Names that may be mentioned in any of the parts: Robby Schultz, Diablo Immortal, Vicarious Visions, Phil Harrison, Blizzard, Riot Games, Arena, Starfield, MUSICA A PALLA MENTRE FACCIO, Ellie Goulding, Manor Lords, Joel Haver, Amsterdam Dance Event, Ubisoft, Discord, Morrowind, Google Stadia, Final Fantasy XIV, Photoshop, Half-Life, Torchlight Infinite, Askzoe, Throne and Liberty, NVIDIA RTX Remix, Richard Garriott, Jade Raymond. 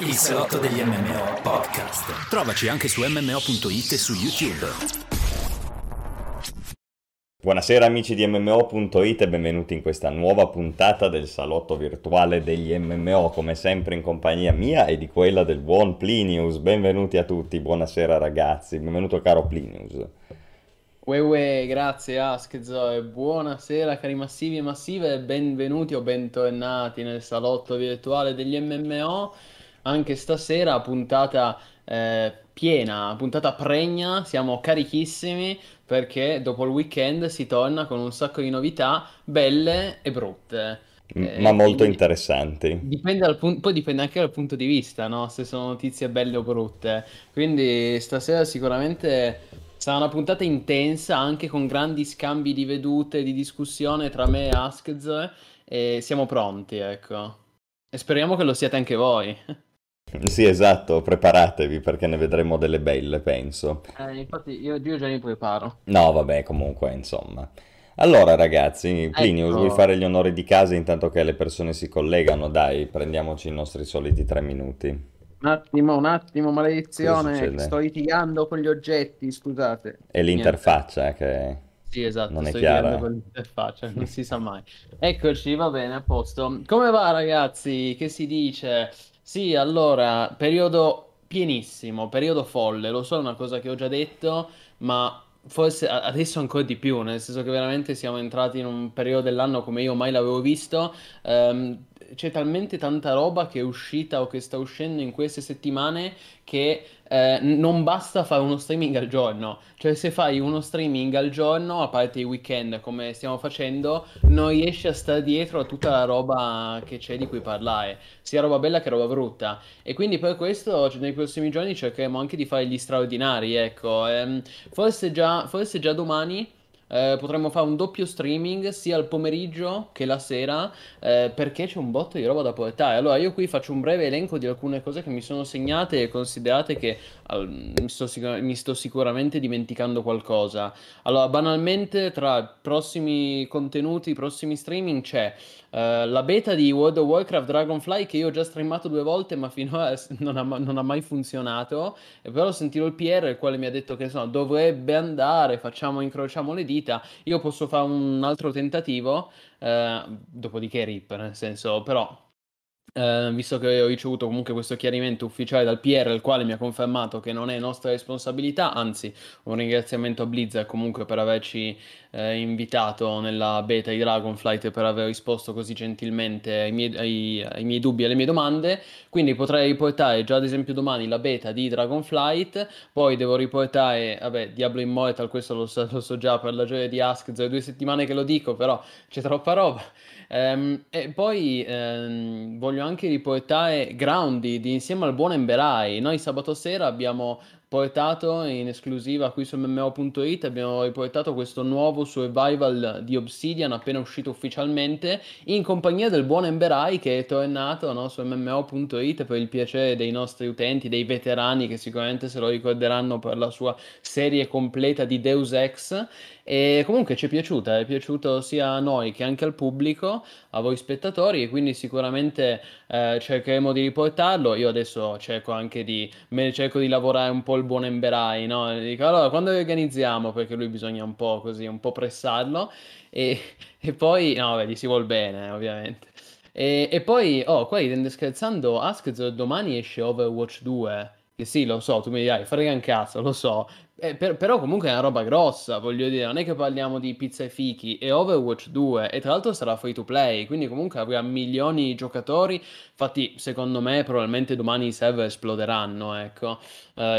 Il salotto degli MMO podcast. Trovaci anche su MMO.it e su YouTube. Buonasera amici di MMO.it e benvenuti in questa nuova puntata del salotto virtuale degli MMO, come sempre in compagnia mia e di quella del buon Plinius. Benvenuti a tutti, buonasera ragazzi, benvenuto caro Plinius. Uè, grazie Askzoe, buonasera cari massivi e massive e benvenuti o bentornati nel salotto virtuale degli MMO. Anche stasera puntata piena, puntata pregna, siamo carichissimi perché dopo il weekend si torna con un sacco di novità belle e brutte. Ma molto interessanti. Dipende poi dipende anche dal punto di vista, no? Se sono notizie belle o brutte. Quindi stasera sicuramente sarà una puntata intensa, anche con grandi scambi di vedute, di discussione tra me e Askzoe, e siamo pronti, ecco. E speriamo che lo siate anche voi. Sì, esatto, preparatevi perché ne vedremo delle belle, penso. Infatti io già mi preparo. No, vabbè, comunque, insomma. Allora ragazzi, Plinius, ecco, vuoi fare gli onori di casa intanto che le persone si collegano? Dai, prendiamoci i nostri soliti 3 minuti. Un attimo, maledizione, sto litigando con gli oggetti, scusate. È l'interfaccia che sì, esatto, non è chiara. Litigando con l'interfaccia, non si sa mai. Eccoci, va bene, a posto. Come va ragazzi? Che si dice? Sì, allora, periodo pienissimo, periodo folle, lo so, è una cosa che ho già detto, ma forse adesso ancora di più, nel senso che veramente siamo entrati in un periodo dell'anno come io mai l'avevo visto. C'è talmente tanta roba che è uscita o che sta uscendo in queste settimane che non basta fare uno streaming al giorno. Cioè se fai uno streaming al giorno, a parte i weekend come stiamo facendo, non riesci a stare dietro a tutta la roba che c'è di cui parlare, sia roba bella che roba brutta. E quindi per questo nei prossimi giorni cercheremo anche di fare gli straordinari, ecco. Forse già domani potremmo fare un doppio streaming sia al pomeriggio che la sera, perché c'è un botto di roba da portare. Allora io qui faccio un breve elenco di alcune cose che mi sono segnate e considerate che mi sto sicuramente dimenticando qualcosa. Allora banalmente tra i prossimi contenuti, i prossimi streaming c'è la beta di World of Warcraft Dragonflight, che io ho già streamato 2 volte ma finora non ha mai funzionato, e però ho sentito il PR il quale mi ha detto che insomma dovrebbe andare, incrociamo le dita, io posso fare un altro tentativo, dopodiché rip, nel senso, però visto che ho ricevuto comunque questo chiarimento ufficiale dal PR, il quale mi ha confermato che non è nostra responsabilità, anzi un ringraziamento a Blizzard comunque per averci invitato nella beta di Dragonflight e per aver risposto così gentilmente ai miei dubbi e alle mie domande. Quindi potrei riportare già ad esempio domani la beta di Dragonflight, poi devo riportare Diablo Immortal, questo lo so già per la gioia di Askzoe, 2 settimane che lo dico, però c'è troppa roba. E poi voglio anche riportare Grounded insieme al buon Emberai. Noi sabato sera abbiamo portato in esclusiva qui su MMO.it, abbiamo riportato questo nuovo survival di Obsidian appena uscito ufficialmente in compagnia del buon Emberai, che è tornato, no, su MMO.it per il piacere dei nostri utenti, dei veterani che sicuramente se lo ricorderanno per la sua serie completa di Deus Ex. E comunque ci è piaciuta, è piaciuto sia a noi che anche al pubblico, a voi spettatori, e quindi sicuramente cercheremo di riportarlo. Io adesso cerco di lavorare un po' il buon Emberai, no? Dico, allora quando lo organizziamo, perché lui bisogna un po' così, un po' pressarlo, e poi no, gli si vuol bene ovviamente. E poi qua ridendo scherzando, Askzoe, domani esce Overwatch 2. Che sì, lo so, tu mi dirai, frega un cazzo, lo so, però comunque è una roba grossa, voglio dire, non è che parliamo di pizza e fichi, è Overwatch 2, e tra l'altro sarà free to play, quindi comunque avrà milioni di giocatori, infatti secondo me probabilmente domani i server esploderanno, ecco.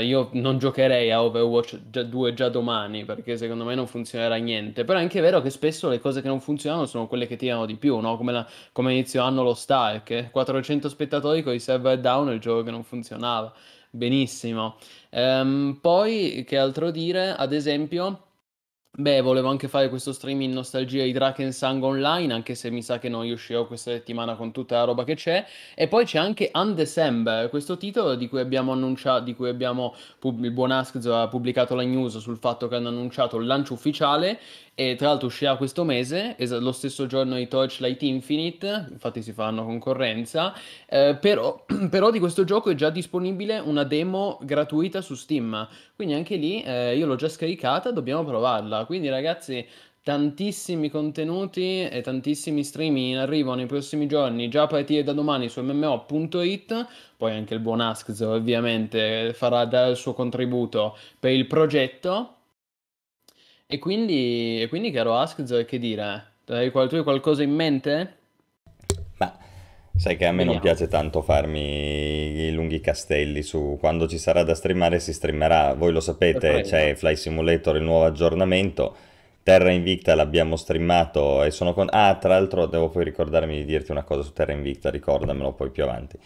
Io non giocherei a Overwatch 2 già domani, perché secondo me non funzionerà niente, però è anche vero che spesso le cose che non funzionano sono quelle che tirano di più, no? Come inizio anno lo Stark, 400 spettatori con i server down è il gioco che non funzionava. Benissimo. Poi che altro dire? Ad esempio, volevo anche fare questo stream in nostalgia di Drakensang Online, anche se mi sa che non riuscirò questa settimana con tutta la roba che c'è. E poi c'è anche UnDecember, questo titolo di cui abbiamo annunciato, di cui il buon Askzoe ha pubblicato la news sul fatto che hanno annunciato il lancio ufficiale. E tra l'altro uscirà questo mese, lo stesso giorno di Torchlight Infinite, infatti si faranno concorrenza, però però di questo gioco è già disponibile una demo gratuita su Steam, quindi anche lì io l'ho già scaricata, dobbiamo provarla. Quindi ragazzi, tantissimi contenuti e tantissimi streaming in arrivo nei prossimi giorni, già a partire da domani su MMO.it. Poi anche il buon Askzoe ovviamente darà il suo contributo per il progetto. E quindi caro Askzoe, che dire? Tu hai qualcosa in mente? Ma sai che a me non piace tanto farmi i lunghi castelli su quando ci sarà da streamare, si streamerà. Voi lo sapete, c'è Flight Simulator, il nuovo aggiornamento. Terra Invicta l'abbiamo streamato e sono ah, tra l'altro devo poi ricordarmi di dirti una cosa su Terra Invicta, ricordamelo poi più avanti.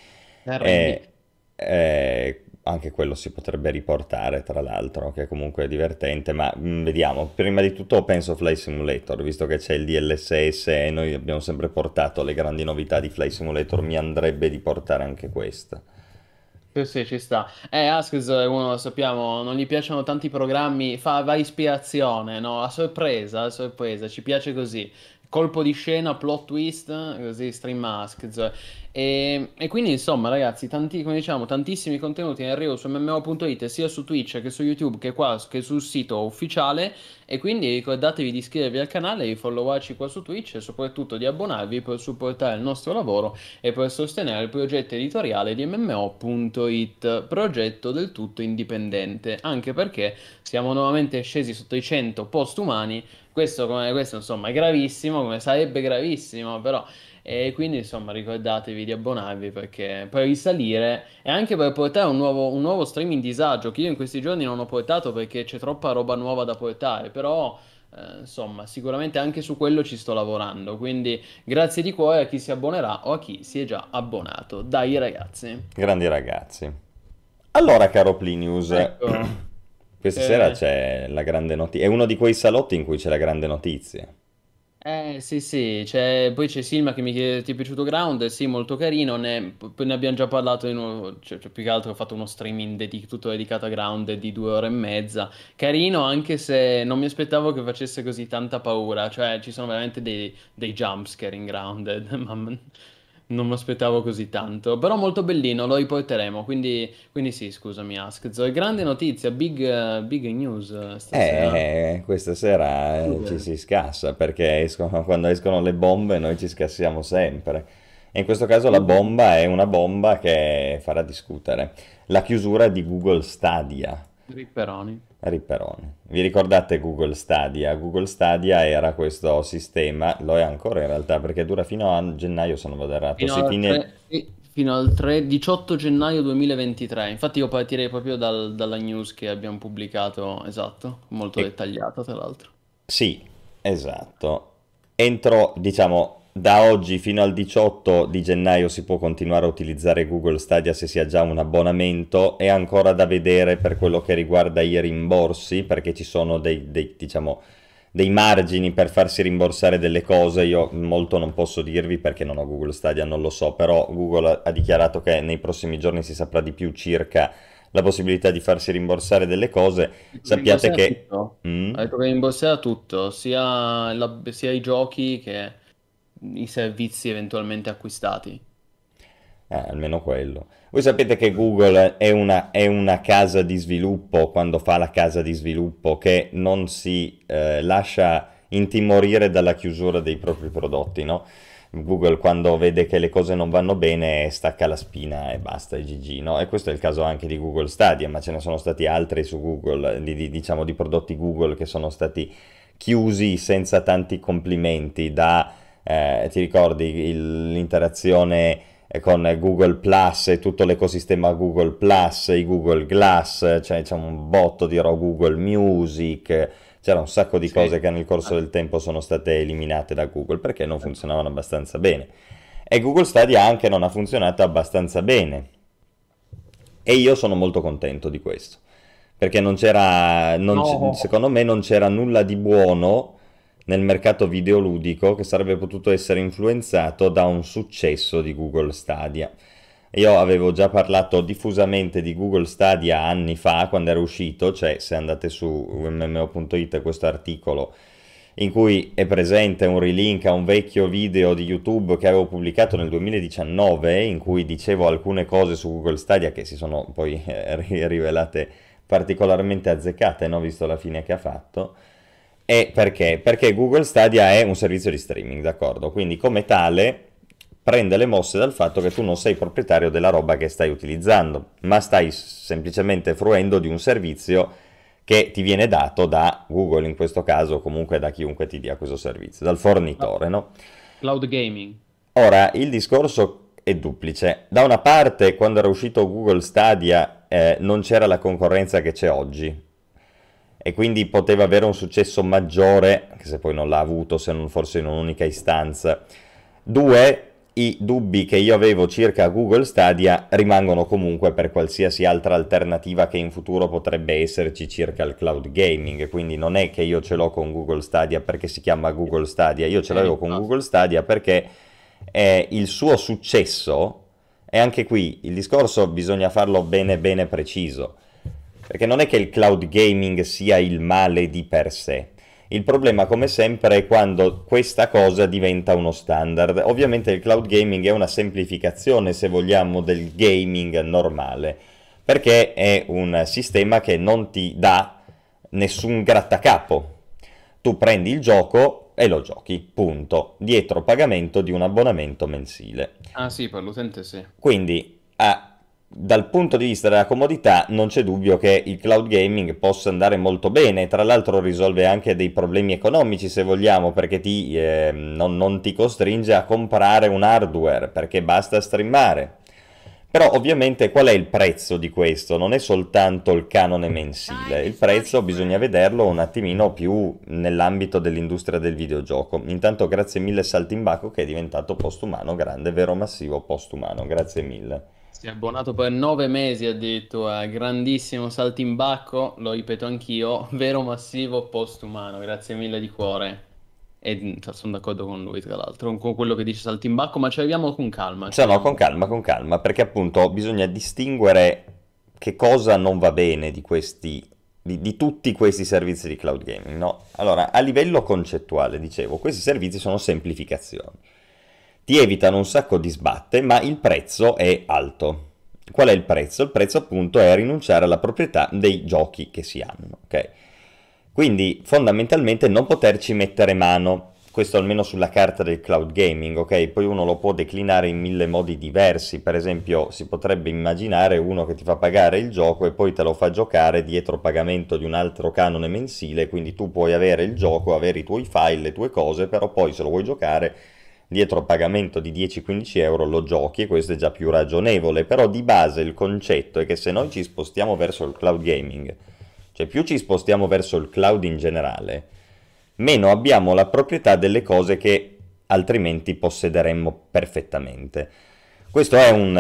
Anche quello si potrebbe riportare, tra l'altro, che comunque è divertente, ma vediamo. Prima di tutto penso Flight Simulator, visto che c'è il DLSS e noi abbiamo sempre portato le grandi novità di Flight Simulator, mi andrebbe di portare anche questa. Sì, ci sta. Askzoe, uno lo sappiamo, non gli piacciono tanti programmi, va ispirazione, no? A sorpresa, ci piace così. Colpo di scena, plot twist, così streama Askzoe. E quindi insomma ragazzi, come diciamo, tantissimi contenuti in arrivo su MMO.it, sia su Twitch che su YouTube che qua, che sul sito ufficiale. E quindi ricordatevi di iscrivervi al canale, di followarci qua su Twitch e soprattutto di abbonarvi per supportare il nostro lavoro e per sostenere il progetto editoriale di MMO.it, progetto del tutto indipendente, anche perché siamo nuovamente scesi sotto i 100 post umani. Questo insomma è gravissimo, come sarebbe gravissimo, però. E quindi insomma ricordatevi di abbonarvi perché per risalire e anche per portare un nuovo streaming disagio che io in questi giorni non ho portato perché c'è troppa roba nuova da portare, però insomma sicuramente anche su quello ci sto lavorando, quindi grazie di cuore a chi si abbonerà o a chi si è già abbonato. Dai ragazzi, grandi ragazzi. Allora caro Plinius, ecco. Questa sera c'è la grande notizia, è uno di quei salotti in cui c'è la grande notizia. Sì, poi c'è Silma che mi chiede: ti è piaciuto Grounded? Sì, molto carino, ne abbiamo già parlato di nuovo, cioè, più che altro ho fatto uno streaming tutto dedicato a Grounded di 2 ore e mezza, carino anche se non mi aspettavo che facesse così tanta paura, cioè ci sono veramente dei jumpscare in Grounded, ma non mi aspettavo così tanto, però molto bellino, lo riporteremo, quindi sì, scusami Askzoe, grande notizia, big news stasera. Questa sera ci si scassa, perché quando escono le bombe noi ci scassiamo sempre, e in questo caso la bomba è una bomba che farà discutere, la chiusura di Google Stadia. Ripperoni. Vi ricordate Google Stadia? Google Stadia era questo sistema, lo è ancora in realtà perché dura fino a gennaio, se non vado errato. Fino al 18 gennaio 2023. Infatti io partirei proprio dalla news che abbiamo pubblicato, esatto, molto dettagliata tra l'altro. Sì, esatto. Entro, diciamo, da oggi fino al 18 di gennaio si può continuare a utilizzare Google Stadia se si ha già un abbonamento. È ancora da vedere per quello che riguarda i rimborsi, perché ci sono dei margini per farsi rimborsare delle cose. Io molto non posso dirvi perché non ho Google Stadia, non lo so, però Google ha dichiarato che nei prossimi giorni si saprà di più circa la possibilità di farsi rimborsare delle cose. Sappiate che ha detto che rimborserà tutto, sia i giochi che i servizi eventualmente acquistati, almeno quello. Voi sapete che Google è una casa di sviluppo, quando fa la casa di sviluppo, che non si lascia intimorire dalla chiusura dei propri prodotti, no? Google quando vede che le cose non vanno bene stacca la spina e basta, e GG, no? E questo è il caso anche di Google Stadia, ma ce ne sono stati altri su Google, di prodotti Google che sono stati chiusi senza tanti complimenti da... ti ricordi l'interazione con Google Plus e tutto l'ecosistema Google Plus, i Google Glass, cioè c'è un botto di Google Music, c'era un sacco di cose che nel corso del tempo sono state eliminate da Google perché non funzionavano abbastanza bene, e Google Stadia anche non ha funzionato abbastanza bene, e io sono molto contento di questo perché secondo me non c'era nulla di buono nel mercato videoludico che sarebbe potuto essere influenzato da un successo di Google Stadia. Io avevo già parlato diffusamente di Google Stadia anni fa quando era uscito, cioè se andate su mmo.it questo articolo in cui è presente un relink a un vecchio video di YouTube che avevo pubblicato nel 2019, in cui dicevo alcune cose su Google Stadia che si sono poi rivelate particolarmente azzeccate, no? Visto la fine che ha fatto. E perché? Perché Google Stadia è un servizio di streaming, d'accordo? Quindi come tale prende le mosse dal fatto che tu non sei proprietario della roba che stai utilizzando, ma stai semplicemente fruendo di un servizio che ti viene dato da Google in questo caso, comunque da chiunque ti dia questo servizio, dal fornitore, no? Cloud gaming. Ora, il discorso è duplice. Da una parte, quando era uscito Google Stadia, non c'era la concorrenza che c'è oggi, e quindi poteva avere un successo maggiore, che se poi non l'ha avuto, se non forse in un'unica istanza. Due, i dubbi che io avevo circa Google Stadia rimangono comunque per qualsiasi altra alternativa che in futuro potrebbe esserci circa il cloud gaming, quindi non è che io ce l'ho con Google Stadia perché si chiama Google Stadia, io ce l'avevo con Google Stadia perché il suo successo, e anche qui il discorso bisogna farlo bene bene preciso, perché non è che il cloud gaming sia il male di per sé. Il problema, come sempre, è quando questa cosa diventa uno standard. Ovviamente il cloud gaming è una semplificazione, se vogliamo, del gaming normale, perché è un sistema che non ti dà nessun grattacapo. Tu prendi il gioco e lo giochi, punto, dietro pagamento di un abbonamento mensile. Ah sì, per l'utente sì. Quindi dal punto di vista della comodità non c'è dubbio che il cloud gaming possa andare molto bene, tra l'altro risolve anche dei problemi economici se vogliamo, perché non ti costringe a comprare un hardware, perché basta streamare. Però ovviamente qual è il prezzo di questo? Non è soltanto il canone mensile, il prezzo bisogna vederlo un attimino più nell'ambito dell'industria del videogioco. Intanto grazie mille Saltimbaco che è diventato postumano, grande, vero massivo postumano, grazie mille. Si è abbonato per 9 mesi addirittura, grandissimo Saltimbacco, lo ripeto anch'io, vero massivo postumano, grazie mille di cuore. E sono d'accordo con lui, tra l'altro, con quello che dice Saltimbacco, ma ci arriviamo con calma. Cioè no, con calma, perché appunto bisogna distinguere che cosa non va bene di questi, di tutti questi servizi di cloud gaming, no? Allora, a livello concettuale, dicevo, questi servizi sono semplificazioni. Ti evitano un sacco di sbatte, ma il prezzo è alto. Qual è il prezzo? Il prezzo appunto è rinunciare alla proprietà dei giochi che si hanno, ok? Quindi fondamentalmente non poterci mettere mano, questo almeno sulla carta del cloud gaming, ok? Poi uno lo può declinare in 1000 modi diversi, per esempio si potrebbe immaginare uno che ti fa pagare il gioco e poi te lo fa giocare dietro pagamento di un altro canone mensile, quindi tu puoi avere il gioco, avere i tuoi file, le tue cose, però poi se lo vuoi giocare dietro pagamento di 10-15 euro lo giochi, e questo è già più ragionevole. Però di base il concetto è che se noi ci spostiamo verso il cloud gaming, cioè più ci spostiamo verso il cloud in generale, meno abbiamo la proprietà delle cose che altrimenti possederemmo perfettamente. Questo è un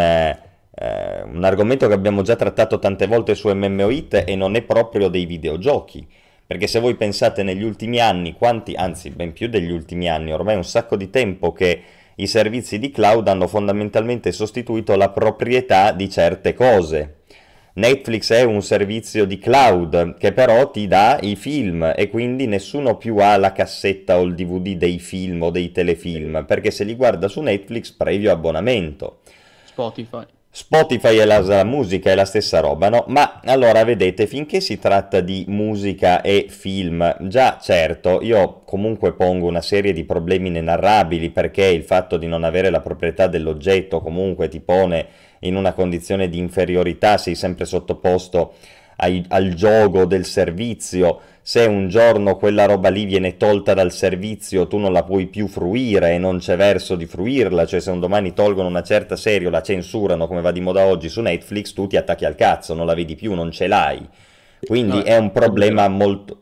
argomento che abbiamo già trattato tante volte su MMO.it e non è proprio dei videogiochi. Perché se voi pensate negli ultimi anni, anzi ben più degli ultimi anni, ormai è un sacco di tempo che i servizi di cloud hanno fondamentalmente sostituito la proprietà di certe cose. Netflix è un servizio di cloud che però ti dà i film e quindi nessuno più ha la cassetta o il DVD dei film o dei telefilm, perché se li guarda su Netflix previo abbonamento. Spotify e la musica è la stessa roba, no? Ma allora vedete, finché si tratta di musica e film, già certo, io comunque pongo una serie di problemi inenarrabili, perché il fatto di non avere la proprietà dell'oggetto comunque ti pone in una condizione di inferiorità, sei sempre sottoposto al giogo del servizio. Se un giorno quella roba lì viene tolta dal servizio tu non la puoi più fruire e non c'è verso di fruirla, cioè se un domani tolgono una certa serie o la censurano come va di moda oggi su Netflix, tu ti attacchi al cazzo, non la vedi più, non ce l'hai, quindi no, è un problema molto...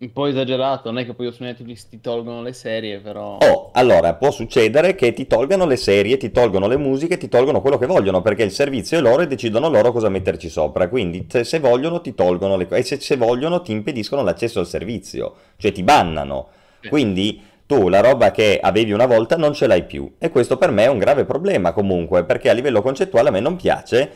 Un po' esagerato, non è che poi su Netflix ti tolgono le serie, però... allora può succedere che ti tolgano le serie, ti tolgono le musiche, ti tolgono quello che vogliono, perché il servizio è loro e decidono loro cosa metterci sopra, quindi se vogliono ti tolgono le cose e se vogliono ti impediscono l'accesso al servizio, cioè ti bannano, quindi tu la roba che avevi una volta non ce l'hai più, e questo per me è un grave problema comunque, perché a livello concettuale a me non piace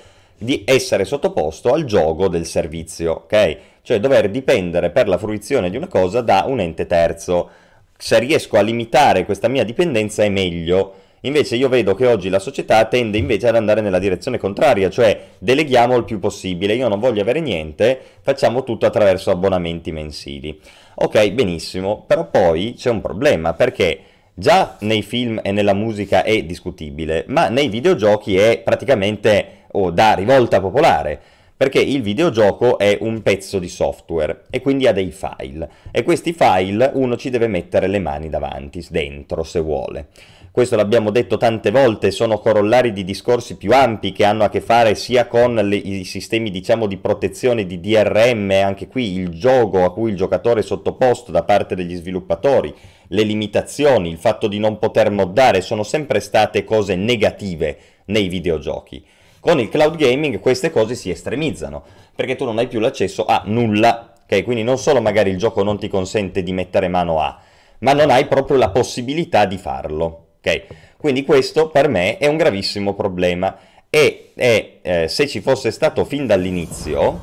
di essere sottoposto al giogo del servizio, ok? Cioè dover dipendere per la fruizione di una cosa da un ente terzo. Se riesco a limitare questa mia dipendenza è meglio. Invece io vedo che oggi la società tende invece ad andare nella direzione contraria, cioè deleghiamo il più possibile, io non voglio avere niente, facciamo tutto attraverso abbonamenti mensili. Ok, benissimo, però poi c'è un problema, perché già nei film e nella musica è discutibile, ma nei videogiochi è praticamente da rivolta popolare, perché il videogioco è un pezzo di software e quindi ha dei file, e questi file uno ci deve mettere le mani davanti, dentro, se vuole. Questo l'abbiamo detto tante volte, sono corollari di discorsi più ampi che hanno a che fare sia con i sistemi, diciamo, di protezione di DRM, anche qui il gioco a cui il giocatore è sottoposto da parte degli sviluppatori, le limitazioni, il fatto di non poter moddare, sono sempre state cose negative nei videogiochi. Con il cloud gaming queste cose si estremizzano, perché tu non hai più l'accesso a nulla, ok? Quindi non solo magari il gioco non ti consente di mettere mano a, ma non hai proprio la possibilità di farlo. Okay. Quindi questo per me è un gravissimo problema e se ci fosse stato fin dall'inizio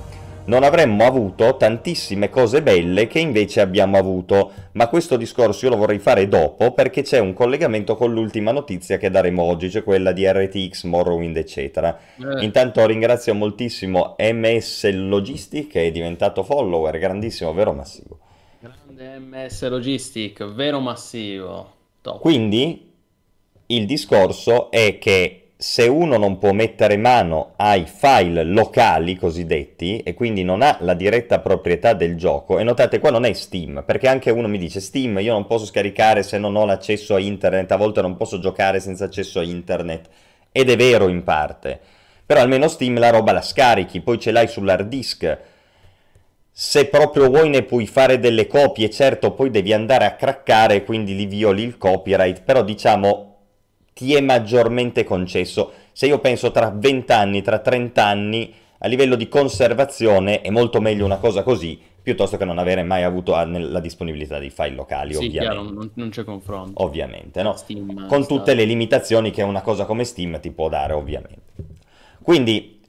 non avremmo avuto tantissime cose belle che invece abbiamo avuto, ma questo discorso io lo vorrei fare dopo perché c'è un collegamento con l'ultima notizia che daremo oggi, cioè quella di RTX, Morrowind eccetera. Intanto ringrazio moltissimo MS Logistic che è diventato follower, grandissimo, vero massivo. Grande MS Logistic, vero massivo. Top. Quindi il discorso è che se uno non può mettere mano ai file locali cosiddetti e quindi non ha la diretta proprietà del gioco, e notate qua non è Steam, perché anche uno mi dice Steam io non posso scaricare se non ho l'accesso a internet, a volte non posso giocare senza accesso a internet, ed è vero in parte, però almeno Steam la roba la scarichi, poi ce l'hai sull'hard disk. Se proprio vuoi ne puoi fare delle copie, certo poi devi andare a craccare, quindi li violi il copyright, però diciamo ti è maggiormente concesso. Se io penso tra 20 anni, tra 30 anni, a livello di conservazione è molto meglio una cosa così, piuttosto che non avere mai avuto la disponibilità di file locali, sì, ovviamente. Chiaro, non c'è confronto. Ovviamente, no? Steam, con tutte le limitazioni che una cosa come Steam ti può dare, ovviamente. Quindi,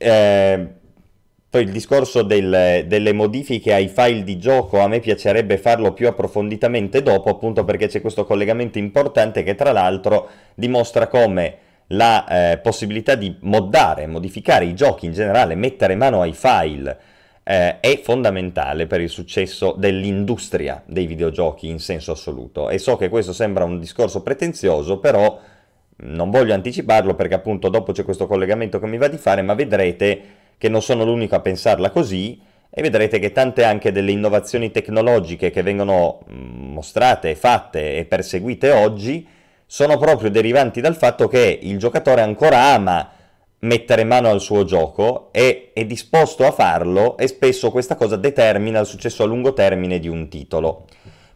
poi il discorso delle modifiche ai file di gioco a me piacerebbe farlo più approfonditamente dopo, appunto perché c'è questo collegamento importante che tra l'altro dimostra come la possibilità di moddare, modificare i giochi in generale, mettere mano ai file è fondamentale per il successo dell'industria dei videogiochi in senso assoluto. E so che questo sembra un discorso pretenzioso, però non voglio anticiparlo perché appunto dopo c'è questo collegamento che mi va di fare, ma vedrete che non sono l'unico a pensarla così e vedrete che tante anche delle innovazioni tecnologiche che vengono mostrate, fatte e perseguite oggi sono proprio derivanti dal fatto che il giocatore ancora ama mettere mano al suo gioco e è disposto a farlo, e spesso questa cosa determina il successo a lungo termine di un titolo.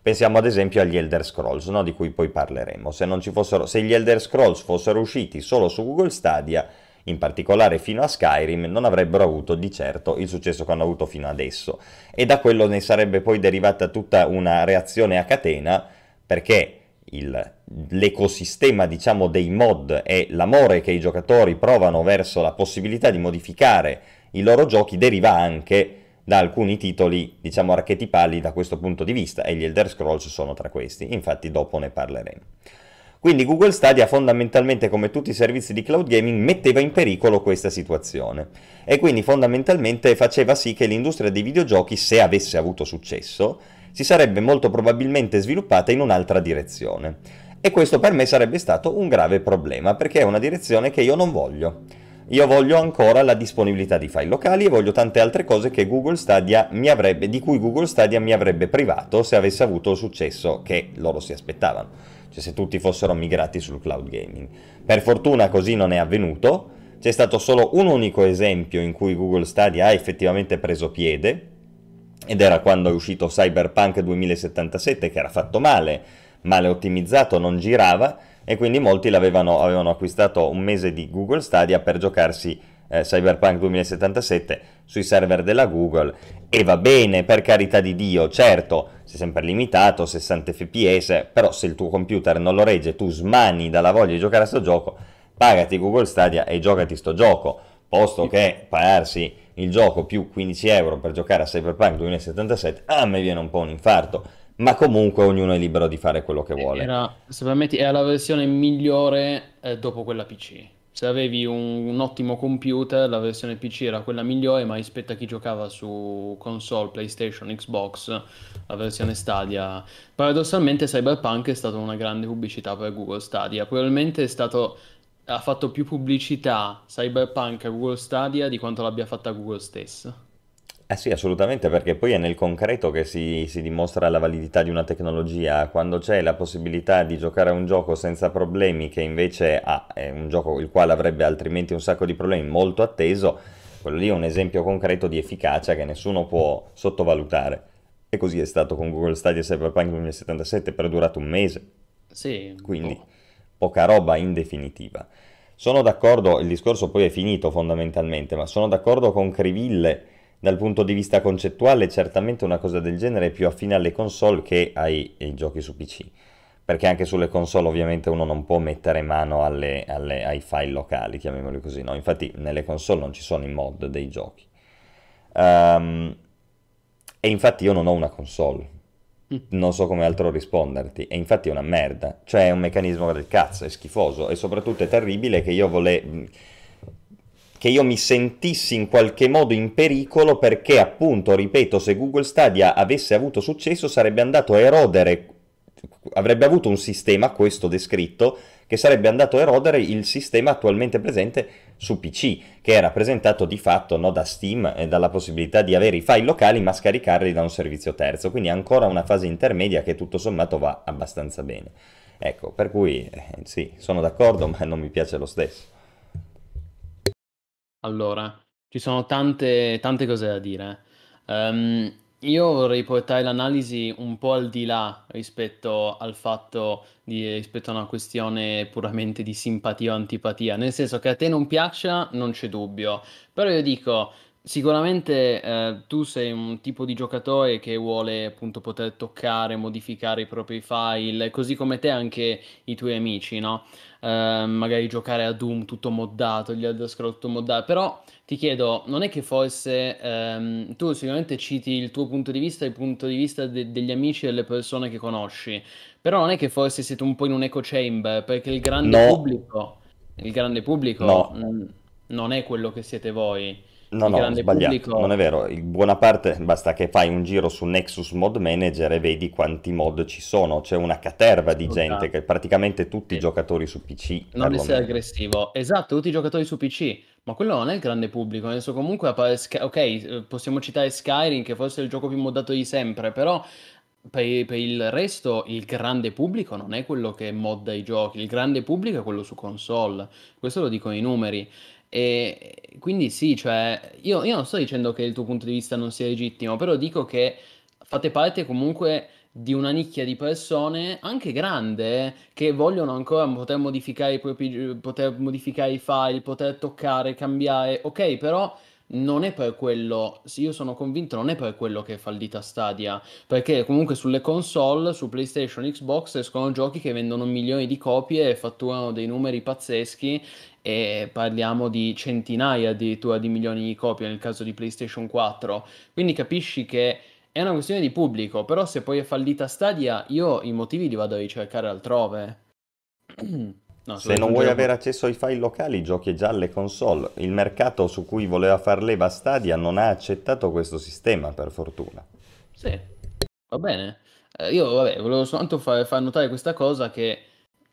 Pensiamo ad esempio agli Elder Scrolls, no? Di cui poi parleremo. Se gli Elder Scrolls fossero usciti solo su Google Stadia, in particolare fino a Skyrim, non avrebbero avuto di certo il successo che hanno avuto fino adesso, e da quello ne sarebbe poi derivata tutta una reazione a catena, perché l'ecosistema, diciamo, dei mod e l'amore che i giocatori provano verso la possibilità di modificare i loro giochi deriva anche da alcuni titoli, diciamo, archetipali da questo punto di vista, e gli Elder Scrolls sono tra questi, infatti dopo ne parleremo. Quindi Google Stadia fondamentalmente, come tutti i servizi di cloud gaming, metteva in pericolo questa situazione e quindi fondamentalmente faceva sì che l'industria dei videogiochi, se avesse avuto successo, si sarebbe molto probabilmente sviluppata in un'altra direzione, e questo per me sarebbe stato un grave problema perché è una direzione che io non voglio. Io voglio ancora la disponibilità di file locali e voglio tante altre cose che di cui Google Stadia mi avrebbe privato se avesse avuto il successo che loro si aspettavano. Cioè, se tutti fossero migrati sul cloud gaming. Per fortuna così non è avvenuto, c'è stato solo un unico esempio in cui Google Stadia ha effettivamente preso piede, ed era quando è uscito Cyberpunk 2077, che era fatto male, male ottimizzato, non girava, e quindi molti avevano acquistato un mese di Google Stadia per giocarsi Cyberpunk 2077 sui server della Google, e va bene, per carità di Dio, certo, sei sempre limitato, 60 fps, però se il tuo computer non lo regge, tu smani dalla voglia di giocare a sto gioco, pagati Google Stadia e giocati sto gioco. posto che pagarsi il gioco più 15 euro per giocare a Cyberpunk 2077, a me viene un po' un infarto. Ma comunque ognuno è libero di fare quello che vuole. Se permetti, era la versione migliore dopo quella PC. Se avevi un ottimo computer, la versione PC era quella migliore, ma rispetto a chi giocava su console, PlayStation, Xbox, la versione Stadia... Paradossalmente Cyberpunk è stata una grande pubblicità per Google Stadia. Probabilmente è stato... ha fatto più pubblicità Cyberpunk a Google Stadia di quanto l'abbia fatta Google stessa. Eh sì, assolutamente, perché poi è nel concreto che si dimostra la validità di una tecnologia. Quando c'è la possibilità di giocare a un gioco senza problemi, che invece è un gioco il quale avrebbe altrimenti un sacco di problemi, molto atteso, quello lì è un esempio concreto di efficacia che nessuno può sottovalutare. E così è stato con Google Stadia e Cyberpunk 2077, però è durato un mese. Sì. Quindi poca roba in definitiva. Sono d'accordo, il discorso poi è finito fondamentalmente, ma sono d'accordo con Criville. Dal punto di vista concettuale, certamente una cosa del genere è più affine alle console che ai giochi su PC, perché anche sulle console ovviamente uno non può mettere mano ai file locali, chiamiamoli così, no? Infatti nelle console non ci sono i mod dei giochi. E infatti io non ho una console, non so come altro risponderti, e infatti è una merda, cioè è un meccanismo del cazzo, è schifoso, e soprattutto è terribile che io mi sentissi in qualche modo in pericolo, perché appunto, ripeto, se Google Stadia avesse avuto successo sarebbe andato a erodere, avrebbe avuto un sistema, questo descritto, che sarebbe andato a erodere il sistema attualmente presente su PC, che è rappresentato di fatto, no, da Steam e dalla possibilità di avere i file locali ma scaricarli da un servizio terzo, quindi ancora una fase intermedia che tutto sommato va abbastanza bene. Ecco, per cui sì, sono d'accordo, ma non mi piace lo stesso. Allora, ci sono tante cose da dire. Io vorrei portare l'analisi un po' al di là rispetto a una questione puramente di simpatia o antipatia, nel senso che a te non piaccia, non c'è dubbio, però io dico, sicuramente tu sei un tipo di giocatore che vuole appunto poter toccare, modificare i propri file, così come te anche i tuoi amici, no? Magari giocare a Doom tutto moddato, gli Elder Scrolls tutto moddato, però ti chiedo, non è che forse tu sicuramente citi il tuo punto di vista e il punto di vista degli amici e delle persone che conosci, però non è che forse siete un po' in un echo chamber, perché il grande pubblico no. Non è quello che siete voi. No, sbagliato, pubblico... non è vero, in buona parte basta che fai un giro su Nexus Mod Manager e vedi quanti mod ci sono, c'è una caterva di gente, che praticamente tutti i giocatori su PC... Non essere aggressivo, esatto, tutti i giocatori su PC, ma quello non è il grande pubblico, adesso comunque appare... ok, possiamo citare Skyrim che forse è il gioco più moddato di sempre, però... Per il resto il grande pubblico non è quello che modda i giochi, il grande pubblico è quello su console, questo lo dicono i numeri. E quindi sì, cioè io non sto dicendo che il tuo punto di vista non sia legittimo, però dico che fate parte comunque di una nicchia di persone anche grande che vogliono ancora poter modificare i propri, poter modificare i file, poter toccare, cambiare, ok, però non è per quello, io sono convinto non è per quello che è fallita Stadia, perché comunque sulle console, su PlayStation, Xbox escono giochi che vendono milioni di copie e fatturano dei numeri pazzeschi, e parliamo di centinaia addirittura di milioni di copie nel caso di PlayStation 4, quindi capisci che è una questione di pubblico, però se poi è fallita Stadia io i motivi li vado a ricercare altrove. No, se non vuoi avere accesso ai file locali, giochi già alle console. Il mercato su cui voleva far leva Stadia non ha accettato questo sistema, per fortuna. Sì, va bene. Io volevo soltanto far notare questa cosa, che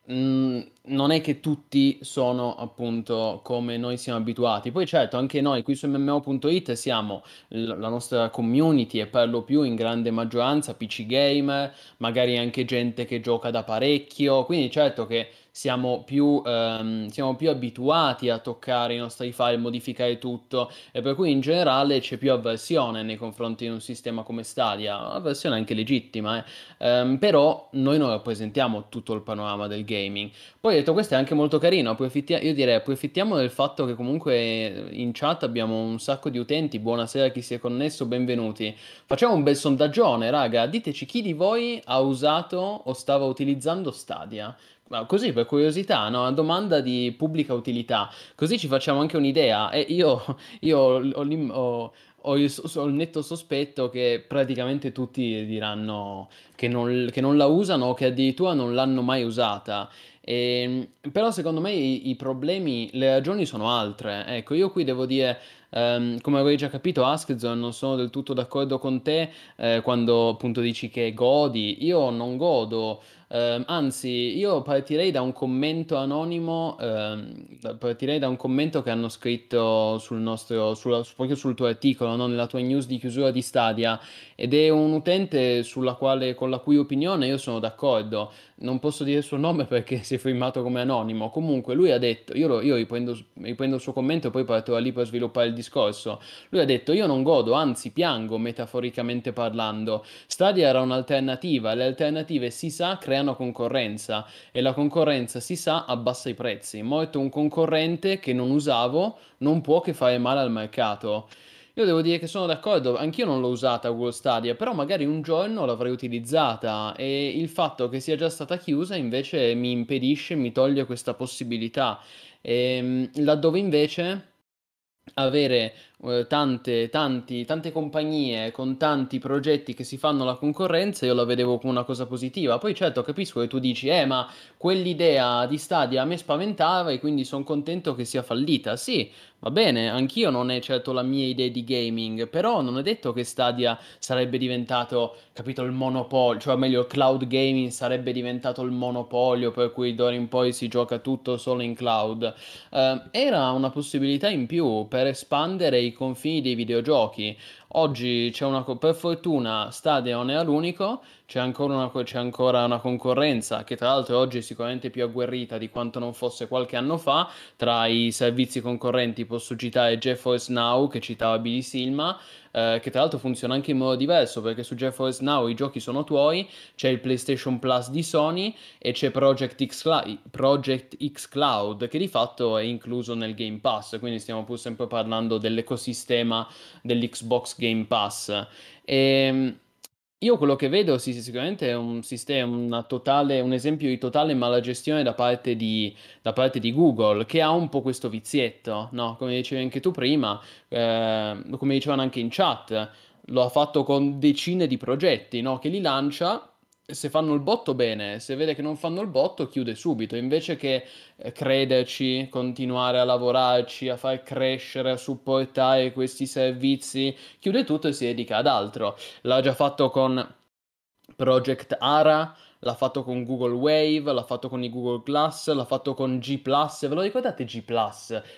non è che tutti sono appunto come noi siamo abituati. Poi certo, anche noi qui su MMO.it siamo, la nostra community è per lo più in grande maggioranza PC gamer, magari anche gente che gioca da parecchio, quindi certo che siamo più abituati a toccare i nostri file, modificare tutto, e per cui in generale c'è più avversione nei confronti di un sistema come Stadia, avversione anche legittima, però noi non rappresentiamo tutto il panorama del gaming. Poi detto questo è anche molto carino, io direi approfittiamo del fatto che comunque in chat abbiamo un sacco di utenti, buonasera a chi si è connesso, benvenuti, facciamo un bel sondaggione raga, diteci chi di voi ha usato o stava utilizzando Stadia. Ma così per curiosità, no? Una domanda di pubblica utilità, così ci facciamo anche un'idea. E io ho il netto sospetto che praticamente tutti diranno che non la usano o che addirittura non l'hanno mai usata. Però secondo me i problemi, le ragioni sono altre. Ecco, io qui devo dire, come avevi già capito, Askzoe, non sono del tutto d'accordo con te quando appunto dici che godi. Io non godo, anzi io partirei da un commento anonimo, partirei da un commento che hanno scritto proprio sul tuo articolo, no? Nella tua news di chiusura di Stadia, ed è un utente con la cui opinione io sono d'accordo. Non posso dire il suo nome perché si è firmato come anonimo. Comunque lui ha detto, io riprendo il suo commento e poi parto da lì per sviluppare il discorso. Lui ha detto: io non godo, anzi piango, metaforicamente parlando. Stadia era un'alternativa, le alternative si sa creano concorrenza e la concorrenza si sa abbassa i prezzi. Morto un concorrente che non usavo non può che fare male al mercato. Io devo dire che sono d'accordo, anch'io non l'ho usata Google Stadia, però magari un giorno l'avrei utilizzata, e il fatto che sia già stata chiusa invece mi impedisce, mi toglie questa possibilità. Laddove invece avere tante compagnie con tanti progetti che si fanno la concorrenza, io la vedevo come una cosa positiva. Poi certo capisco che tu dici ma quell'idea di Stadia mi spaventava e quindi sono contento che sia fallita. Sì, va bene, anch'io non è certo la mia idea di gaming, però non è detto che Stadia sarebbe diventato, capito, il monopolio, cioè meglio il cloud gaming sarebbe diventato il monopolio per cui d'ora in poi si gioca tutto solo in cloud. Era una possibilità in più per espandere i confini dei videogiochi. Oggi c'è per fortuna Stadia non era l'unico, c'è ancora una concorrenza che tra l'altro oggi è sicuramente più agguerrita di quanto non fosse qualche anno fa. Tra i servizi concorrenti posso citare GeForce Now, che citava Billy Silma, che tra l'altro funziona anche in modo diverso, perché su GeForce Now i giochi sono tuoi, c'è il PlayStation Plus di Sony e c'è Project X Cloud, che di fatto è incluso nel Game Pass, quindi stiamo pur sempre parlando dell'ecosistema dell'Xbox Game Pass. Io quello che vedo sicuramente è un sistema, un esempio di totale mala gestione da parte di Google, che ha un po' questo vizietto, no? Come dicevi anche tu prima, come dicevano anche in chat, lo ha fatto con decine di progetti, no? Che li lancia. Se fanno il botto bene, se vede che non fanno il botto chiude subito, invece che crederci, continuare a lavorarci, a far crescere, a supportare questi servizi, chiude tutto e si dedica ad altro. L'ha già fatto con Project Ara, l'ha fatto con Google Wave, l'ha fatto con i Google Glass, l'ha fatto con G+. Ve lo ricordate G+?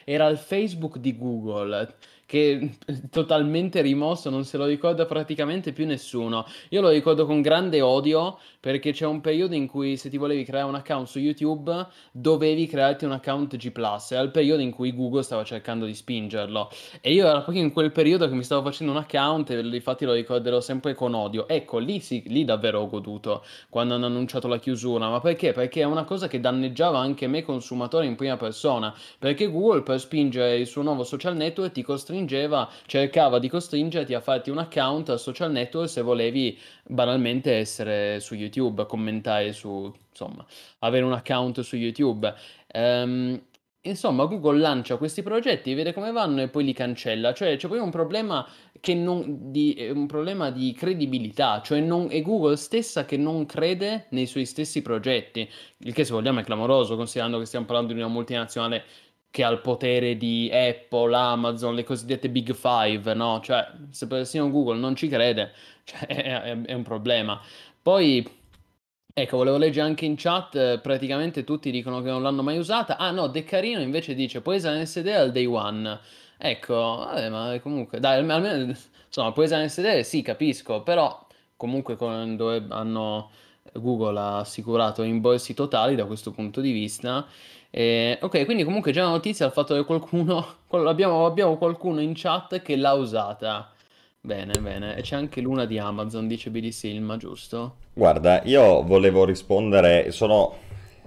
Era il Facebook di Google, che totalmente rimosso, non se lo ricorda praticamente più nessuno. Io lo ricordo con grande odio, perché c'è un periodo in cui se ti volevi creare un account su YouTube dovevi crearti un account G+, era il periodo in cui Google stava cercando di spingerlo, e io era proprio in quel periodo che mi stavo facendo un account, e infatti lo ricorderò sempre con odio. Ecco, lì davvero ho goduto quando hanno annunciato la chiusura. Ma perché? Perché è una cosa che danneggiava anche me consumatore in prima persona, perché Google, per spingere il suo nuovo social network, ti costringe cercava di costringerti a farti un account al social network se volevi banalmente essere su YouTube, commentare su, insomma, avere un account su YouTube. Insomma, Google lancia questi progetti, vede come vanno e poi li cancella. Cioè c'è poi un problema un problema di credibilità, cioè è Google stessa che non crede nei suoi stessi progetti, il che se vogliamo è clamoroso, considerando che stiamo parlando di una multinazionale che ha il potere di Apple, Amazon, le cosiddette Big Five, no? Cioè, se persino Google non ci crede, cioè, è un problema. Poi, ecco, volevo leggere anche in chat, praticamente tutti dicono che non l'hanno mai usata. Ah no, De Carino invece dice, presa in SD al day one. Ecco, vabbè, ma comunque, dai, almeno, insomma, presa in SD sì, capisco, però comunque Google ha assicurato rimborsi totali da questo punto di vista. Ok, quindi comunque già una notizia il fatto che abbiamo qualcuno in chat che l'ha usata. Bene, e c'è anche l'una di Amazon, dice BD Silma, giusto? Guarda, io volevo rispondere, sono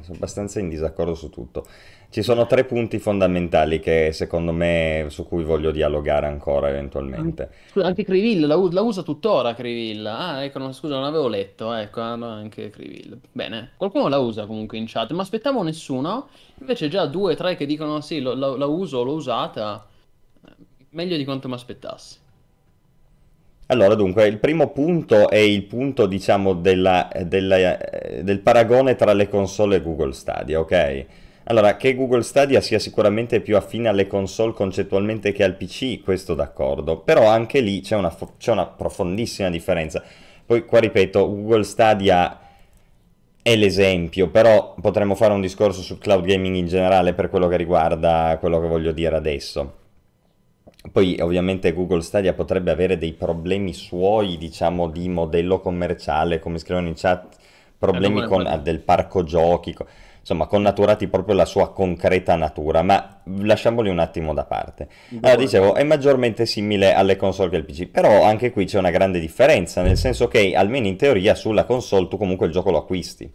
sono abbastanza in disaccordo su tutto. Ci sono tre punti fondamentali che secondo me su cui voglio dialogare ancora eventualmente. Anche Crivilla, la usa tuttora Crivilla. Ah, ecco, no, scusa, non avevo letto, ecco, anche Crivilla. Bene, qualcuno la usa comunque in chat, ma aspettavo nessuno. Invece già due o tre che dicono sì, la uso, l'ho usata, meglio di quanto mi aspettassi. Allora, dunque, il primo punto è il punto, diciamo, del paragone tra le console e Google Stadia, ok? Allora, che Google Stadia sia sicuramente più affine alle console concettualmente che al PC, questo d'accordo, però anche lì c'è una profondissima differenza. Poi qua ripeto, Google Stadia è l'esempio, però potremmo fare un discorso sul cloud gaming in generale per quello che riguarda quello che voglio dire adesso. Poi ovviamente Google Stadia potrebbe avere dei problemi suoi, diciamo, di modello commerciale, come scrivono in chat, problemi del parco giochi, insomma connaturati proprio la sua concreta natura, ma lasciamoli un attimo da parte. Allora, dicevo, è maggiormente simile alle console che al PC, però anche qui c'è una grande differenza, nel senso che almeno in teoria sulla console tu comunque il gioco lo acquisti,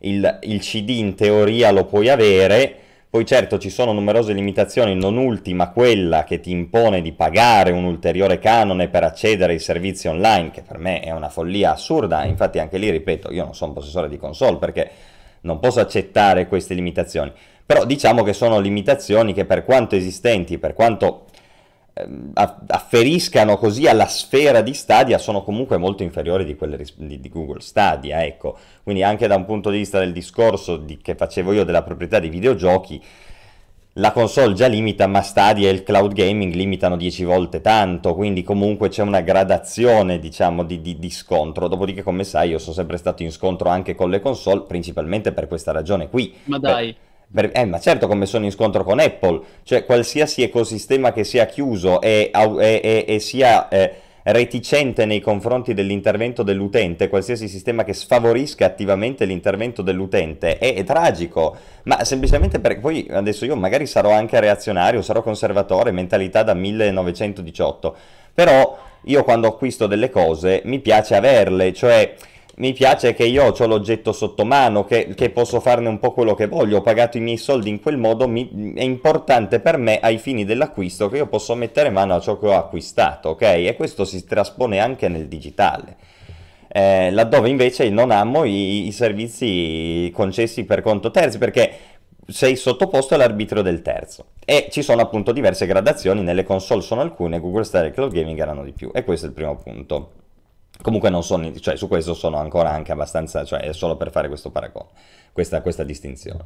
il CD in teoria lo puoi avere. Poi certo ci sono numerose limitazioni, non ultima quella che ti impone di pagare un ulteriore canone per accedere ai servizi online, che per me è una follia assurda. Infatti anche lì, ripeto, io non sono possessore di console perché non posso accettare queste limitazioni. Però diciamo che sono limitazioni che, per quanto esistenti, per quanto afferiscano così alla sfera di Stadia, sono comunque molto inferiori di quelle di Google Stadia, ecco. Quindi anche da un punto di vista del discorso che facevo io della proprietà dei videogiochi, la console già limita, ma Stadia e il cloud gaming limitano 10 volte tanto, quindi comunque c'è una gradazione, diciamo, di scontro. Dopodiché, come sai, io sono sempre stato in scontro anche con le console, principalmente per questa ragione qui. Ma dai! Ma certo, come sono in scontro con Apple, cioè qualsiasi ecosistema che sia chiuso e sia reticente nei confronti dell'intervento dell'utente, qualsiasi sistema che sfavorisca attivamente l'intervento dell'utente è tragico, ma semplicemente perché poi adesso io magari sarò anche reazionario, sarò conservatore, mentalità da 1918, però io quando acquisto delle cose mi piace averle, cioè... Mi piace che io ho l'oggetto sotto mano, che posso farne un po' quello che voglio, ho pagato i miei soldi in quel modo, è importante per me ai fini dell'acquisto che io posso mettere mano a ciò che ho acquistato, ok? E questo si traspone anche nel digitale, laddove invece non amo i servizi concessi per conto terzi, perché sei sottoposto all'arbitrio del terzo. E ci sono appunto diverse gradazioni, nelle console sono alcune, Google Stadia e Cloud Gaming erano di più, e questo è il primo punto. Comunque non sono, cioè su questo sono ancora anche abbastanza, cioè è solo per fare questo paragone, questa distinzione.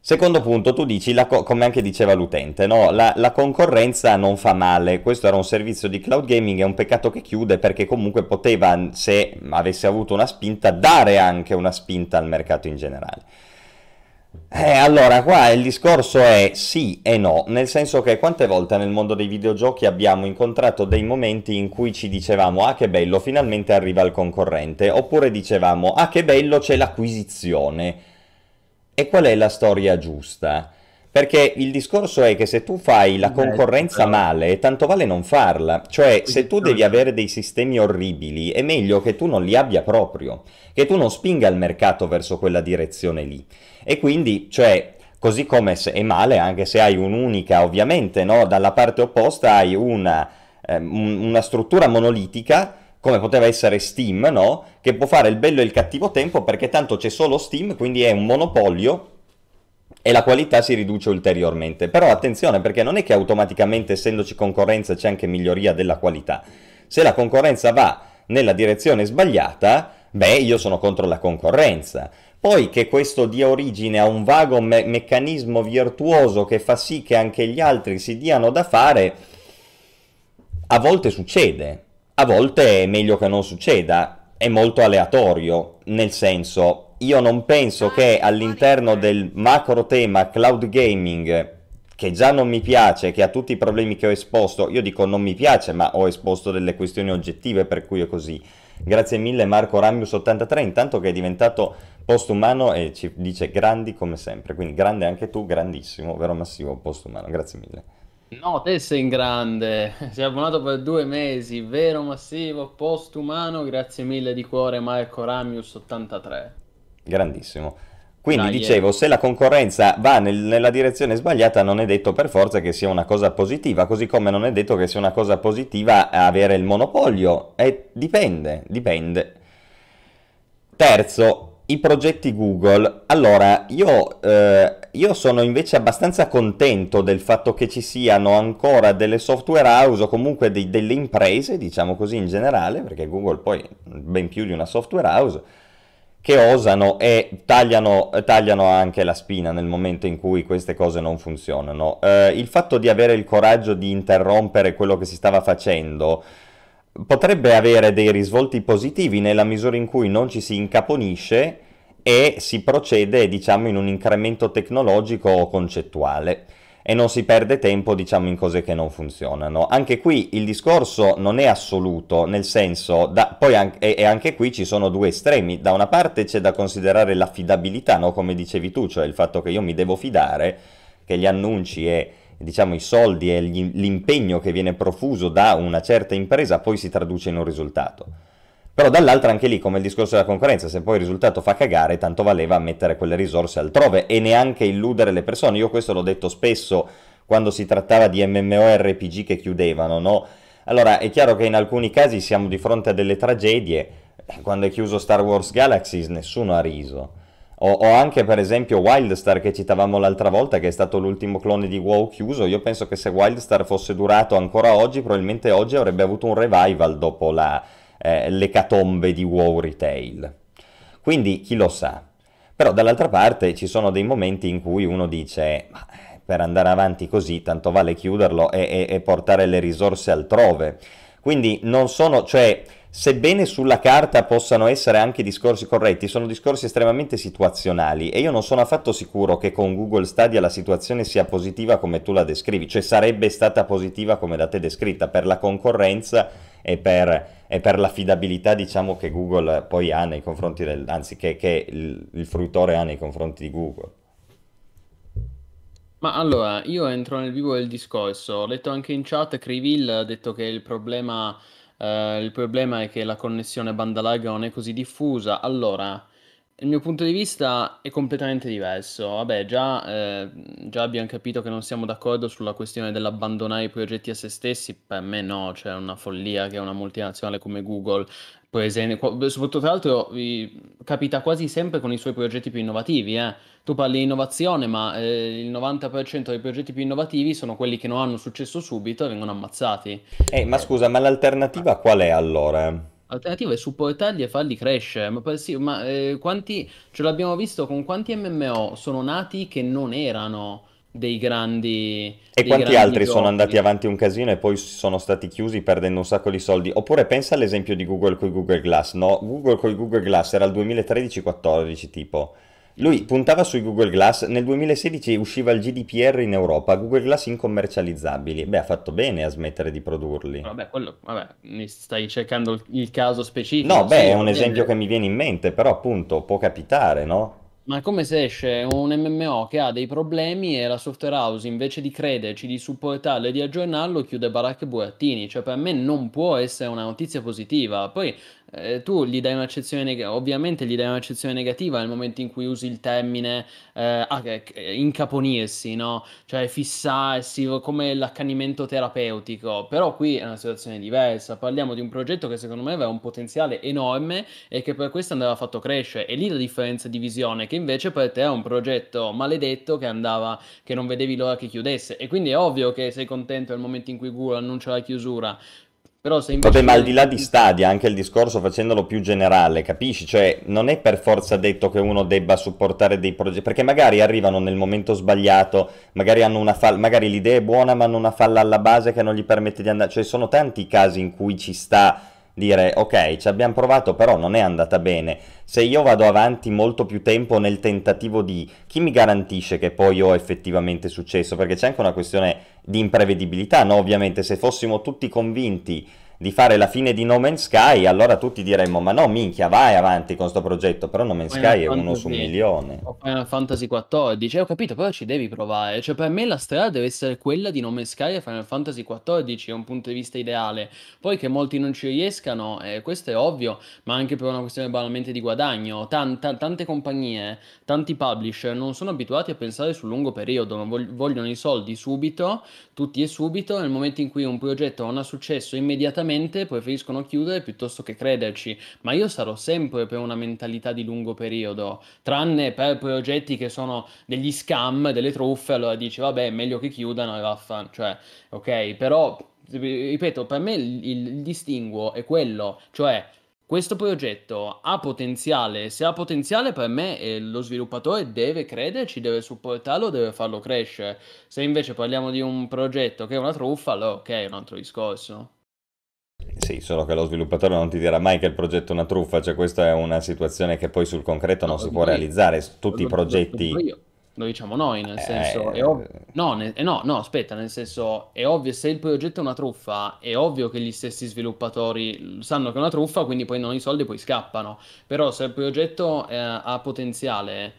Secondo punto, tu dici, come anche diceva l'utente, no? La concorrenza non fa male, questo era un servizio di cloud gaming, è un peccato che chiude perché comunque poteva, se avesse avuto una spinta, dare anche una spinta al mercato in generale. Allora qua il discorso è sì e no, nel senso che quante volte nel mondo dei videogiochi abbiamo incontrato dei momenti in cui ci dicevamo ah che bello, finalmente arriva il concorrente, oppure dicevamo ah che bello, c'è l'acquisizione. E qual è la storia giusta? Perché il discorso è che se tu fai la concorrenza male, tanto vale non farla. Cioè, se tu devi avere dei sistemi orribili, è meglio che tu non li abbia proprio, che tu non spinga il mercato verso quella direzione lì. E quindi, cioè, così come è male, anche se hai un'unica, ovviamente, no? Dalla parte opposta hai una struttura monolitica, come poteva essere Steam, no? Che può fare il bello e il cattivo tempo, perché tanto c'è solo Steam, quindi è un monopolio, e la qualità si riduce ulteriormente. Però attenzione, perché non è che automaticamente, essendoci concorrenza, c'è anche miglioria della qualità. Se la concorrenza va nella direzione sbagliata, beh, io sono contro la concorrenza. Poi che questo dia origine a un vago meccanismo virtuoso che fa sì che anche gli altri si diano da fare, a volte succede, a volte è meglio che non succeda, è molto aleatorio, nel senso... Io non penso che all'interno del macro tema cloud gaming, che già non mi piace, che ha tutti i problemi che ho esposto, io dico non mi piace, ma ho esposto delle questioni oggettive per cui è così. Grazie mille Marco Ramius 83, intanto che è diventato postumano e ci dice grandi come sempre, quindi grande anche tu, grandissimo, vero Massimo, postumano, grazie mille. No, te sei in grande, sei abbonato per 2 mesi, vero Massimo, postumano, grazie mille di cuore Marco Ramius 83. Grandissimo. Quindi dicevo, se la concorrenza va nella direzione sbagliata, non è detto per forza che sia una cosa positiva, così come non è detto che sia una cosa positiva avere il monopolio. Dipende. Terzo, i progetti Google. Allora, io sono invece abbastanza contento del fatto che ci siano ancora delle software house o comunque delle imprese, diciamo così in generale, perché Google poi ben più di una software house, che osano e tagliano anche la spina nel momento in cui queste cose non funzionano. Il fatto di avere il coraggio di interrompere quello che si stava facendo potrebbe avere dei risvolti positivi nella misura in cui non ci si incaponisce e si procede, diciamo, in un incremento tecnologico o concettuale e non si perde tempo, diciamo, in cose che non funzionano. Anche qui il discorso non è assoluto, nel senso, anche qui ci sono due estremi. Da una parte c'è da considerare l'affidabilità, no? Come dicevi tu, cioè il fatto che io mi devo fidare, che gli annunci e, diciamo, i soldi e l'impegno che viene profuso da una certa impresa poi si traduce in un risultato. Però dall'altra anche lì, come il discorso della concorrenza, se poi il risultato fa cagare, tanto valeva mettere quelle risorse altrove e neanche illudere le persone. Io questo l'ho detto spesso quando si trattava di MMORPG che chiudevano, no? Allora è chiaro che in alcuni casi siamo di fronte a delle tragedie. Quando è chiuso Star Wars Galaxies nessuno ha riso. O anche per esempio Wildstar, che citavamo l'altra volta, che è stato l'ultimo clone di WoW chiuso. Io penso che se Wildstar fosse durato ancora oggi, probabilmente oggi avrebbe avuto un revival dopo l'ecatombe di WoW Retail. Quindi chi lo sa. Però dall'altra parte ci sono dei momenti in cui uno dice: ma per andare avanti così tanto vale chiuderlo e portare le risorse altrove. Quindi non sono, cioè, sebbene sulla carta possano essere anche discorsi corretti, sono discorsi estremamente situazionali e io non sono affatto sicuro che con Google Stadia la situazione sia positiva come tu la descrivi, cioè sarebbe stata positiva come da te descritta per la concorrenza e per l'affidabilità, diciamo, che Google poi ha nei confronti che il fruitore ha nei confronti di Google. Ma allora, io entro nel vivo del discorso, ho detto anche in chat, Crivil ha detto che il problema è che la connessione a banda larga non è così diffusa. Allora, il mio punto di vista è completamente diverso. Vabbè, già abbiamo capito che non siamo d'accordo sulla questione dell'abbandonare i progetti a se stessi. Per me no, cioè è una follia che una multinazionale come Google, soprattutto tra l'altro, capita quasi sempre con i suoi progetti più innovativi, eh. Tu parli di innovazione, ma il 90% dei progetti più innovativi sono quelli che non hanno successo subito e vengono ammazzati. Ma scusa, ma l'alternativa qual è allora? L'alternativa è supportarli e farli crescere, ma quanti ce l'abbiamo visto con quanti MMO sono nati che non erano dei grandi giochi. Sono andati avanti un casino e poi sono stati chiusi perdendo un sacco di soldi. Oppure pensa all'esempio di Google con Google Glass, no? Google con Google Glass era il 2013-14 tipo. Lui puntava sui Google Glass, nel 2016 usciva il GDPR in Europa, Google Glass incommercializzabili. Beh, ha fatto bene a smettere di produrli. Vabbè, mi stai cercando il caso specifico. No, beh, è un esempio che mi viene in mente, però appunto può capitare, no? Ma come se esce un MMO che ha dei problemi e la software house, invece di crederci, di supportarlo e di aggiornarlo, chiude baracche e burattini. Cioè per me non può essere una notizia positiva. Poi tu gli dai un'accezione negativa, ovviamente gli dai un'accezione negativa nel momento in cui usi il termine incaponirsi, no? Cioè fissarsi come l'accanimento terapeutico. Però qui è una situazione diversa, parliamo di un progetto che secondo me aveva un potenziale enorme e che per questo andava fatto crescere, e lì la differenza di visione, che invece per te è un progetto maledetto che non vedevi l'ora che chiudesse, e quindi è ovvio che sei contento nel momento in cui Google annuncia la chiusura. Però se invece... Vabbè, ma al di là di Stadia, anche il discorso facendolo più generale, capisci? Cioè, non è per forza detto che uno debba supportare dei progetti, perché magari arrivano nel momento sbagliato, magari hanno una falla, magari l'idea è buona ma hanno una falla alla base che non gli permette di andare. Cioè, sono tanti i casi in cui ci sta dire: ok, ci abbiamo provato però non è andata bene. Se io vado avanti molto più tempo nel tentativo di... chi mi garantisce che poi ho effettivamente successo? Perché c'è anche una questione di imprevedibilità, no? Ovviamente se fossimo tutti convinti di fare la fine di No Man's Sky, allora tutti diremmo ma no minchia vai avanti con sto progetto, però No Man's Sky è uno su un milione. Final Fantasy 14, ho capito, però ci devi provare, cioè per me la strada deve essere quella di No Man's Sky e Final Fantasy 14 è un punto di vista ideale, poi che molti non ci riescano questo è ovvio, ma anche per una questione banalmente di guadagno, tante compagnie, tanti publisher non sono abituati a pensare sul lungo periodo, non vogliono i soldi subito, tutti e subito, nel momento in cui un progetto non ha successo immediatamente preferiscono chiudere piuttosto che crederci, ma io sarò sempre per una mentalità di lungo periodo, tranne per progetti che sono degli scam, delle truffe, allora dici vabbè è meglio che chiudano e vaffanculo, cioè ok, però ripeto per me il distinguo è quello, cioè questo progetto ha potenziale, se ha potenziale per me lo sviluppatore deve crederci, deve supportarlo, deve farlo crescere, se invece parliamo di un progetto che è una truffa allora ok è un altro discorso. Sì, solo che lo sviluppatore non ti dirà mai che il progetto è una truffa, cioè questa è una situazione che poi sul concreto non si può realizzare, tutti i progetti... Lo diciamo noi, nel senso... nel senso è ovvio, se il progetto è una truffa, è ovvio che gli stessi sviluppatori sanno che è una truffa, quindi poi non hanno i soldi e poi scappano, però se il progetto ha potenziale...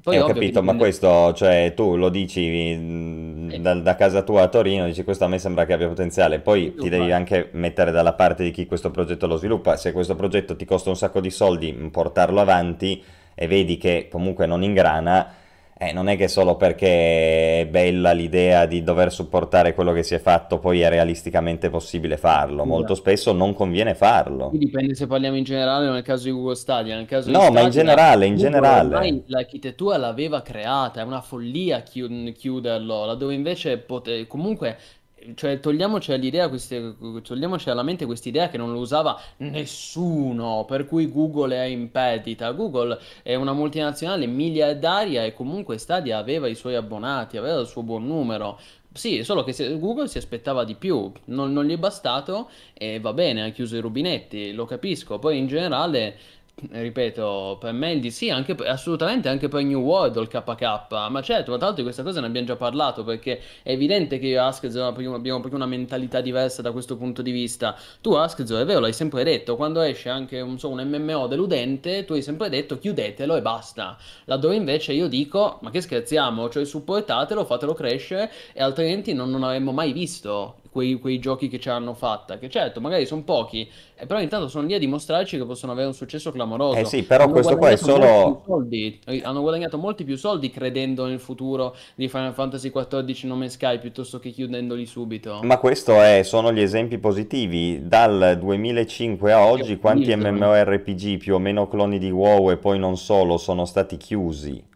Poi ho capito, ma questo, cioè, tu lo dici da casa tua a Torino, dici questo a me sembra che abbia potenziale, poi ti devi anche mettere dalla parte di chi questo progetto lo sviluppa, se questo progetto ti costa un sacco di soldi portarlo avanti e vedi che comunque non ingrana, non è che solo perché è bella l'idea di dover supportare quello che si è fatto poi è realisticamente possibile farlo, molto spesso non conviene farlo. Dipende se parliamo in generale o nel caso di Google Stadia, nel caso di Stadia, ma in generale. Ormai l'architettura l'aveva creata, è una follia chiuderlo, laddove invece comunque... Cioè togliamoci alla mente quest'idea che non lo usava nessuno, per cui Google è in perdita. Google è una multinazionale miliardaria e comunque Stadia aveva i suoi abbonati, aveva il suo buon numero. Sì, solo che Google si aspettava di più, non gli è bastato e va bene, ha chiuso i rubinetti, lo capisco. Poi in generale... Ripeto, per me il DC, assolutamente anche per New World o il KK, ma certo, tra l'altro di questa cosa ne abbiamo già parlato, perché è evidente che io e Askzoe abbiamo proprio una mentalità diversa da questo punto di vista. Tu Askzoe, è vero, l'hai sempre detto, quando esce anche un MMO deludente, tu hai sempre detto chiudetelo e basta, laddove invece io dico, ma che scherziamo, cioè supportatelo, fatelo crescere e altrimenti non avremmo mai visto quei giochi che ci hanno fatta, che certo magari sono pochi, però intanto sono lì a dimostrarci che possono avere un successo clamoroso. Sì, però hanno questo qua è solo... hanno guadagnato molti più soldi credendo nel futuro di Final Fantasy XIV, No Man's Sky, piuttosto che chiudendoli subito. Ma questo sono gli esempi positivi. Dal 2005 a oggi quanti MMORPG più o meno cloni di WoW e poi non solo sono stati chiusi?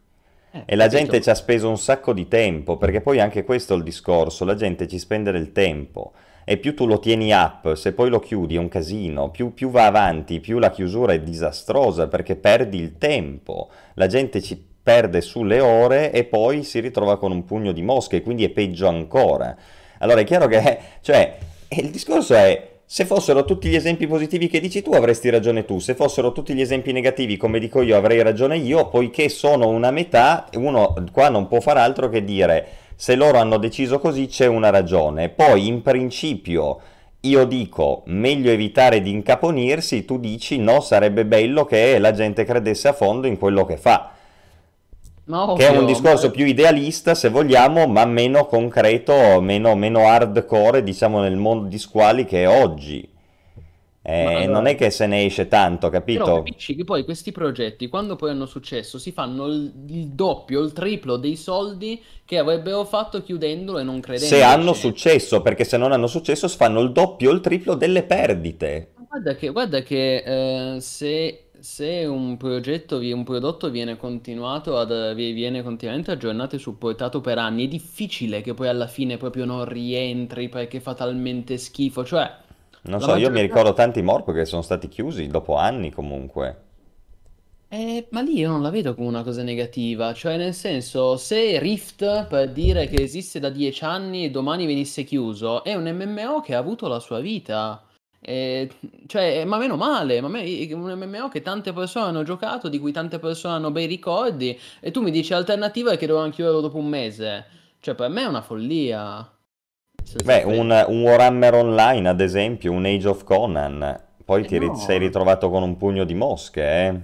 E la gente ci ha speso un sacco di tempo, perché poi anche questo è il discorso, la gente ci spende del tempo e più tu lo tieni up, se poi lo chiudi è un casino, più va avanti, più la chiusura è disastrosa perché perdi il tempo, la gente ci perde sulle ore e poi si ritrova con un pugno di mosche, quindi è peggio ancora. Allora è chiaro che, cioè, il discorso è... Se fossero tutti gli esempi positivi che dici tu avresti ragione tu, se fossero tutti gli esempi negativi come dico io avrei ragione io, poiché sono una metà, uno qua non può far altro che dire se loro hanno deciso così c'è una ragione, poi in principio io dico meglio evitare di incaponirsi, tu dici no sarebbe bello che la gente credesse a fondo in quello che fa. No, che è un discorso più idealista se vogliamo, ma meno concreto, meno hardcore diciamo nel mondo di squali che è oggi. Non è che se ne esce tanto, capito? Però capisci che poi questi progetti quando poi hanno successo si fanno il doppio, il triplo dei soldi che avrebbero fatto chiudendolo e non credendo. Se hanno successo, perché se non hanno successo si fanno il doppio, il triplo delle perdite. Guarda che se un prodotto viene continuato viene continuamente aggiornato e supportato per anni, è difficile che poi alla fine proprio non rientri perché fa talmente schifo, cioè... Non so, io mi ricordo tanti MMO che sono stati chiusi dopo anni comunque. Ma lì io non la vedo come una cosa negativa, cioè nel senso se Rift per dire che esiste da 10 anni e domani venisse chiuso, è un MMO che ha avuto la sua vita. Cioè, ma meno male, un MMO che tante persone hanno giocato, di cui tante persone hanno bei ricordi, e tu mi dici l'alternativa è che dovevano chiuderlo dopo un mese, cioè per me è una follia. Beh, un Warhammer Online, ad esempio, un Age of Conan, poi sei ritrovato con un pugno di mosche, eh?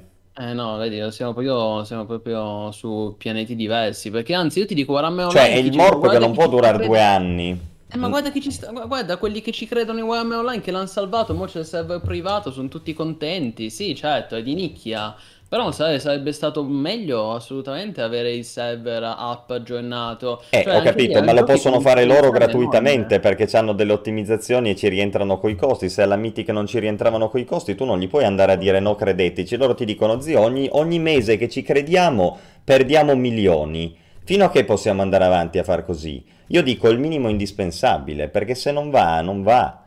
No, vedi, siamo proprio su pianeti diversi, perché anzi io ti dico Warhammer Online... Cioè, è il morbo che non può durare 2 anni. Ma guarda chi ci sta, guarda quelli che ci credono in Warhammer Online, che l'hanno salvato, mo c'è il server privato, sono tutti contenti, sì certo, è di nicchia, però sarebbe stato meglio assolutamente avere il server app aggiornato. Cioè, ho capito, ma lo possono fare loro gratuitamente, perché hanno delle ottimizzazioni e ci rientrano coi costi. Se alla Mythic non ci rientravano coi costi, tu non gli puoi andare a dire no, credetici. Loro ti dicono, zio, ogni mese che ci crediamo perdiamo milioni. Fino a che possiamo andare avanti a far così? Io dico il minimo indispensabile, perché se non va, non va.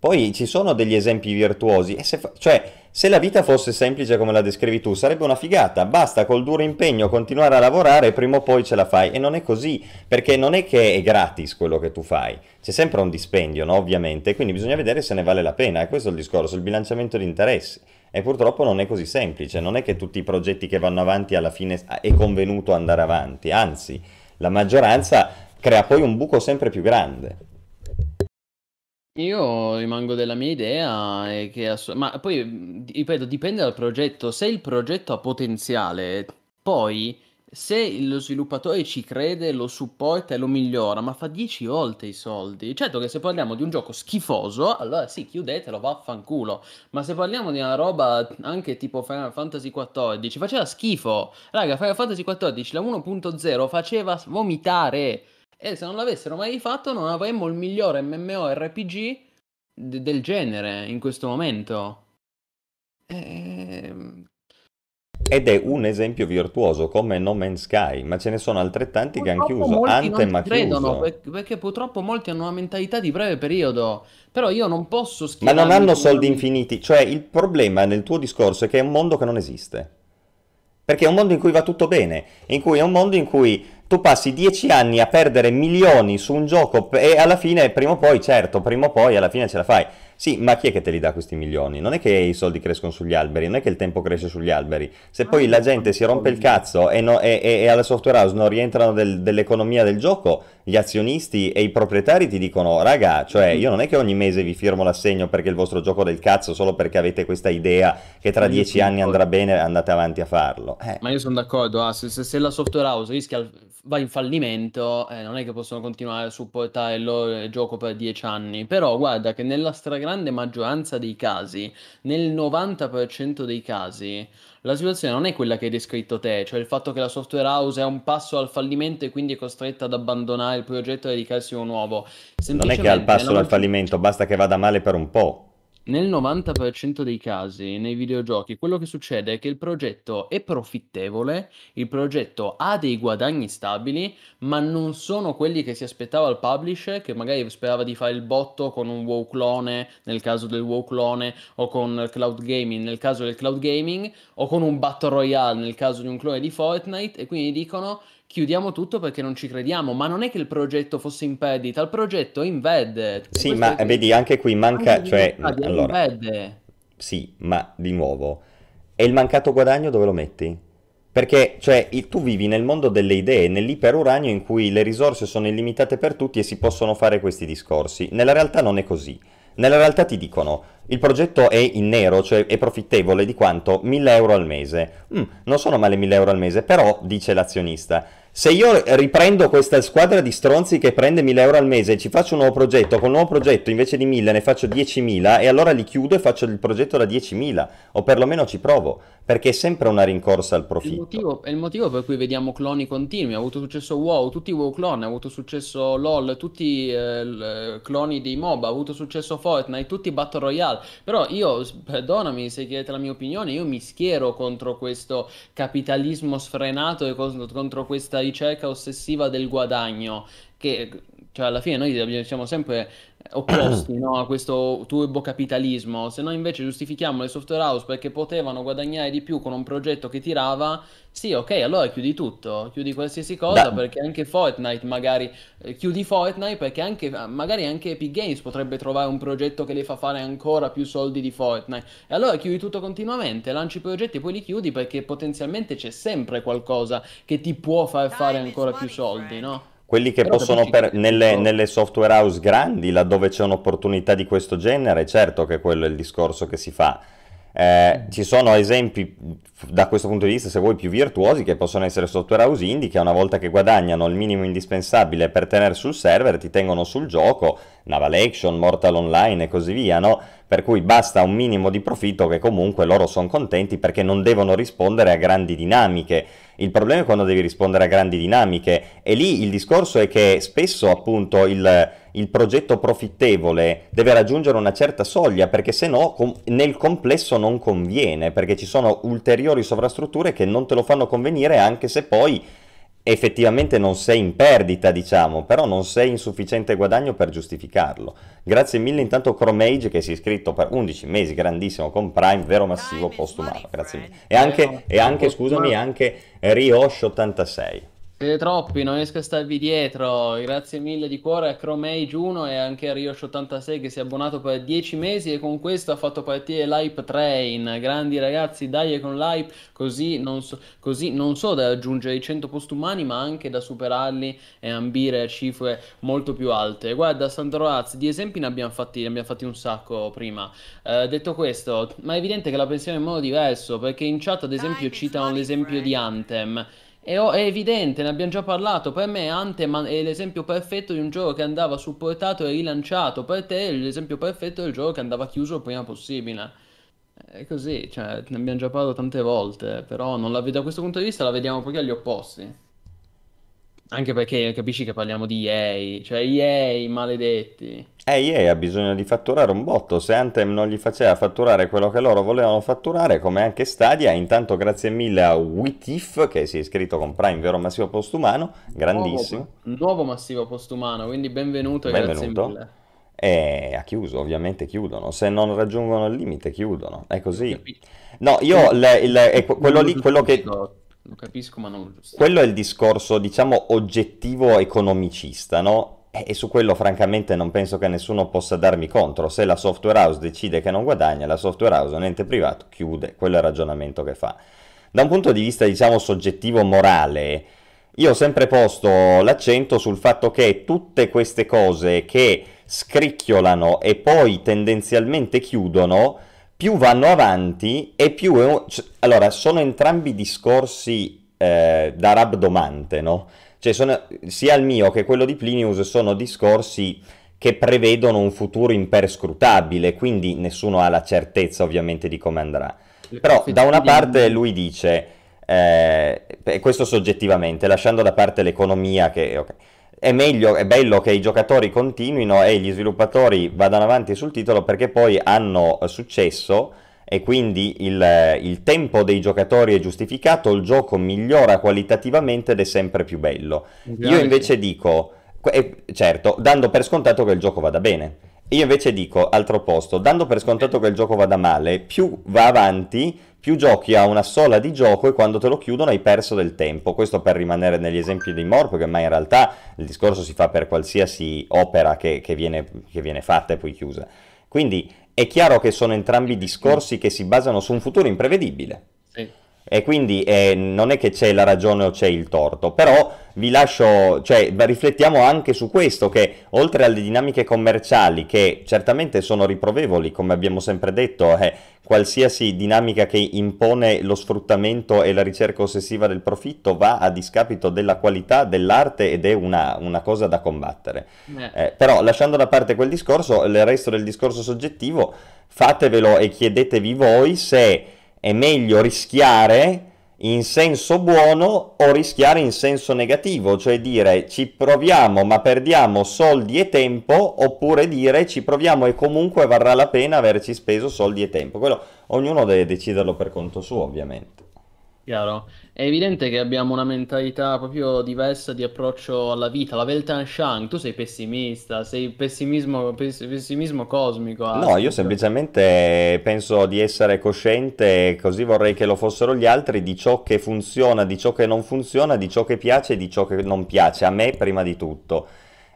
Poi ci sono degli esempi virtuosi, e se la vita fosse semplice come la descrivi tu, sarebbe una figata, basta col duro impegno continuare a lavorare e prima o poi ce la fai. E non è così, perché non è che è gratis quello che tu fai, c'è sempre un dispendio, no? Ovviamente, quindi bisogna vedere se ne vale la pena, e questo è il discorso, il bilanciamento di interessi. E purtroppo non è così semplice, non è che tutti i progetti che vanno avanti alla fine è convenuto andare avanti, anzi, la maggioranza crea poi un buco sempre più grande. Io rimango della mia idea, ma poi, ripeto, dipende dal progetto. Se il progetto ha potenziale, poi se lo sviluppatore ci crede, lo supporta e lo migliora, ma fa 10 volte i soldi. Certo che se parliamo di un gioco schifoso, allora sì, chiudetelo, vaffanculo. Ma se parliamo di una roba anche tipo Final Fantasy XIV, faceva schifo. Raga, Final Fantasy XIV, la 1.0, faceva vomitare. E se non l'avessero mai fatto non avremmo il migliore MMORPG del genere in questo momento. Ed è un esempio virtuoso come No Man's Sky, ma ce ne sono altrettanti purtroppo che hanno chiuso, Anthem ha chiuso. Perché purtroppo molti hanno una mentalità di breve periodo, però io non posso schierarmi... Ma non hanno soldi infiniti, cioè il problema nel tuo discorso è che è un mondo che non esiste. Perché è un mondo in cui va tutto bene, è un mondo in cui tu passi 10 anni a perdere milioni su un gioco e alla fine, prima o poi, certo, prima o poi alla fine ce la fai. Sì, ma chi è che te li dà questi milioni? Non è che i soldi crescono sugli alberi, non è che il tempo cresce sugli alberi. Se poi la gente si rompe il cazzo e alla software house non rientrano dell'economia del gioco, gli azionisti e i proprietari ti dicono, raga, cioè io non è che ogni mese vi firmo l'assegno perché il vostro gioco del cazzo, solo perché avete questa idea che tra 10 anni andrà bene, andate avanti a farlo. Ma io sono d'accordo, se la software house rischia, va in fallimento, non è che possono continuare a supportare il loro gioco per 10 anni. Però guarda che nella stragrande maggioranza dei casi, nel 90% dei casi, la situazione non è quella che hai descritto te, cioè il fatto che la software house è un passo al fallimento e quindi è costretta ad abbandonare il progetto e dedicarsi a un nuovo. Non è che è al passo al fallimento, basta che vada male per un po'. Nel 90% dei casi, nei videogiochi, quello che succede è che il progetto è profittevole, il progetto ha dei guadagni stabili, ma non sono quelli che si aspettava il publisher, che magari sperava di fare il botto con un WoW clone, nel caso del WoW clone, o con cloud gaming, nel caso del cloud gaming, o con un battle royale, nel caso di un clone di Fortnite, e quindi dicono... Chiudiamo tutto perché non ci crediamo, ma non è che il progetto fosse in perdita, il progetto è in verde. Sì, ma vedi, anche qui manca, cioè, allora, sì, ma di nuovo, e il mancato guadagno dove lo metti? Perché, cioè, tu vivi nel mondo delle idee, nell'iperuranio in cui le risorse sono illimitate per tutti e si possono fare questi discorsi. Nella realtà non è così. Nella realtà ti dicono, il progetto è in nero, cioè è profittevole di quanto? 1.000 euro al mese. Non sono male 1.000 euro al mese, però, dice l'azionista, se io riprendo questa squadra di stronzi che prende 1.000 euro al mese e ci faccio un nuovo progetto, con un nuovo progetto invece di 1.000 ne faccio 10.000 e allora li chiudo e faccio il progetto da 10.000, o perlomeno ci provo, perché è sempre una rincorsa al profitto. È il motivo per cui vediamo cloni continui, ha avuto successo WoW, tutti WoW clone, ha avuto successo LOL, tutti cloni dei MOBA, ha avuto successo Fortnite, tutti Battle Royale. Però io, perdonami se chiedete la mia opinione, io mi schiero contro questo capitalismo sfrenato e contro questa ricerca ossessiva del guadagno, che cioè alla fine noi siamo sempre opposti a questo turbo capitalismo. Se noi invece giustifichiamo le software house perché potevano guadagnare di più con un progetto che tirava, sì, ok, allora chiudi tutto, chiudi qualsiasi cosa, perché anche Fortnite magari chiudi Fortnite perché magari anche Epic Games potrebbe trovare un progetto che le fa fare ancora più soldi di Fortnite, e allora chiudi tutto continuamente, lanci progetti e poi li chiudi, perché potenzialmente c'è sempre qualcosa che ti può far fare ancora più soldi, no? Quelli che però possono, nelle software house grandi, laddove c'è un'opportunità di questo genere, certo che quello è il discorso che si fa. Ci sono esempi da questo punto di vista, se vuoi, più virtuosi, che possono essere software house indie, che una volta che guadagnano il minimo indispensabile per tenere sul server, ti tengono sul gioco, Naval Action, Mortal Online e così via, no? Per cui basta un minimo di profitto che comunque loro sono contenti, perché non devono rispondere a grandi dinamiche. Il problema è quando devi rispondere a grandi dinamiche, e lì il discorso è che spesso appunto il progetto profittevole deve raggiungere una certa soglia, perché se no nel complesso non conviene, perché ci sono ulteriori sovrastrutture che non te lo fanno convenire, anche se poi effettivamente non sei in perdita, diciamo, però non sei in sufficiente guadagno per giustificarlo. Grazie mille intanto Chromage, che si è iscritto per 11 mesi, grandissimo, con Prime, vero massivo postumano, grazie mille. E anche scusami, anche Riosh86. Siete troppi, non riesco a starvi dietro. Grazie mille di cuore a Chromage1 e anche a Riosh86, che si è abbonato per 10 mesi e con questo ha fatto partire l'hype train. Grandi ragazzi, dai, con l'hype, così non so da raggiungere i 100 postumani, ma anche da superarli e ambire a cifre molto più alte. Guarda Sandroaz, di esempi ne abbiamo fatti un sacco prima. Detto questo, ma è evidente che la pensiamo in modo diverso, perché in chat ad esempio citano l'esempio di Anthem. È evidente, ne abbiamo già parlato. Per me Anthem è l'esempio perfetto di un gioco che andava supportato e rilanciato. Per te l'esempio perfetto del gioco che andava chiuso il prima possibile. È così, cioè, ne abbiamo già parlato tante volte. Però non la vedo, da questo punto di vista la vediamo proprio agli opposti. Anche perché capisci che parliamo di EA. Cioè EA, maledetti. EA ha bisogno di fatturare un botto. Se Anthem non gli faceva fatturare quello che loro volevano fatturare, come anche Stadia. Intanto grazie mille a Witif, che si è iscritto con Prime, vero massivo postumano, grandissimo. Nuovo massivo postumano, quindi benvenuto e grazie mille. E ha chiuso, ovviamente chiudono. Se non raggiungono il limite chiudono, è così. No, io quello che... Lo capisco, ma non giusto. Quello è il discorso, diciamo, oggettivo economicista, no? E su quello francamente non penso che nessuno possa darmi contro. Se la software house decide che non guadagna, la software house è un ente privato, chiude. Quello è il ragionamento che fa. Da un punto di vista, diciamo, soggettivo morale, io ho sempre posto l'accento sul fatto che tutte queste cose che scricchiolano e poi tendenzialmente chiudono, più vanno avanti e più... Allora, sono entrambi discorsi da rabdomante, no? Cioè, sia il mio che quello di Plinius sono discorsi che prevedono un futuro imperscrutabile, quindi nessuno ha la certezza, ovviamente, di come andrà. Però, da una parte, lui dice, questo soggettivamente, lasciando da parte l'economia, che... Okay, è meglio, è bello che i giocatori continuino e gli sviluppatori vadano avanti sul titolo, perché poi hanno successo e quindi il tempo dei giocatori è giustificato, il gioco migliora qualitativamente ed è sempre più bello. Io invece dico, certo, dando per scontato che il gioco vada bene. Io invece dico, altro posto, dando per scontato che il gioco vada male, più va avanti, più giochi a una sola di gioco e quando te lo chiudono hai perso del tempo. Questo per rimanere negli esempi di Mor, perché mai in realtà il discorso si fa per qualsiasi opera che viene fatta e poi chiusa. Quindi è chiaro che sono entrambi discorsi che si basano su un futuro imprevedibile. Sì. E quindi non è che c'è la ragione o c'è il torto, però vi lascio, cioè, riflettiamo anche su questo, che oltre alle dinamiche commerciali, che certamente sono riprovevoli, come abbiamo sempre detto, qualsiasi dinamica che impone lo sfruttamento e la ricerca ossessiva del profitto va a discapito della qualità dell'arte ed è una cosa da combattere. Però lasciando da parte quel discorso, il resto del discorso soggettivo fatevelo e chiedetevi voi se è meglio rischiare in senso buono o rischiare in senso negativo, cioè dire ci proviamo ma perdiamo soldi e tempo, oppure dire ci proviamo e comunque varrà la pena averci speso soldi e tempo. Quello ognuno deve deciderlo per conto suo, ovviamente. Chiaro. È evidente che abbiamo una mentalità proprio diversa di approccio alla vita, la Weltanschauung. Tu sei pessimista, sei pessimismo cosmico. No, io semplicemente penso di essere cosciente, così vorrei che lo fossero gli altri, di ciò che funziona, di ciò che non funziona, di ciò che piace e di ciò che non piace, a me prima di tutto.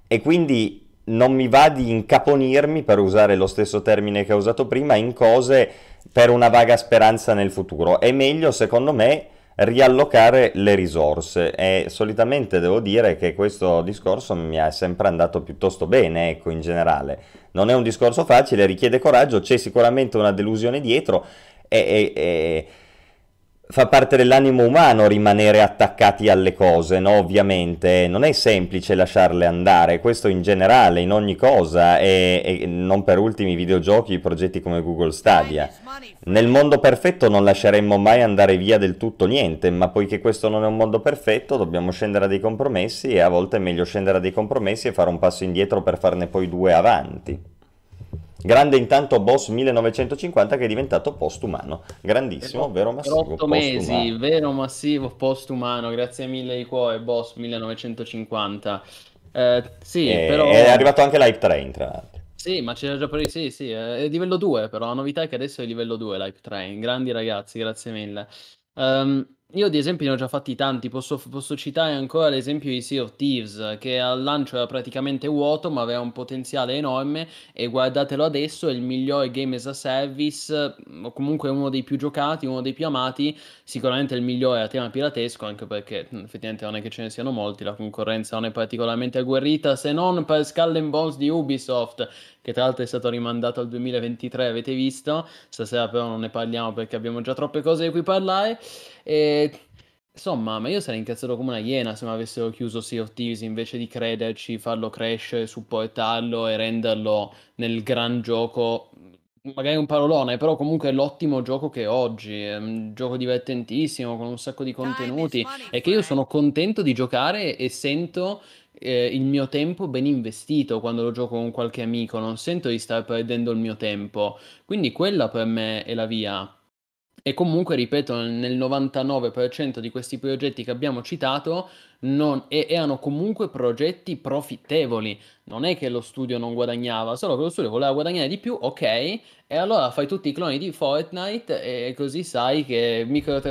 E quindi non mi va di incaponirmi, per usare lo stesso termine che ho usato prima, in cose per una vaga speranza nel futuro. È meglio, secondo me, riallocare le risorse, e solitamente devo dire che questo discorso mi è sempre andato piuttosto bene, ecco, in generale. Non è un discorso facile, richiede coraggio, c'è sicuramente una delusione dietro e fa parte dell'animo umano rimanere attaccati alle cose, no? Ovviamente non è semplice lasciarle andare, questo in generale, in ogni cosa, e non per ultimi i videogiochi, i progetti come Google Stadia. Nel mondo perfetto non lasceremmo mai andare via del tutto niente, ma poiché questo non è un mondo perfetto dobbiamo scendere a dei compromessi, e a volte è meglio scendere a dei compromessi e fare un passo indietro per farne poi due avanti. Grande intanto Boss 1950, che è diventato postumano. Grandissimo, vero massivo, postumano. Vero massivo, postumano. Grazie mille ai cuori, Boss 1950. Sì, però... È arrivato anche l'Hype Train, tra l'altro. Sì, ma c'era già per il... Sì, sì, è livello 2, però la novità è che adesso è livello 2 l'Hype Train. Grandi ragazzi, grazie mille. Io di esempi ne ho già fatti tanti, posso citare ancora l'esempio di Sea of Thieves, che al lancio era praticamente vuoto ma aveva un potenziale enorme, e guardatelo adesso, è il migliore game as a service, o comunque uno dei più giocati, uno dei più amati, sicuramente il migliore a tema piratesco, anche perché effettivamente non è che ce ne siano molti, la concorrenza non è particolarmente agguerrita, se non per Skull and Bones di Ubisoft, che tra l'altro è stato rimandato al 2023, avete visto, stasera però non ne parliamo perché abbiamo già troppe cose di cui parlare. E insomma, ma io sarei incazzato come una iena se mi avessero chiuso Sea of Thieves invece di crederci, farlo crescere, supportarlo e renderlo nel gran gioco, magari un parolone, però comunque l'ottimo gioco che è oggi, è un gioco divertentissimo con un sacco di contenuti e che io sono contento di giocare e sento il mio tempo ben investito quando lo gioco con qualche amico, non sento di stare perdendo il mio tempo, quindi quella per me è la via. E comunque, ripeto, nel 99% di questi progetti che abbiamo citato erano comunque progetti profittevoli. Non è che lo studio non guadagnava, solo che lo studio voleva guadagnare di più, ok, e allora fai tutti i cloni di Fortnite e così sai che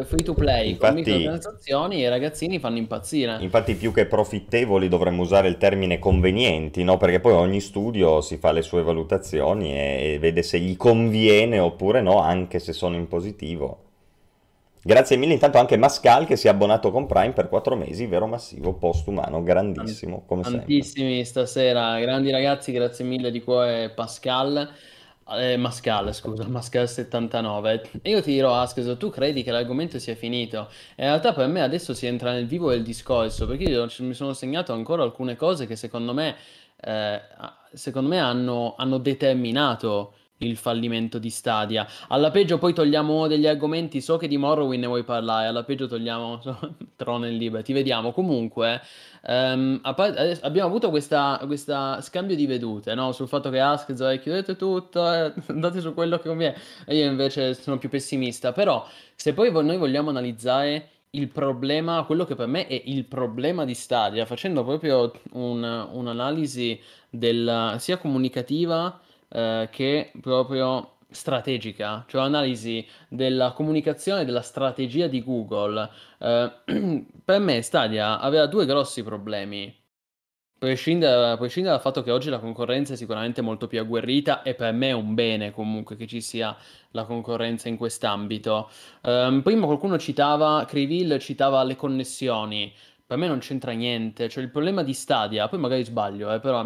free to play, infatti, con microtransazioni, i ragazzini fanno impazzire. Infatti più che profittevoli dovremmo usare il termine convenienti, no? Perché poi ogni studio si fa le sue valutazioni e vede se gli conviene oppure no, anche se sono in positivo. Grazie mille intanto anche Mascal, che si è abbonato con Prime per 4 mesi, vero massivo, postumano, grandissimo come tantissimi sempre. Stasera, grandi ragazzi, grazie mille di cuore Pascal, Mascal scusa, Mascal 79. E io ti dirò, Askzoe, tu credi che l'argomento sia finito? In realtà per me adesso si entra nel vivo del discorso, perché io mi sono segnato ancora alcune cose che secondo me hanno determinato il fallimento di Stadia. Alla peggio poi togliamo uno degli argomenti, so che di Morrowind ne vuoi parlare, alla peggio togliamo Throne and Liberty, vediamo. Comunque abbiamo avuto questa scambio di vedute, no? Sul fatto che Askzoe, chiudete tutto, andate su quello che conviene, io invece sono più pessimista. Però se poi noi vogliamo analizzare il problema, quello che per me è il problema di Stadia, facendo proprio un'analisi sia comunicativa che proprio strategica, cioè analisi della comunicazione e della strategia di Google, per me Stadia aveva due grossi problemi, prescindere dal fatto che oggi la concorrenza è sicuramente molto più agguerrita, e per me è un bene comunque che ci sia la concorrenza in quest'ambito. Prima qualcuno citava, Crivil citava le connessioni, per me non c'entra niente, cioè il problema di Stadia, poi magari sbaglio, però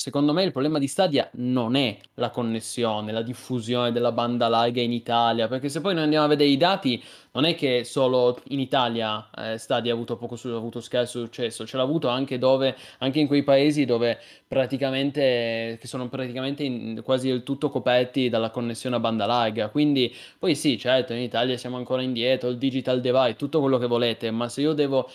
secondo me il problema di Stadia non è la connessione, la diffusione della banda larga in Italia, perché se poi noi andiamo a vedere i dati, non è che solo in Italia Stadia ha avuto scarso successo, ce l'ha avuto anche in quei paesi dove praticamente, che sono praticamente quasi del tutto coperti dalla connessione a banda larga. Quindi poi sì, certo, in Italia siamo ancora indietro, il digital divide, tutto quello che volete, ma se io devo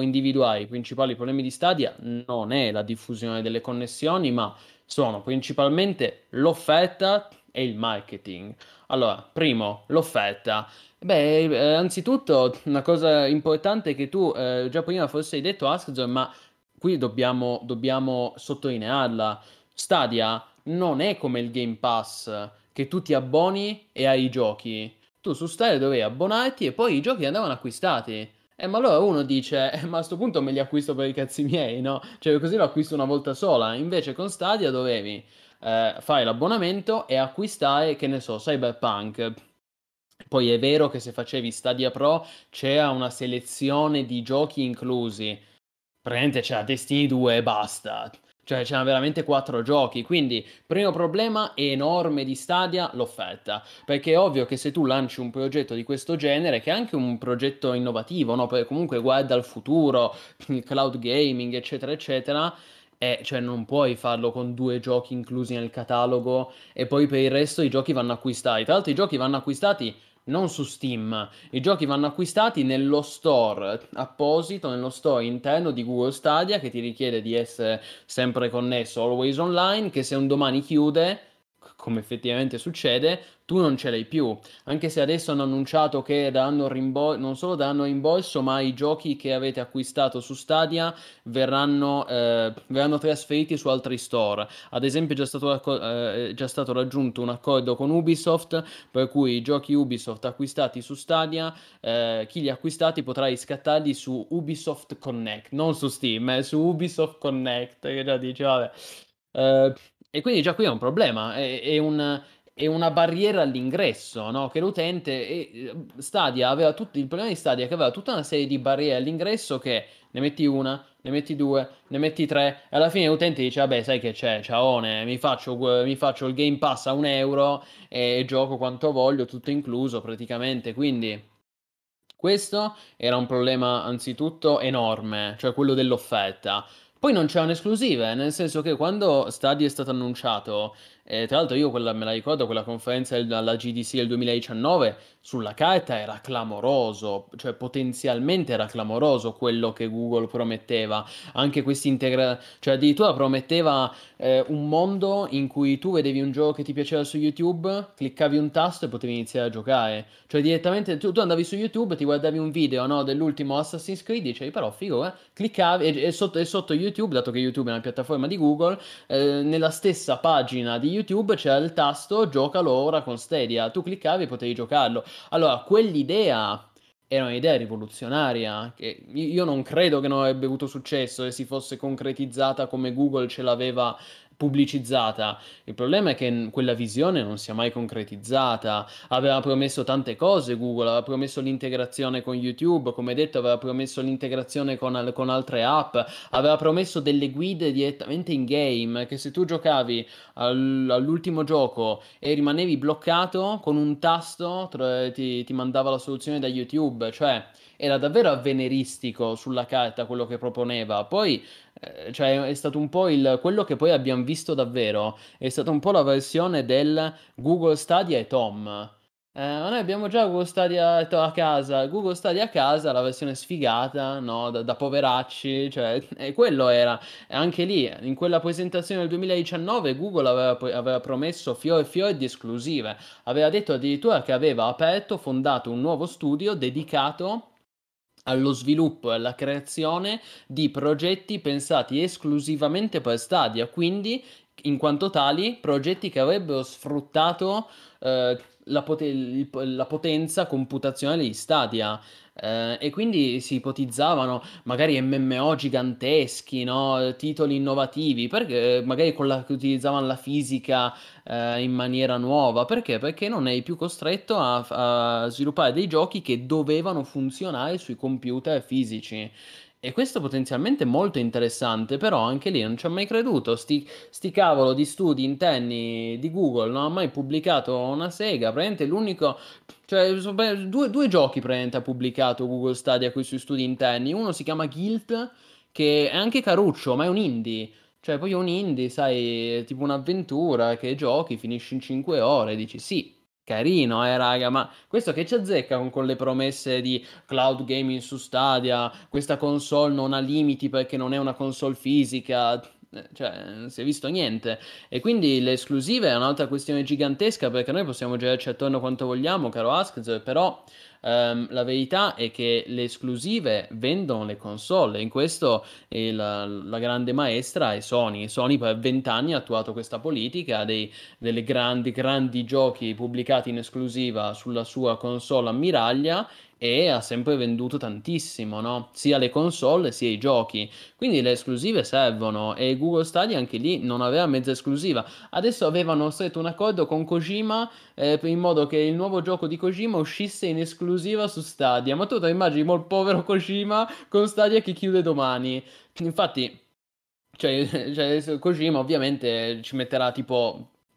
individuare i principali problemi di Stadia, non è la diffusione delle connessioni, ma sono principalmente l'offerta e il marketing. Allora, primo, l'offerta. Beh, anzitutto una cosa importante che tu già prima forse hai detto, Askzoe, ma qui dobbiamo sottolinearla. Stadia non è come il Game Pass, che tu ti abboni e hai i giochi. Tu su Stadia dovevi abbonarti e poi i giochi andavano acquistati. Ma allora uno dice, ma a sto punto me li acquisto per i cazzi miei, no? Cioè così lo acquisto una volta sola. Invece con Stadia dovevi fare l'abbonamento e acquistare, che ne so, Cyberpunk. Poi è vero che se facevi Stadia Pro c'era una selezione di giochi inclusi. Praticamente c'era Destiny 2 e basta. Cioè c'erano veramente 4 giochi, quindi primo problema enorme di Stadia, l'offerta, perché è ovvio che se tu lanci un progetto di questo genere, che è anche un progetto innovativo, no? Perché comunque guarda al futuro, il cloud gaming eccetera eccetera, cioè non puoi farlo con 2 giochi inclusi nel catalogo e poi per il resto i giochi vanno acquistati. Tra l'altro i giochi vanno acquistati non su Steam, i giochi vanno acquistati nello store apposito, nello store interno di Google Stadia, che ti richiede di essere sempre connesso, always online, che se un domani chiude, come effettivamente succede, tu non ce l'hai più. Anche se adesso hanno annunciato che daranno non solo daranno rimborso, ma i giochi che avete acquistato su Stadia verranno trasferiti su altri store. Ad esempio è già stato raggiunto un accordo con Ubisoft, per cui i giochi Ubisoft acquistati su Stadia, chi li ha acquistati potrà riscattarli su Ubisoft Connect, non su Steam, su Ubisoft Connect, che già dice vabbè... E quindi già qui è un problema, è una barriera all'ingresso, no? Che l'utente, Stadia aveva il problema di Stadia è che aveva tutta una serie di barriere all'ingresso, che ne metti una, ne metti due, ne metti tre, e alla fine l'utente dice vabbè sai che c'è, ciaone, mi faccio il Game Pass a €1 e gioco quanto voglio, tutto incluso praticamente, quindi... Questo era un problema anzitutto enorme, cioè quello dell'offerta. Poi non c'erano esclusive, nel senso che quando Stadia è stato annunciato, tra l'altro io me la ricordo, quella conferenza alla GDC del 2019, sulla carta era clamoroso, cioè potenzialmente era clamoroso quello che Google prometteva. Anche questi cioè addirittura prometteva un mondo in cui tu vedevi un gioco che ti piaceva su YouTube, cliccavi un tasto e potevi iniziare a giocare. Cioè direttamente tu andavi su YouTube, ti guardavi un video, no, dell'ultimo Assassin's Creed, dicevi però figo, cliccavi e sotto YouTube, dato che YouTube è una piattaforma di Google, nella stessa pagina di YouTube c'era il tasto giocalo ora con Stadia, tu cliccavi e potevi giocarlo. Allora quell'idea era un'idea rivoluzionaria, che io non credo che non avrebbe avuto successo se si fosse concretizzata come Google ce l'aveva pubblicizzata. Il problema è che quella visione non si è mai concretizzata. Aveva promesso tante cose Google, aveva promesso l'integrazione con YouTube, come detto aveva promesso l'integrazione con altre app, aveva promesso delle guide direttamente in game, che se tu giocavi all'ultimo gioco e rimanevi bloccato con un tasto ti mandava la soluzione da YouTube, cioè era davvero avveniristico sulla carta quello che proponeva. Poi cioè è stato un po' quello che poi abbiamo visto davvero, è stata un po' la versione del Google Stadia e Tom. Noi abbiamo già Google Stadia a casa, Google Stadia a casa, la versione sfigata, no? Da poveracci, cioè, e quello era. Anche lì, in quella presentazione del 2019, Google aveva promesso fior e fior di esclusive. Aveva detto addirittura che aveva fondato un nuovo studio dedicato allo sviluppo e alla creazione di progetti pensati esclusivamente per Stadia, quindi in quanto tali progetti che avrebbero sfruttato la potenza computazionale di Stadia, e quindi si ipotizzavano magari MMO giganteschi, no? Titoli innovativi, perché magari che utilizzavano la fisica in maniera nuova, perché non eri più costretto a sviluppare dei giochi che dovevano funzionare sui computer fisici. E questo potenzialmente molto interessante, però anche lì non ci ho mai creduto. Sti cavolo di studi interni di Google non ha mai pubblicato una sega. Praticamente l'unico, cioè due giochi praticamente ha pubblicato Google Stadia con i suoi studi interni. Uno si chiama Guilt, che è anche caruccio, ma è un indie. Cioè poi un indie, sai, tipo un'avventura che giochi, finisci in 5 ore, dici sì, carino, raga, ma questo che ci azzecca con le promesse di cloud gaming su Stadia, questa console non ha limiti perché non è una console fisica, cioè non si è visto niente. E quindi le esclusive è un'altra questione gigantesca, perché noi possiamo girarci attorno quanto vogliamo, caro Askzoe, però La verità è che le esclusive vendono le console, in questo la grande maestra è Sony. Sony per 20 anni ha attuato questa politica delle grandi giochi pubblicati in esclusiva sulla sua console ammiraglia, e ha sempre venduto tantissimo, no? Sia le console sia i giochi, quindi le esclusive servono, e Google Stadia anche lì non aveva mezza esclusiva. Adesso avevano stretto un accordo con Kojima in modo che il nuovo gioco di Kojima uscisse in esclusiva su Stadia, ma tu te lo immagini il povero Kojima con Stadia che chiude domani? Infatti Kojima ovviamente ci metterà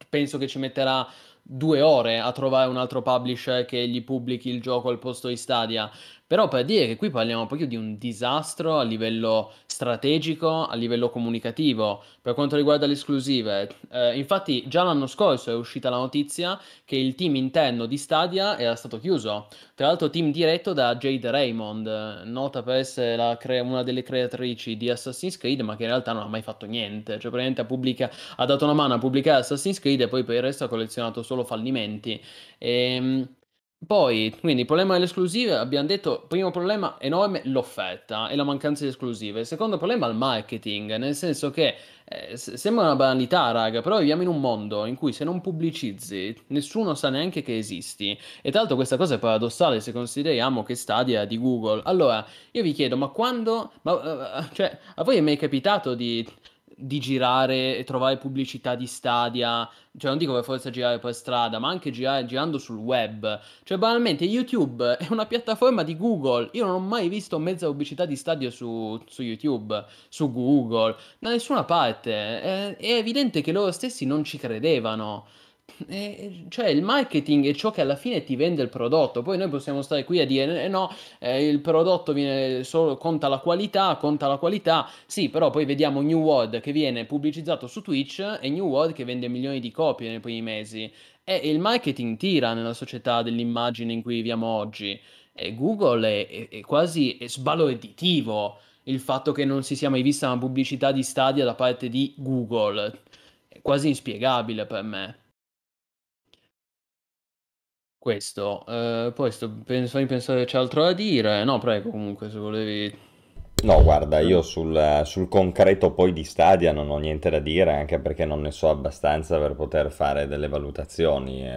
penso che ci metterà 2 ore a trovare un altro publisher che gli pubblichi il gioco al posto di Stadia. Però per dire che qui parliamo proprio di un disastro a livello strategico, a livello comunicativo, per quanto riguarda le esclusive. Infatti già l'anno scorso è uscita la notizia che il team interno di Stadia era stato chiuso. Tra l'altro team diretto da Jade Raymond, nota per essere una delle creatrici di Assassin's Creed, ma che in realtà non ha mai fatto niente. Cioè praticamente ha dato una mano a pubblicare Assassin's Creed e poi per il resto ha collezionato solo fallimenti. Poi, quindi, il problema delle esclusive, abbiamo detto, primo problema enorme, l'offerta e la mancanza di esclusive. Secondo problema, il marketing, nel senso che sembra una banalità, raga, però viviamo in un mondo in cui se non pubblicizzi nessuno sa neanche che esisti. E tra l'altro questa cosa è paradossale se consideriamo che Stadia è di Google. Allora, io vi chiedo, cioè, a voi è mai capitato di girare e trovare pubblicità di Stadia? Cioè non dico per forza girare per strada, ma anche girando sul web. Cioè banalmente YouTube è una piattaforma di Google, io non ho mai visto mezza pubblicità di Stadia su YouTube, su Google, da nessuna parte. È evidente che loro stessi non ci credevano. Cioè il marketing è ciò che alla fine ti vende il prodotto. Poi noi possiamo stare qui a dire il prodotto viene solo, conta la qualità, sì, però poi vediamo New World che viene pubblicizzato su Twitch e New World che vende milioni di copie nei primi mesi, e il marketing tira nella società dell'immagine in cui viviamo oggi, e Google è quasi sbalorditivo il fatto che non si sia mai vista una pubblicità di Stadia da parte di Google. È quasi inspiegabile per me questo. Poi penso di pensare che c'è altro da dire. No, prego, comunque, se volevi... No, guarda, io sul concreto poi di Stadia non ho niente da dire, anche perché non ne so abbastanza per poter fare delle valutazioni.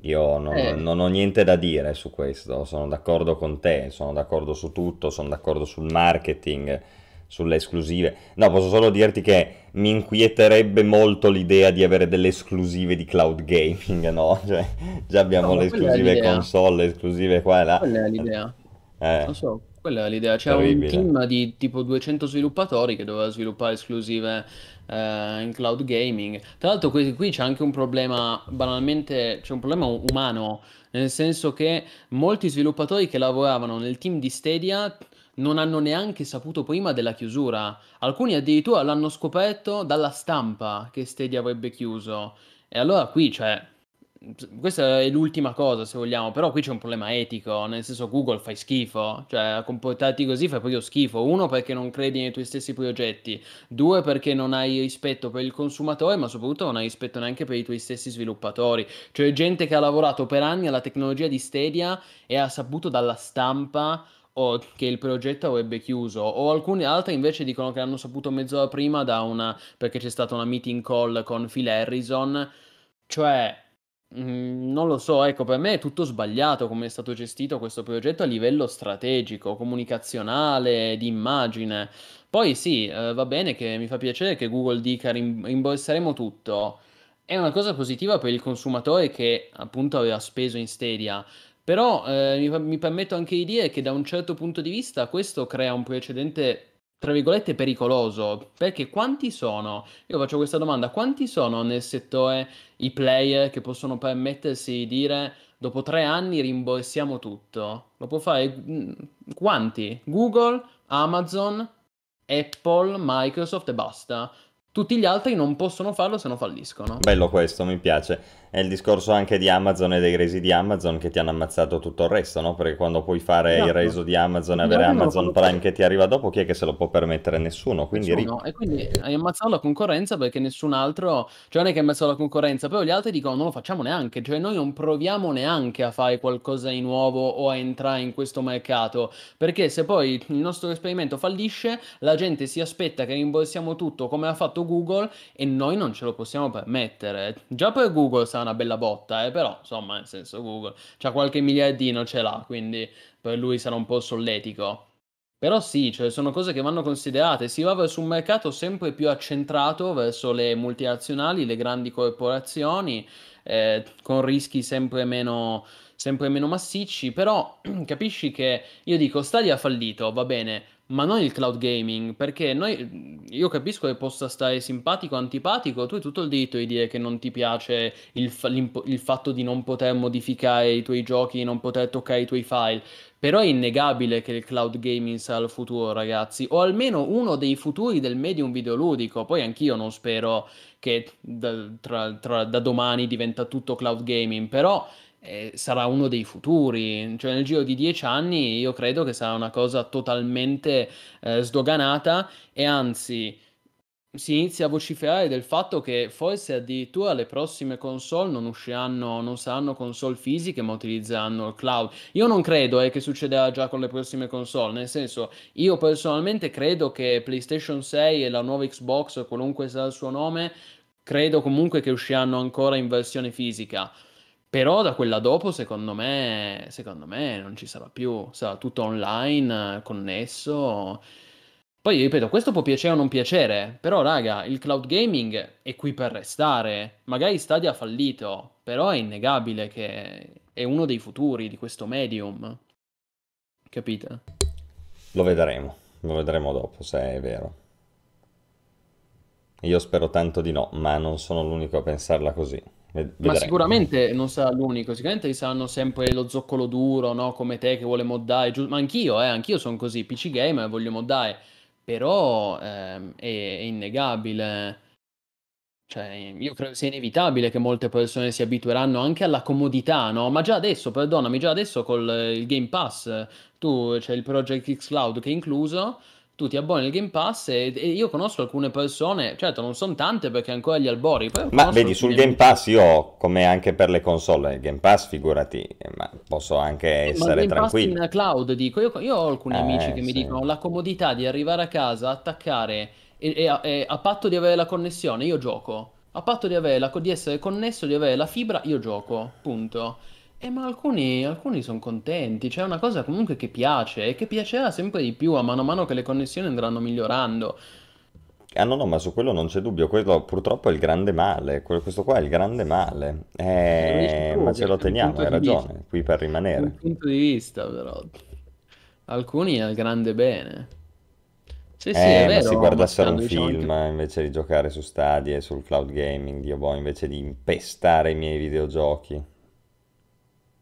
Io non ho niente da dire su questo, sono d'accordo con te, sono d'accordo su tutto, sono d'accordo sul marketing, sulle esclusive. No, posso solo dirti che mi inquieterebbe molto l'idea di avere delle esclusive di cloud gaming, no? Cioè, già abbiamo le esclusive console, le esclusive qua e là. Quella è l'idea. Non so, quella è l'idea. C'era un team di tipo 200 sviluppatori che doveva sviluppare esclusive in cloud gaming. Tra l'altro qui c'è anche un problema, banalmente, c'è un problema umano, nel senso che molti sviluppatori che lavoravano nel team di Stadia non hanno neanche saputo prima della chiusura. Alcuni addirittura l'hanno scoperto dalla stampa che Stadia avrebbe chiuso. E allora qui, cioè, questa è l'ultima cosa se vogliamo, però qui c'è un problema etico, nel senso Google, fai schifo, cioè a comportarti così fai proprio schifo. 1 perché non credi nei tuoi stessi progetti, 2 perché non hai rispetto per il consumatore, ma soprattutto non hai rispetto neanche per i tuoi stessi sviluppatori. Cioè gente che ha lavorato per anni alla tecnologia di Stadia e ha saputo dalla stampa o che il progetto avrebbe chiuso, o alcuni altri invece dicono che l'hanno saputo mezz'ora prima perché c'è stata una meeting call con Phil Harrison. Cioè non lo so, ecco, per me è tutto sbagliato come è stato gestito questo progetto a livello strategico, comunicazionale, di immagine. Poi sì, va bene che mi fa piacere che Google dica rimborseremo tutto, è una cosa positiva per il consumatore che appunto aveva speso in Stadia. Però mi permetto anche di dire che da un certo punto di vista questo crea un precedente, tra virgolette, pericoloso. Perché quanti sono, io faccio questa domanda, quanti sono nel settore i player che possono permettersi di dire dopo 3 anni rimborsiamo tutto? Lo può fare quanti? Google, Amazon, Apple, Microsoft e basta. Tutti gli altri non possono farlo, se no falliscono. Bello questo, mi piace. È il discorso anche di Amazon e dei resi di Amazon che ti hanno ammazzato tutto il resto, no? Perché quando puoi fare il reso di Amazon e avere Amazon Prime che ti arriva dopo, chi è che se lo può permettere? Nessuno. Quindi e quindi hai ammazzato la concorrenza, perché nessun altro... Cioè non è che hai ammazzato la concorrenza, però gli altri dicono non lo facciamo neanche. Cioè noi non proviamo neanche a fare qualcosa di nuovo o a entrare in questo mercato. Perché se poi il nostro esperimento fallisce, la gente si aspetta che rimborsiamo tutto come ha fatto Google, e noi non ce lo possiamo permettere. Già per Google sarà una bella botta, però insomma, nel senso, Google c'ha qualche miliardino, ce l'ha, quindi per lui sarà un po' solletico. Però sì, cioè, sono cose che vanno considerate. Si va verso un mercato sempre più accentrato verso le multinazionali, le grandi corporazioni, con rischi sempre meno massicci. Però capisci che io dico Stadia ha fallito, va bene, ma non il cloud gaming, perché io capisco che possa stare simpatico o antipatico, tu hai tutto il diritto di dire che non ti piace il fatto di non poter modificare i tuoi giochi, non poter toccare i tuoi file, però è innegabile che il cloud gaming sarà il futuro, ragazzi, o almeno uno dei futuri del medium videoludico. Poi anch'io non spero che da domani diventa tutto cloud gaming, però... sarà uno dei futuri, cioè nel giro di 10 anni io credo che sarà una cosa totalmente sdoganata, e anzi si inizia a vociferare del fatto che forse addirittura le prossime console non saranno console fisiche ma utilizzeranno il cloud. Io non credo che succederà già con le prossime console, nel senso, io personalmente credo che PlayStation 6 e la nuova Xbox, qualunque sarà il suo nome, credo comunque che usciranno ancora in versione fisica. Però da quella dopo, secondo me non ci sarà più, sarà tutto online, connesso. Poi ripeto, questo può piacere o non piacere, però raga, il cloud gaming è qui per restare. Magari Stadia ha fallito, però è innegabile che è uno dei futuri di questo medium. Capite? Lo vedremo dopo se è vero. Io spero tanto di no, ma non sono l'unico a pensarla così. Vedremo. Ma sicuramente non sarà l'unico, sicuramente ci saranno sempre lo zoccolo duro, no? Come te che vuole moddare, ma anch'io sono così, PC gamer, voglio moddare, però è innegabile, cioè io credo sia inevitabile che molte persone si abitueranno anche alla comodità, no? Ma già adesso, perdonami, già adesso col il Game Pass, c'è il Project X Cloud che è incluso, tu ti abboni al Game Pass e io conosco alcune persone, certo non sono tante perché ancora gli albori. Ma vedi, sul Game Pass io, come anche per le console, il Game Pass figurati, ma posso anche essere tranquillo. Ma il Game Pass in cloud, dico, io ho alcuni amici che mi dicono la comodità di arrivare a casa, attaccare e a patto di avere la connessione, io gioco. A patto di essere connesso, di avere la fibra, io gioco, punto. Ma alcuni sono contenti, cioè è una cosa comunque che piace e che piacerà sempre di più a mano che le connessioni andranno migliorando. Ah no, ma su quello non c'è dubbio, quello purtroppo è il grande male, questo qua è il grande male, ma ce lo teniamo, hai ragione, qui per rimanere. Dal punto di vista però, alcuni è il grande bene. Sì, è vero, ma si guardassero un film anche... invece di giocare su Stadia e sul cloud gaming, Dio boh, invece di impestare i miei videogiochi.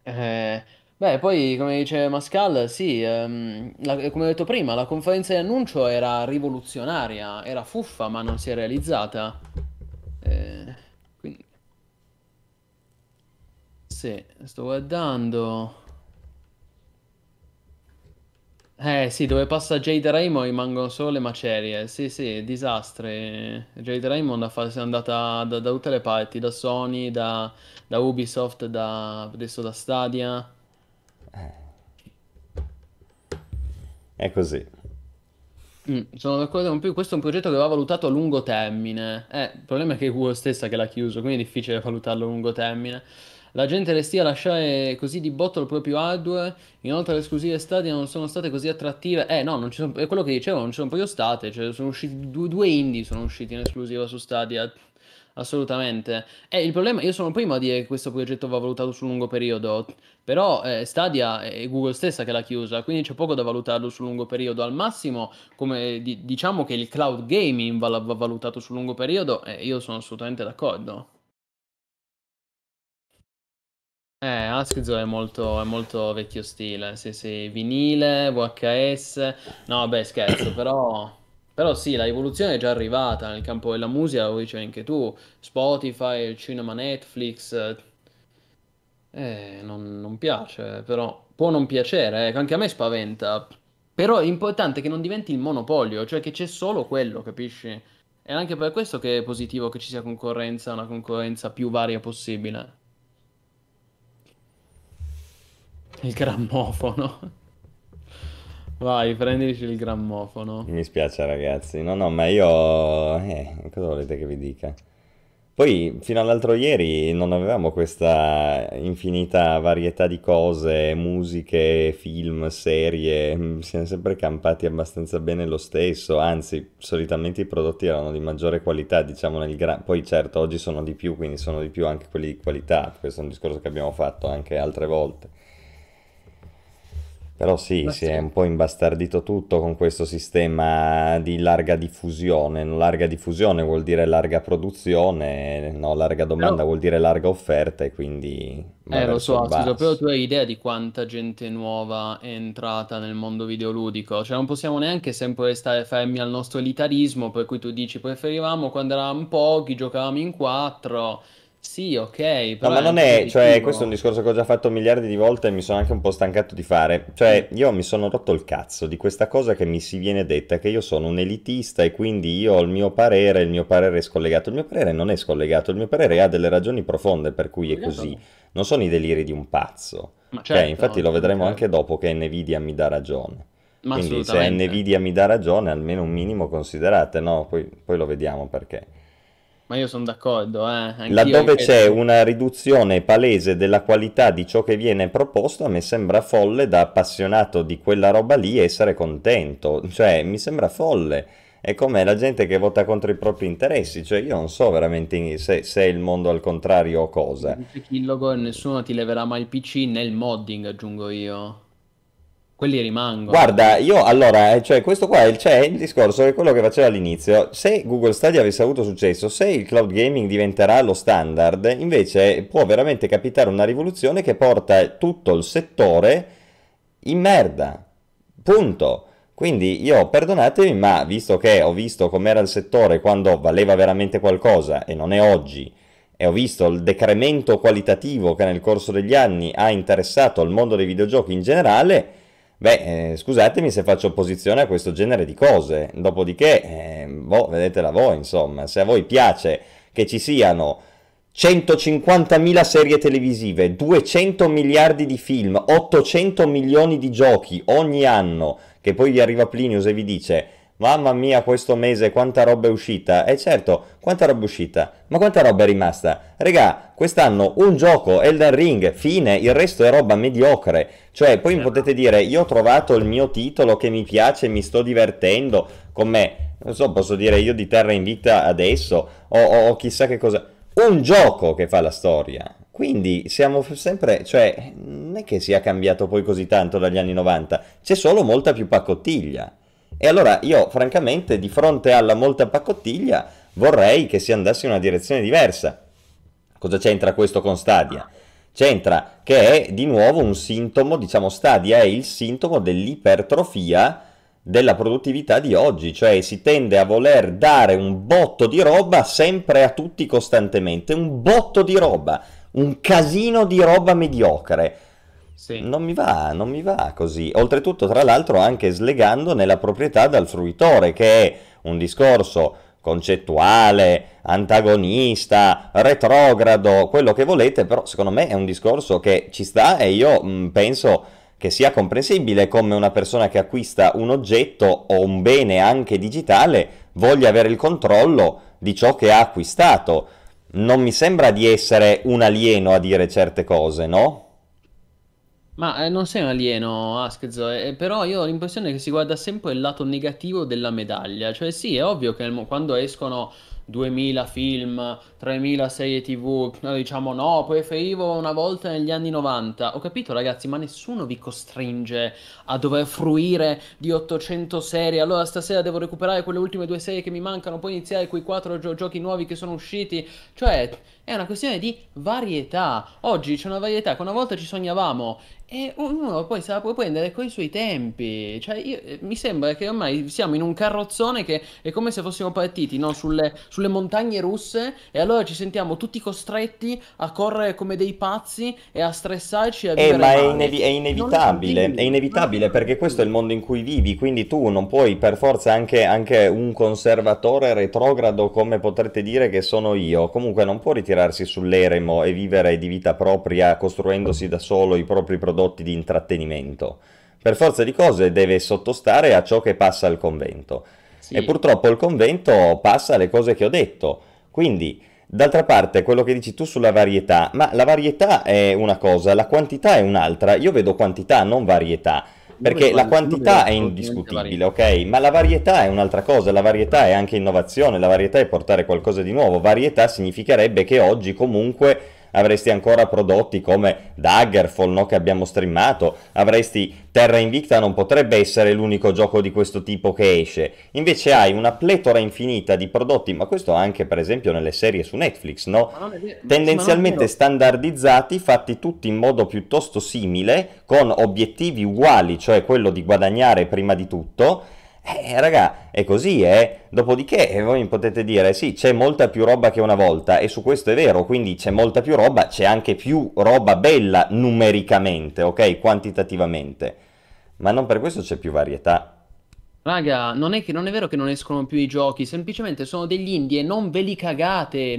Beh, poi come dice Mascal, sì, come ho detto prima, la conferenza di annuncio era rivoluzionaria, era fuffa, ma non si è realizzata. Quindi... Sì, sto guardando. Sì, dove passa Jade Raymond rimangono solo le macerie. Sì, disastri. Jade Raymond è andata da tutte le parti, da Sony, da Ubisoft, adesso da Stadia. È così. Sono d'accordo con più. Questo è un progetto che va valutato a lungo termine. Il problema è che è Google stessa che l'ha chiuso, quindi è difficile valutarlo a lungo termine. La gente restia a lasciare così di botto il proprio hardware, inoltre le esclusive Stadia non sono state così attrattive. No, non ci sono, è quello che dicevo, non ci sono proprio state, cioè sono usciti due indie, sono usciti in esclusiva su Stadia, assolutamente. Il problema, io sono il primo a dire che questo progetto va valutato sul lungo periodo, però Stadia è Google stessa che l'ha chiusa, quindi c'è poco da valutarlo sul lungo periodo. Al massimo, come diciamo che il cloud gaming va valutato sul lungo periodo, io sono assolutamente d'accordo. Askzoe è molto vecchio stile, sì, vinile, VHS, no, beh, scherzo, però Però sì, la rivoluzione è già arrivata nel campo della musica, lo dicevi anche tu, Spotify, il cinema, Netflix. Non piace, però può non piacere, anche a me spaventa. Però è importante che non diventi il monopolio, cioè che c'è solo quello, capisci? È anche per questo che è positivo che ci sia concorrenza, una concorrenza più varia possibile. Il grammofono. Vai, prendici il grammofono. Mi spiace ragazzi, no, ma io... cosa volete che vi dica? Poi, fino all'altro ieri non avevamo questa infinita varietà di cose, musiche, film, serie, siamo sempre campati abbastanza bene lo stesso, anzi, solitamente i prodotti erano di maggiore qualità, diciamo, poi certo, oggi sono di più, quindi sono di più anche quelli di qualità, questo è un discorso che abbiamo fatto anche altre volte. Però sì, si è un po' imbastardito tutto con questo sistema di larga diffusione. Larga diffusione vuol dire larga produzione, no, larga domanda però... vuol dire larga offerta e quindi... lo so, però tu hai idea di quanta gente nuova è entrata nel mondo videoludico? Cioè non possiamo neanche sempre restare fermi al nostro elitarismo, per cui tu dici preferivamo quando eravamo pochi, giocavamo in 4... Sì, ok, però no, ma non è, cioè, questo è un discorso che ho già fatto miliardi di volte e mi sono anche un po' stancato di fare. Cioè, io mi sono rotto il cazzo di questa cosa che mi si viene detta, che io sono un elitista e quindi io ho il mio parere è scollegato. Il mio parere non è scollegato, il mio parere ha delle ragioni profonde per cui è così. Non sono i deliri di un pazzo. Ma certo, okay, infatti lo vedremo anche dopo che NVIDIA mi dà ragione. Ma quindi se NVIDIA mi dà ragione, almeno un minimo considerate, no? Poi lo vediamo perché. Ma io sono d'accordo, Laddove c'è una riduzione palese della qualità di ciò che viene proposto, a me sembra folle da appassionato di quella roba lì essere contento. Cioè, mi sembra folle. È come la gente che vota contro i propri interessi. Cioè, io non so veramente se è il mondo al contrario o cosa. Nessuno ti leverà mai il PC né il modding, aggiungo io. Quelli rimangono. Guarda, io allora, cioè questo qua è il discorso, è quello che facevo all'inizio. Se Google Stadia avesse avuto successo, se il cloud gaming diventerà lo standard, invece può veramente capitare una rivoluzione che porta tutto il settore in merda. Punto. Quindi io, perdonatemi, ma visto che ho visto com'era il settore quando valeva veramente qualcosa e non è oggi, e ho visto il decremento qualitativo che nel corso degli anni ha interessato il mondo dei videogiochi in generale, scusatemi se faccio opposizione a questo genere di cose, dopodiché, vedetela voi, insomma, se a voi piace che ci siano 150.000 serie televisive, 200 miliardi di film, 800 milioni di giochi ogni anno, che poi vi arriva Plinius e vi dice mamma mia questo mese quanta roba è uscita, certo, quanta roba è uscita, ma quanta roba è rimasta, regà, quest'anno un gioco, Elden Ring, fine, il resto è roba mediocre. Cioè, poi potete dire, io ho trovato il mio titolo che mi piace, mi sto divertendo con me. Non so, posso dire io di Terra Invicta adesso, o chissà che cosa. Un gioco che fa la storia. Quindi siamo sempre, cioè, non è che sia cambiato poi così tanto dagli anni 90, c'è solo molta più pacottiglia. E allora io, francamente, di fronte alla molta pacottiglia, vorrei che si andasse in una direzione diversa. Cosa c'entra questo con Stadia? C'entra che è di nuovo un sintomo, diciamo Stadia è il sintomo dell'ipertrofia della produttività di oggi, cioè si tende a voler dare un botto di roba sempre a tutti costantemente, un botto di roba, un casino di roba mediocre. Sì. Non mi va così, oltretutto tra l'altro anche slegandone la proprietà dal fruitore, che è un discorso concettuale, antagonista, retrogrado, quello che volete, però secondo me è un discorso che ci sta e io penso che sia comprensibile come una persona che acquista un oggetto o un bene anche digitale voglia avere il controllo di ciò che ha acquistato. Non mi sembra di essere un alieno a dire certe cose, no? Ma non sei un alieno, Askzoe, però io ho l'impressione che si guarda sempre il lato negativo della medaglia. Cioè sì, è ovvio che quando escono 2000 film, 3000 serie tv, noi diciamo no, preferivo una volta negli anni 90. Ho capito ragazzi, ma nessuno vi costringe a dover fruire di 800 serie. Allora stasera devo recuperare quelle ultime 2 serie che mi mancano, poi iniziare quei 4 giochi nuovi che sono usciti. Cioè... è una questione di varietà. Oggi c'è una varietà che una volta ci sognavamo e uno poi se la può prendere coi suoi tempi. Cioè io, mi sembra che ormai siamo in un carrozzone che è come se fossimo partiti, no? sulle montagne russe, e allora ci sentiamo tutti costretti a correre come dei pazzi e a stressarci a vivere male. È inevitabile perché questo è il mondo in cui vivi, quindi tu non puoi per forza, anche un conservatore retrogrado come potrete dire che sono io, comunque non può ritirarsi sull'eremo e vivere di vita propria costruendosi da solo i propri prodotti di intrattenimento. Per forza di cose deve sottostare a ciò che passa al convento. Sì. E purtroppo il convento passa le cose che ho detto. Quindi, d'altra parte, quello che dici tu sulla varietà, ma la varietà è una cosa, la quantità è un'altra. Io vedo quantità, non varietà, perché la quantità è indiscutibile, ok? Ma la varietà è un'altra cosa, la varietà è anche innovazione, la varietà è portare qualcosa di nuovo. Varietà significherebbe che oggi comunque avresti ancora prodotti come Daggerfall, no, che abbiamo streamato, avresti Terra Invicta, non potrebbe essere l'unico gioco di questo tipo che esce, invece hai una pletora infinita di prodotti, ma questo anche per esempio nelle serie su Netflix, no? Tendenzialmente standardizzati, fatti tutti in modo piuttosto simile, con obiettivi uguali, cioè quello di guadagnare prima di tutto. Raga, è così, eh? Dopodiché voi potete dire, sì, c'è molta più roba che una volta, e su questo è vero, quindi c'è molta più roba, c'è anche più roba bella numericamente, ok? Quantitativamente, ma non per questo c'è più varietà. Raga, non è vero che non escono più i giochi, semplicemente sono degli indie e non ve li cagate,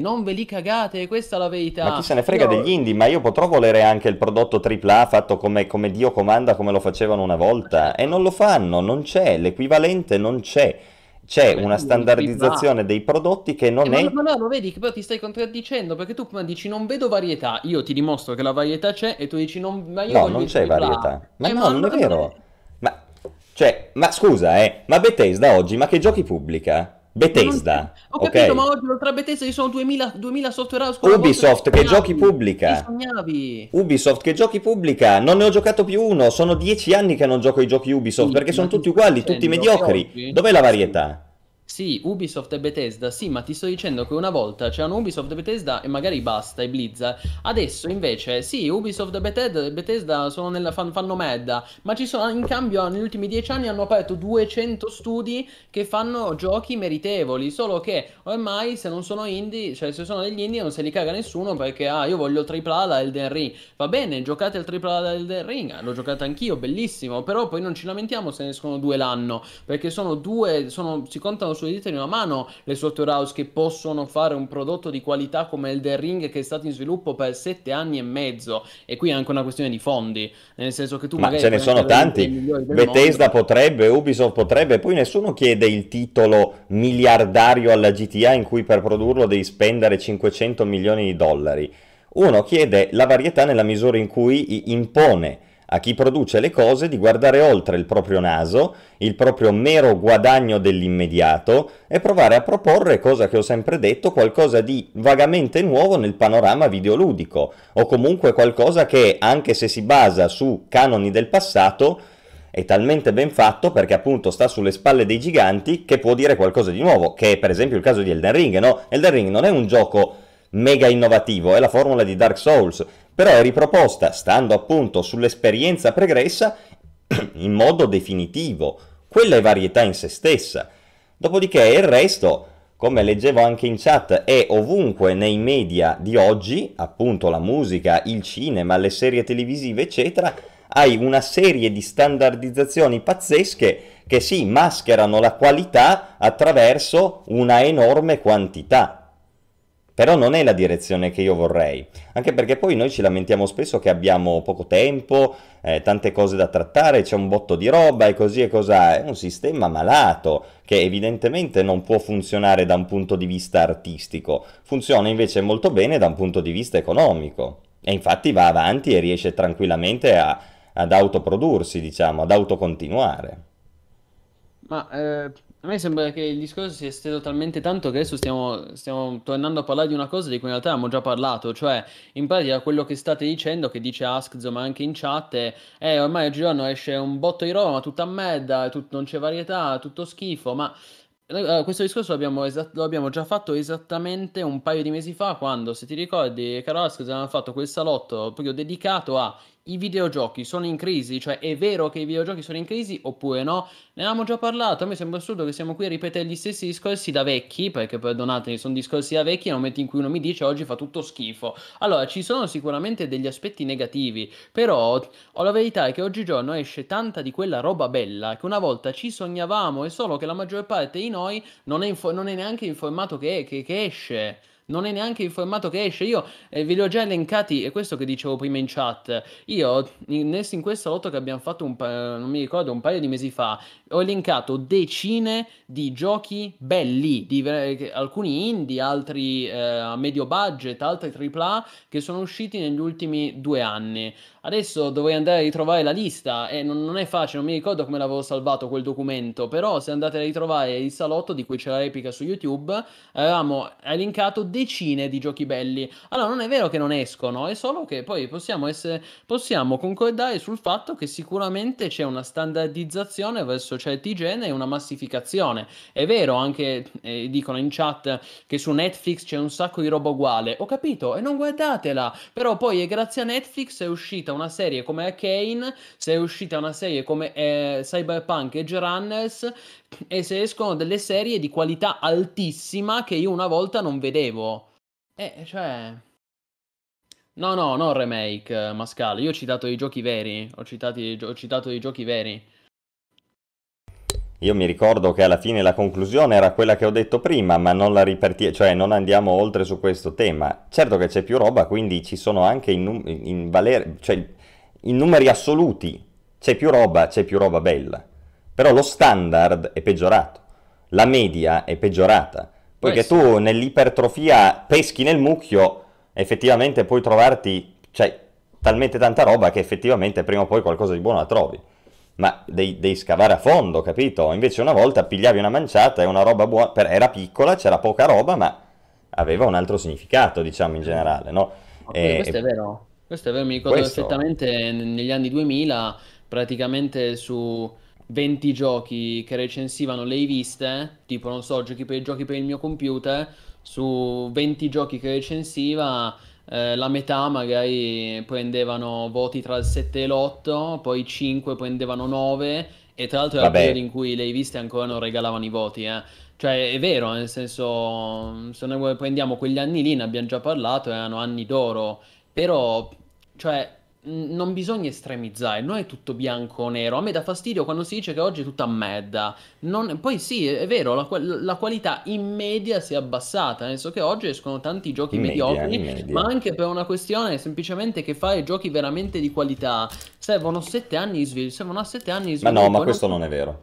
questa è la verità. Ma chi se ne frega degli indie? Ma io potrò volere anche il prodotto AAA fatto come Dio comanda, come lo facevano una volta, e non lo fanno, non c'è, l'equivalente non c'è. C'è una standardizzazione dei prodotti che non è... Ma no, lo vedi che però ti stai contraddicendo, perché tu prima dici non vedo varietà, io ti dimostro che la varietà c'è e tu dici non c'è varietà. Ma no, non è vero. Cioè, ma scusa, ma Bethesda oggi, ma che giochi pubblica? Bethesda, ok? Ho capito, ma oggi oltre a Bethesda ci sono 2000 software house. Ubisoft, che giochi pubblica? Ubisoft, che giochi pubblica? Non ne ho giocato più uno, sono 10 anni che non gioco i giochi Ubisoft, perché sono tutti uguali, tutti mediocri. Dov'è la varietà? Sì, Ubisoft e Bethesda, sì, ma ti sto dicendo che una volta c'erano Ubisoft e Bethesda e magari basta, e Blizzard. Adesso invece, sì, Ubisoft e Bethesda sono fanno merda, ma ci sono, in cambio negli ultimi 10 anni hanno aperto 200 studi che fanno giochi meritevoli, solo che ormai se non sono indie, cioè se sono degli indie non se li caga nessuno, perché io voglio il AAA da Elden Ring. Va bene, giocate il AAA da Elden Ring, l'ho giocato anch'io, bellissimo, però poi non ci lamentiamo se ne escono 2 l'anno, perché si contano su dita in una mano le software house che possono fare un prodotto di qualità come Elden Ring, che è stato in sviluppo per 7 anni e mezzo, e qui è anche una questione di fondi, nel senso che tu magari... Ma ce ne sono tanti, Bethesda potrebbe, Ubisoft potrebbe, poi nessuno chiede il titolo miliardario alla GTA in cui per produrlo devi spendere $500 milioni. Uno chiede la varietà nella misura in cui impone a chi produce le cose di guardare oltre il proprio naso, il proprio mero guadagno dell'immediato, e provare a proporre, cosa che ho sempre detto, qualcosa di vagamente nuovo nel panorama videoludico, o comunque qualcosa che, anche se si basa su canoni del passato, è talmente ben fatto, perché appunto sta sulle spalle dei giganti, che può dire qualcosa di nuovo, che è per esempio il caso di Elden Ring, no? Elden Ring non è un gioco mega innovativo, è la formula di Dark Souls, però è riproposta, stando appunto sull'esperienza pregressa, in modo definitivo. Quella è varietà in se stessa. Dopodiché il resto, come leggevo anche in chat, è ovunque nei media di oggi, appunto la musica, il cinema, le serie televisive, eccetera, hai una serie di standardizzazioni pazzesche che sì, mascherano la qualità attraverso una enorme quantità. Però non è la direzione che io vorrei, anche perché poi noi ci lamentiamo spesso che abbiamo poco tempo, tante cose da trattare, c'è un botto di roba e così e cos'ha. È un sistema malato che evidentemente non può funzionare da un punto di vista artistico, funziona invece molto bene da un punto di vista economico, e infatti va avanti e riesce tranquillamente ad autoprodursi, diciamo, ad autocontinuare. Ma... A me sembra che il discorso sia esteso talmente tanto che adesso stiamo tornando a parlare di una cosa di cui in realtà abbiamo già parlato, cioè in pratica quello che state dicendo, che dice Askzoe ma anche in chat, è ormai oggigiorno esce un botto di roba, ma tutta merda, non c'è varietà, tutto schifo, ma Questo discorso l'abbiamo già fatto esattamente un paio di mesi fa, quando, se ti ricordi, caro Askzoe, avevamo fatto quel salotto proprio dedicato a i videogiochi sono in crisi, cioè è vero che i videogiochi sono in crisi oppure no? Ne avevamo già parlato, a me sembra assurdo che siamo qui a ripetere gli stessi discorsi da vecchi, perché perdonatemi, sono discorsi da vecchi nel momento in cui uno mi dice oggi fa tutto schifo. Allora, ci sono sicuramente degli aspetti negativi, però la verità è che oggigiorno esce tanta di quella roba bella che una volta ci sognavamo, e solo che la maggior parte di noi non è neanche informato che esce. Non è neanche il formato che esce. Io ve li ho già elencati, è questo che dicevo prima in chat. Io in questa lotta che abbiamo fatto non mi ricordo, un paio di mesi fa, ho elencato decine di giochi belli, alcuni indie, altri a medio budget, altri AAA, che sono usciti negli ultimi 2 anni. Adesso dovrei andare a ritrovare la lista e non è facile, non mi ricordo come l'avevo salvato quel documento, però se andate a ritrovare il salotto di cui c'è la replica su YouTube, avevamo elencato decine di giochi belli. Allora non è vero che non escono, è solo che poi possiamo concordare sul fatto che sicuramente c'è una standardizzazione verso certi generi e una massificazione. È vero anche, dicono in chat, che su Netflix c'è un sacco di roba uguale. Ho capito, e non guardatela, però poi è grazie a Netflix è uscita una serie come Arcane, se è uscita una serie come Cyberpunk Edge Runners, e se escono delle serie di qualità altissima che io una volta non vedevo. Cioè... No, non remake, Mascale. Io ho citato i giochi veri. Ho citato i giochi veri. Io mi ricordo che alla fine la conclusione era quella che ho detto prima, ma non la ripartiamo, cioè non andiamo oltre su questo tema. Certo che c'è più roba, quindi ci sono anche in numeri assoluti c'è più roba bella. Però lo standard è peggiorato, la media è peggiorata. Poiché tu nell'ipertrofia peschi nel mucchio, effettivamente puoi trovarti, cioè, talmente tanta roba che effettivamente prima o poi qualcosa di buono la trovi. Ma devi scavare a fondo, capito? Invece una volta pigliavi una manciata e una roba buona, era piccola, c'era poca roba, ma aveva un altro significato, diciamo, in generale, no? Questo è vero, mi ricordo perfettamente negli anni 2000, praticamente su 20 giochi che recensivano le riviste, tipo, non so, giochi per il mio computer, su 20 giochi che recensiva... la metà magari prendevano voti tra il 7 e l'8, poi 5 prendevano 9, e tra l'altro era il periodo in cui le riviste ancora non regalavano i voti, Cioè è vero, nel senso, se noi prendiamo quegli anni lì, ne abbiamo già parlato, erano anni d'oro, però, cioè, non bisogna estremizzare, non è tutto bianco o nero. A me dà fastidio quando si dice che oggi è tutta merda. Poi sì, è vero, la qualità in media si è abbassata, nel senso che oggi escono tanti giochi mediocri, ma anche per una questione semplicemente che fare giochi veramente di qualità servono 7 anni di sviluppo, Ma no, ma questo non è vero.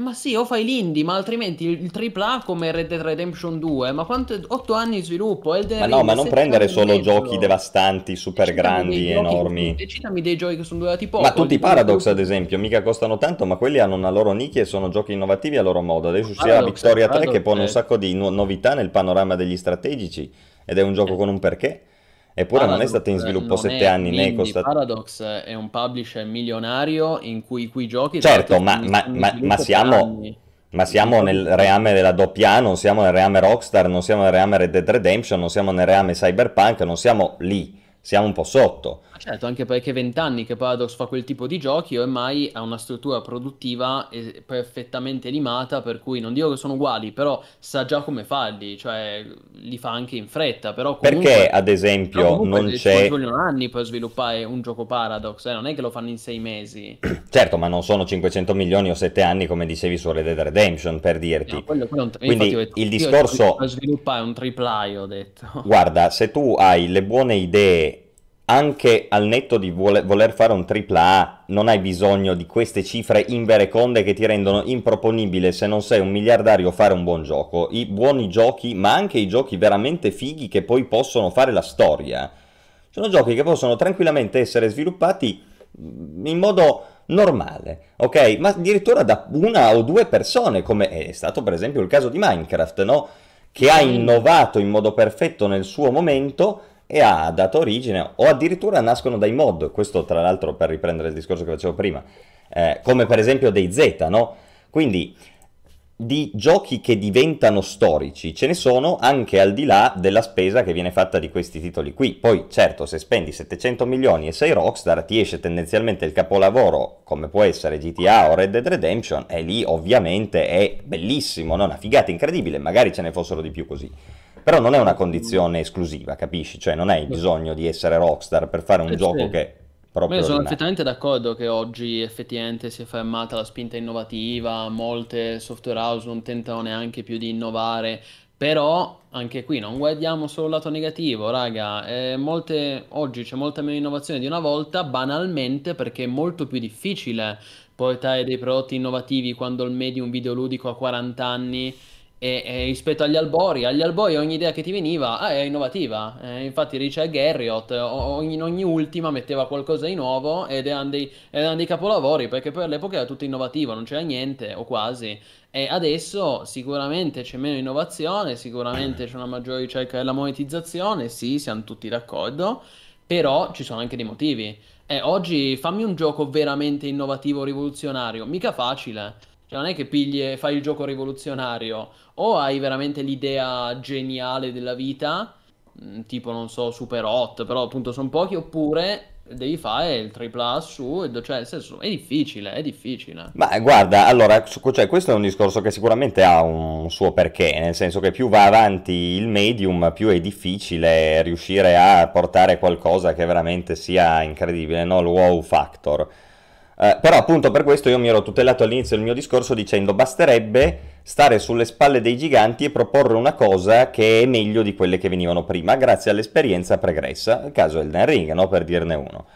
Ma sì, o fai l'indie, ma altrimenti il AAA come Red Dead Redemption 2, ma quanto 8 anni di sviluppo? Elden Ring, ma no, ma non prendere solo giochi devastanti, super grandi, enormi. Decidami dei giochi che sono durati poco. Ma tutti i Paradox, ad esempio, mica costano tanto, ma quelli hanno una loro nicchia e sono giochi innovativi a loro modo. Adesso uscirà Victoria 3 che pone un sacco di novità nel panorama degli strategici, ed è un gioco con un perché. Eppure Paradox non è stato in sviluppo 7 anni, né costato... Paradox è un publisher milionario in cui i giochi... Certo, ma siamo nel reame della doppia A, non siamo nel reame Rockstar, non siamo nel reame Red Dead Redemption, non siamo nel reame Cyberpunk, non siamo lì, siamo un po' sotto. Ma certo, anche perché 20 anni che Paradox fa quel tipo di giochi, ormai ha una struttura produttiva perfettamente limata, per cui non dico che sono uguali, però sa già come farli, cioè li fa anche in fretta, però comunque... Perché, ad esempio, non c'è... Ci vogliono anni per sviluppare un gioco Paradox, non è che lo fanno in 6 mesi. Certo, ma non sono 500 milioni o 7 anni, come dicevi su Red Dead Redemption, per dirti. No, quindi il discorso... Per sviluppare un AAA, ho detto. Guarda, se tu hai le buone idee, anche al netto di voler fare un AAA, non hai bisogno di queste cifre invereconde che ti rendono improponibile, se non sei un miliardario, fare un buon gioco. I buoni giochi, ma anche i giochi veramente fighi che poi possono fare la storia, sono giochi che possono tranquillamente essere sviluppati in modo normale, ok? Ma addirittura da 1 o 2 persone, come è stato per esempio il caso di Minecraft, no? Che ha innovato in modo perfetto nel suo momento e ha dato origine, o addirittura nascono dai mod, questo tra l'altro per riprendere il discorso che facevo prima, come per esempio dei Z, no? Quindi di giochi che diventano storici ce ne sono anche al di là della spesa che viene fatta di questi titoli qui. Poi certo, se spendi 700 milioni e sei Rockstar ti esce tendenzialmente il capolavoro come può essere GTA o Red Dead Redemption, e lì ovviamente è bellissimo, no? Una figata incredibile, magari ce ne fossero di più così, però non è una condizione esclusiva, capisci? Cioè non hai bisogno di essere Rockstar per fare un gioco che... Io sono perfettamente d'accordo che oggi effettivamente si è fermata la spinta innovativa, molte software house non tentano neanche più di innovare, però anche qui non guardiamo solo il lato negativo, raga, oggi c'è molta meno innovazione di una volta, banalmente perché è molto più difficile portare dei prodotti innovativi quando il medium videoludico ha 40 anni. E rispetto agli albori ogni idea che ti veniva è innovativa, infatti Richard Garriott ogni ultima metteva qualcosa di nuovo ed erano dei capolavori, perché per l'epoca era tutto innovativo, non c'era niente o quasi. E adesso sicuramente c'è meno innovazione, sicuramente c'è una maggiore ricerca della monetizzazione, sì, siamo tutti d'accordo, però ci sono anche dei motivi. Oggi fammi un gioco veramente innovativo, rivoluzionario, mica facile. Cioè non è che pigli e fai il gioco rivoluzionario, o hai veramente l'idea geniale della vita, tipo non so Super Hot, però appunto sono pochi, oppure devi fare il AAA su, cioè nel senso è difficile. Ma guarda, allora cioè, questo è un discorso che sicuramente ha un suo perché, nel senso che più va avanti il medium più è difficile riuscire a portare qualcosa che veramente sia incredibile, no? Il wow factor. Però appunto per questo io mi ero tutelato all'inizio del mio discorso dicendo basterebbe stare sulle spalle dei giganti e proporre una cosa che è meglio di quelle che venivano prima grazie all'esperienza pregressa, il caso Elden Ring, no? Per dirne uno,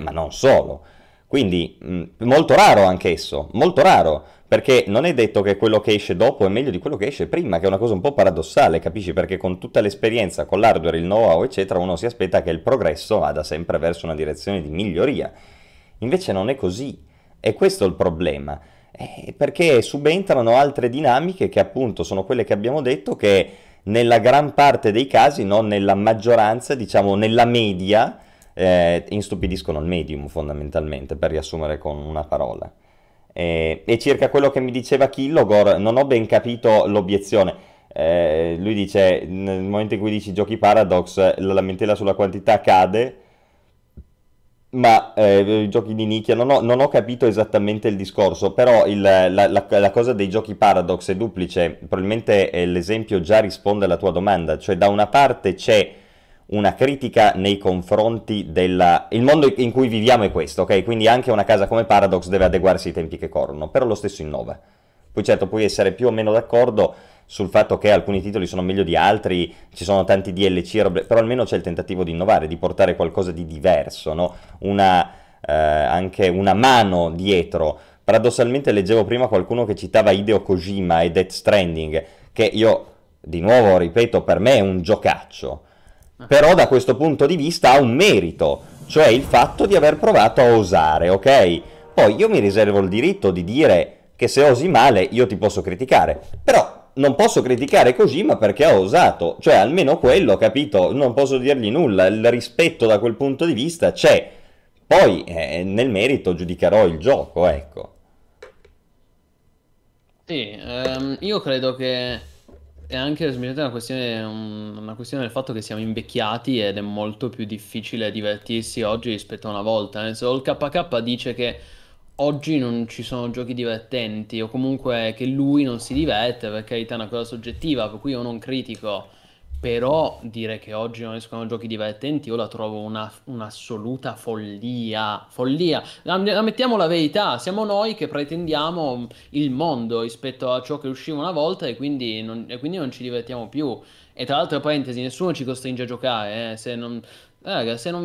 ma non solo, quindi molto raro anch'esso, molto raro, perché non è detto che quello che esce dopo è meglio di quello che esce prima, che è una cosa un po' paradossale, capisci? Perché con tutta l'esperienza, con l'hardware, il know-how eccetera, uno si aspetta che il progresso vada sempre verso una direzione di miglioria. Invece non è così, e questo è il problema, perché subentrano altre dinamiche che appunto sono quelle che abbiamo detto, che nella gran parte dei casi, non nella maggioranza, diciamo nella media, instupidiscono il medium fondamentalmente, per riassumere con una parola. E circa quello che mi diceva Killogor, non ho ben capito l'obiezione. Lui dice, nel momento in cui dici giochi Paradox, la lamentela sulla quantità cade, ma i giochi di nicchia non ho capito esattamente il discorso, però la cosa dei giochi Paradox è duplice, probabilmente l'esempio già risponde alla tua domanda, cioè da una parte c'è una critica nei confronti il mondo in cui viviamo è questo, ok? Quindi anche una casa come Paradox deve adeguarsi ai tempi che corrono, però lo stesso innova. Poi certo puoi essere più o meno d'accordo sul fatto che alcuni titoli sono meglio di altri, ci sono tanti DLC, però almeno c'è il tentativo di innovare, di portare qualcosa di diverso, no? Anche una mano dietro. Paradossalmente leggevo prima qualcuno che citava Hideo Kojima e Death Stranding, che io, di nuovo, ripeto, per me è un giocaccio, però da questo punto di vista ha un merito, cioè il fatto di aver provato a osare, ok? Poi io mi riservo il diritto di dire che se osi male io ti posso criticare, però non posso criticare Kojima perché ha osato, cioè almeno quello, capito? Non posso dirgli nulla, il rispetto da quel punto di vista c'è, poi nel merito giudicherò il gioco, ecco. Sì, io credo che è anche una questione del fatto che siamo invecchiati ed è molto più difficile divertirsi oggi rispetto a una volta, nel senso il KK dice che oggi non ci sono giochi divertenti, o comunque che lui non si diverte, per carità è una cosa soggettiva, per cui io non critico, però dire che oggi non escono giochi divertenti io la trovo un'assoluta follia. Ammettiamo la verità, siamo noi che pretendiamo il mondo rispetto a ciò che usciva una volta e quindi non ci divertiamo più. E tra l'altro, parentesi, nessuno ci costringe a giocare, se non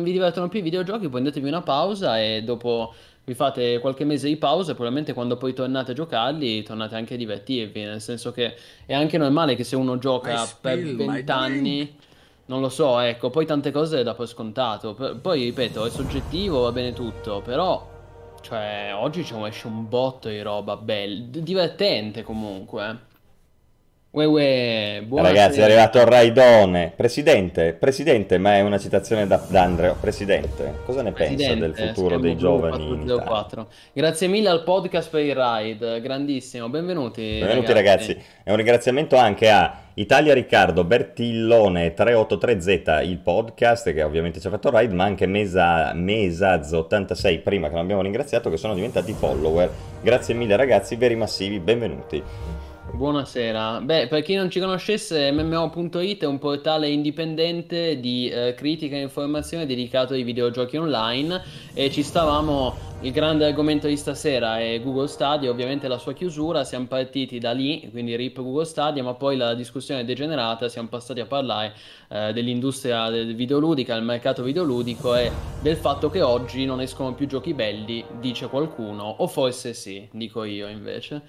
vi divertono più i videogiochi poi andatevi una pausa e dopo vi fate qualche mese di pausa, probabilmente quando poi tornate a giocarli tornate anche a divertirvi, nel senso che è anche normale che se uno gioca per 20 anni, non lo so, ecco, poi tante cose da per scontato, poi ripeto, è soggettivo, va bene tutto, però cioè oggi esce un botto di roba divertente comunque. Ragazzi, è arrivato il raidone. Presidente, ma è una citazione da Andrea. Presidente, cosa ne pensa del futuro dei giovani? Grazie mille al podcast per il raid, grandissimo, benvenuti ragazzi. E un ringraziamento anche a Italia Riccardo, Bertillone 383Z, il podcast che ovviamente ci ha fatto raid, ma anche Mesaz86, prima che non abbiamo ringraziato, che sono diventati follower. Grazie mille ragazzi, veri massivi, benvenuti. Buonasera. Beh, per chi non ci conoscesse, MMO.it è un portale indipendente di critica e informazione dedicato ai videogiochi online, e ci stavamo, il grande argomento di stasera è Google Stadia, ovviamente la sua chiusura, siamo partiti da lì, quindi RIP Google Stadia, ma poi la discussione è degenerata, siamo passati a parlare dell'industria videoludica, del mercato videoludico e del fatto che oggi non escono più giochi belli, dice qualcuno, o forse sì, dico io invece.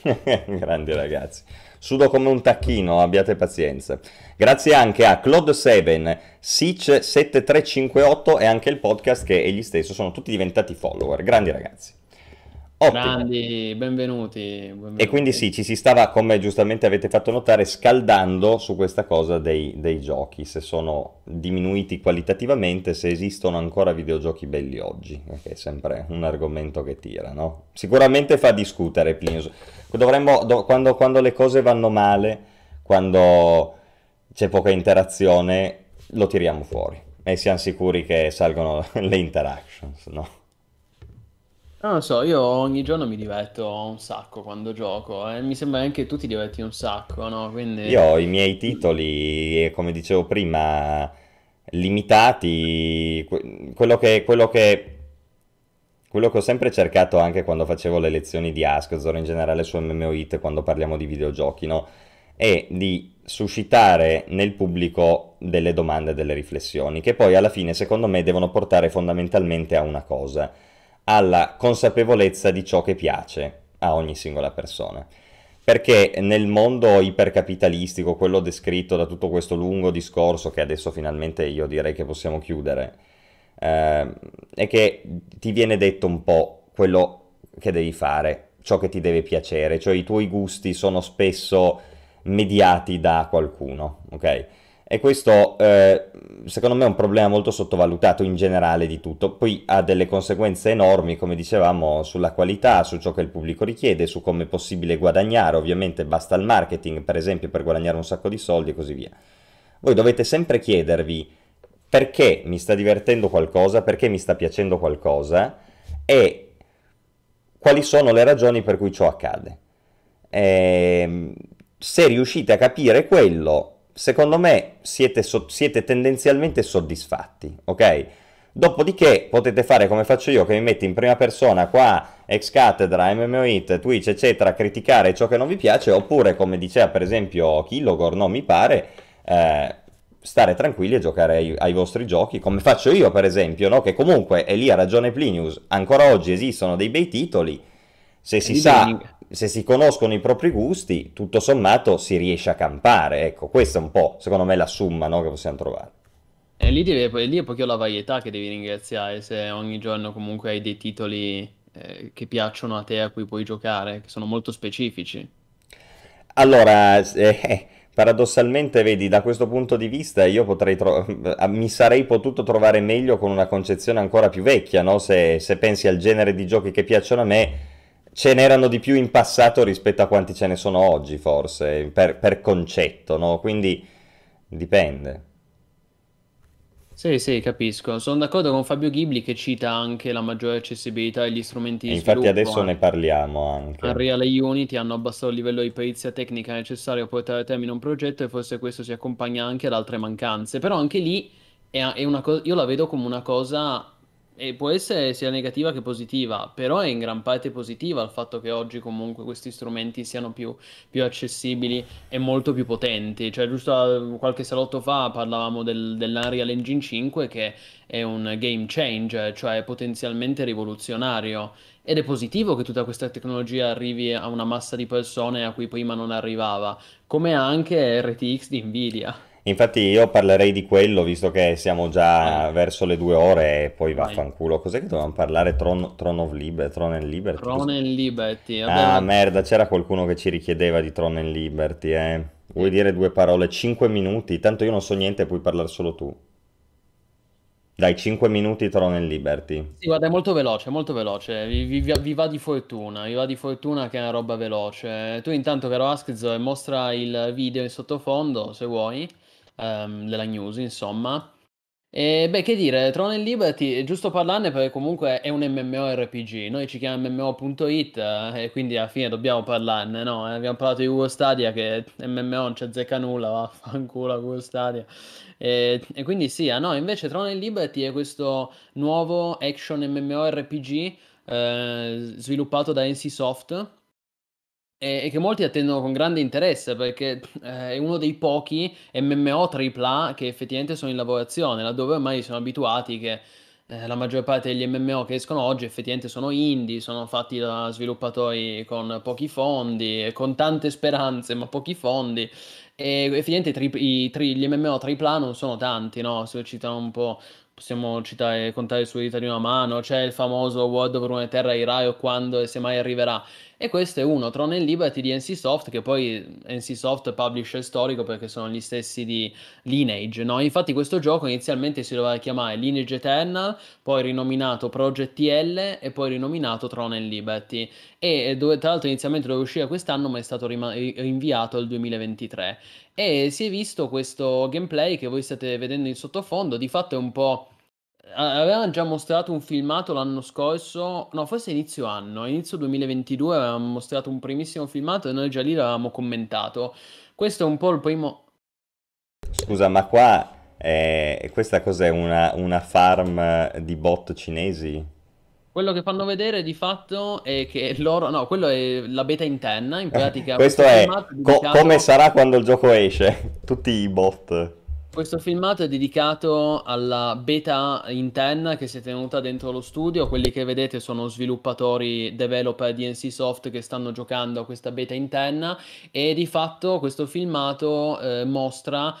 Grandi ragazzi, sudo come un tacchino, abbiate pazienza. Grazie anche a Claude7, Sich7358 e anche il podcast che egli stesso sono tutti diventati follower. Grandi ragazzi. Ottimo. Grandi, benvenuti. E quindi sì, ci si stava, come giustamente avete fatto notare, scaldando su questa cosa dei giochi, se sono diminuiti qualitativamente, se esistono ancora videogiochi belli oggi, che è sempre un argomento che tira, no? Sicuramente fa discutere, Plinius. Dovremmo, quando le cose vanno male, quando c'è poca interazione, lo tiriamo fuori e siamo sicuri che salgono le interactions, no? Non lo so, io ogni giorno mi diverto un sacco quando gioco, mi sembra anche tu ti diverti un sacco, no? Quindi... Io ho i miei titoli, come dicevo prima, limitati, quello che ho sempre cercato anche quando facevo le lezioni di Askzoe, in generale su MMO.it, quando parliamo di videogiochi, no? È di suscitare nel pubblico delle domande, delle riflessioni, che poi alla fine, secondo me, devono portare fondamentalmente a una cosa: alla consapevolezza di ciò che piace a ogni singola persona. Perché nel mondo ipercapitalistico, quello descritto da tutto questo lungo discorso, che adesso finalmente io direi che possiamo chiudere, è che ti viene detto un po' quello che devi fare, ciò che ti deve piacere, cioè i tuoi gusti sono spesso mediati da qualcuno, ok? E questo secondo me è un problema molto sottovalutato in generale di tutto, poi ha delle conseguenze enormi, come dicevamo, sulla qualità, su ciò che il pubblico richiede, su come è possibile guadagnare, ovviamente basta il marketing per esempio per guadagnare un sacco di soldi e così via. Voi dovete sempre chiedervi perché mi sta divertendo qualcosa, perché mi sta piacendo qualcosa e quali sono le ragioni per cui ciò accade. Se riuscite a capire quello, secondo me siete tendenzialmente soddisfatti, ok? Dopodiché potete fare come faccio io, che mi metto in prima persona qua, ex cathedra, MMO.it, Twitch, eccetera, criticare ciò che non vi piace, oppure, come diceva per esempio Killogor, non mi pare, stare tranquilli e giocare ai vostri giochi, come faccio io per esempio, no? Che comunque, e lì ha ragione Plinius, ancora oggi esistono dei bei titoli, se si conoscono i propri gusti, tutto sommato si riesce a campare, ecco, questa è un po', secondo me, la somma, no, che possiamo trovare. E lì è proprio la varietà che devi ringraziare, se ogni giorno comunque hai dei titoli che piacciono a te, a cui puoi giocare, che sono molto specifici. Allora, paradossalmente, vedi, da questo punto di vista io mi sarei potuto trovare meglio con una concezione ancora più vecchia, no? Se pensi al genere di giochi che piacciono a me, ce n'erano di più in passato rispetto a quanti ce ne sono oggi, forse, per concetto, no? Quindi dipende. Sì, capisco. Sono d'accordo con Fabio Ghibli, che cita anche la maggiore accessibilità agli strumenti di sviluppo. Infatti adesso ne parliamo anche. Unreal e Unity hanno abbassato il livello di perizia tecnica necessario a portare a termine un progetto, e forse questo si accompagna anche ad altre mancanze. Però anche lì è una cosa, io la vedo come una cosa... E può essere sia negativa che positiva, però è in gran parte positiva il fatto che oggi comunque questi strumenti siano più accessibili e molto più potenti. Cioè, giusto qualche salotto fa parlavamo dell'Unreal Engine 5, che è un game changer, cioè potenzialmente rivoluzionario. Ed è positivo che tutta questa tecnologia arrivi a una massa di persone a cui prima non arrivava, come anche RTX di NVIDIA. Infatti io parlerei di quello, visto che siamo già verso le 2 ore e poi vaffanculo. Cos'è che dovevamo parlare? Throne and Liberty? Throne and Liberty. Vabbè, ah, merda, c'era qualcuno che ci richiedeva di Throne and Liberty, eh. Vuoi dire due parole? 5 minuti? Tanto io non so niente, puoi parlare solo tu. Dai, 5 minuti Throne and Liberty. Sì, guarda, è molto veloce, molto veloce. Vi va di fortuna, vi va di fortuna che è una roba veloce. Tu intanto, caro Askzoe, mostra il video in sottofondo, se vuoi, della news, insomma. E beh, che dire, Throne and Liberty, è giusto parlarne perché comunque è un MMORPG. Noi ci chiamiamo MMO.it e quindi alla fine dobbiamo parlarne, no? Abbiamo parlato di Google Stadia, che MMO non c'è zecca nulla, vaffanculo a Google Stadia. E quindi sì, ah no, invece Throne and Liberty è questo nuovo action MMORPG sviluppato da NCSoft e che molti attendono con grande interesse perché è uno dei pochi MMO AAA che effettivamente sono in lavorazione, laddove ormai sono abituati che la maggior parte degli MMO che escono oggi effettivamente sono indie, sono fatti da sviluppatori con pochi fondi, con tante speranze ma pochi fondi, e effettivamente gli MMO AAA non sono tanti, no? Se citano un po', possiamo citare, contare su dita di una mano, c'è il famoso World of Warcraft Dragonflight, quando e se mai arriverà, e questo è uno, Throne and Liberty di NCSoft, che poi NCSoft publisher storico perché sono gli stessi di Lineage, no? Infatti questo gioco inizialmente si doveva chiamare Lineage Eternal, poi rinominato Project TL e poi rinominato Throne and Liberty, e dove, tra l'altro, inizialmente doveva uscire quest'anno ma è stato rinviato al 2023, e si è visto questo gameplay che voi state vedendo in sottofondo. Di fatto è un po'... avevamo già mostrato un filmato l'anno scorso, no, forse inizio anno, inizio 2022 avevamo mostrato un primissimo filmato e noi già lì l'avevamo commentato. Questo è un po' il primo... Scusa, ma qua questa cos'è, una farm di bot cinesi? Quello che fanno vedere di fatto è che loro... No, quello è la beta interna, in pratica... Questo è come sarà quando il gioco esce, tutti i bot... Questo filmato è dedicato alla beta interna che si è tenuta dentro lo studio. Quelli che vedete sono sviluppatori, developer di NCSoft che stanno giocando a questa beta interna, e di fatto questo filmato mostra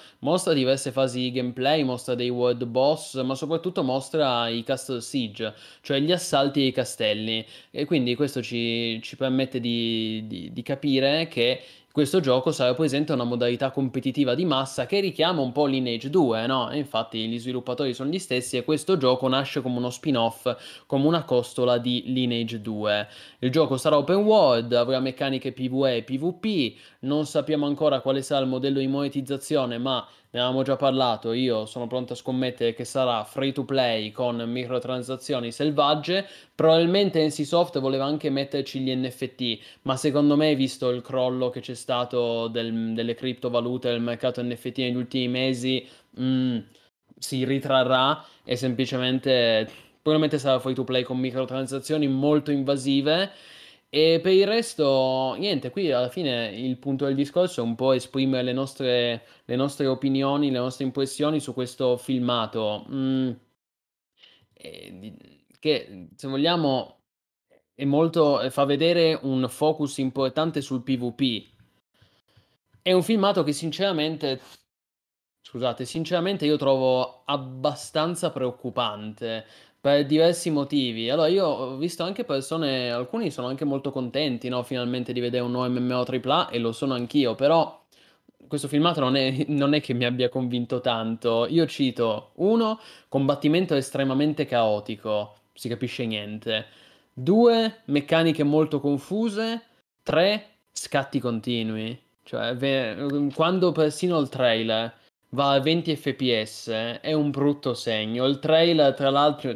diverse fasi di gameplay, mostra dei world boss, ma soprattutto mostra i castle siege, cioè gli assalti ai castelli, e quindi questo ci permette di capire che questo gioco sarà presente una modalità competitiva di massa che richiama un po' Lineage 2, no? E infatti gli sviluppatori sono gli stessi e questo gioco nasce come uno spin-off, come una costola di Lineage 2. Il gioco sarà open world, avrà meccaniche PvE e PvP, non sappiamo ancora quale sarà il modello di monetizzazione, ma ne avevamo già parlato, io sono pronto a scommettere che sarà free to play con microtransazioni selvagge. Probabilmente NCSoft voleva anche metterci gli NFT, ma secondo me, visto il crollo che c'è stato delle criptovalute del mercato NFT negli ultimi mesi, si ritrarrà e semplicemente probabilmente sarà free to play con microtransazioni molto invasive. E per il resto, niente, qui alla fine il punto del discorso è un po' esprimere le nostre opinioni, le nostre impressioni su questo filmato, che, se vogliamo, fa vedere un focus importante sul PvP. È un filmato che sinceramente io trovo abbastanza preoccupante, per diversi motivi. Allora, io ho visto anche persone, alcuni sono anche molto contenti, no, finalmente di vedere un nuovo MMO AAA, e lo sono anch'io, però questo filmato non è che mi abbia convinto tanto. Io cito: 1. Combattimento estremamente caotico, si capisce niente. 2. Meccaniche molto confuse. 3. Scatti continui, cioè quando persino il trailer va a 20 fps è un brutto segno. Il trailer, tra l'altro,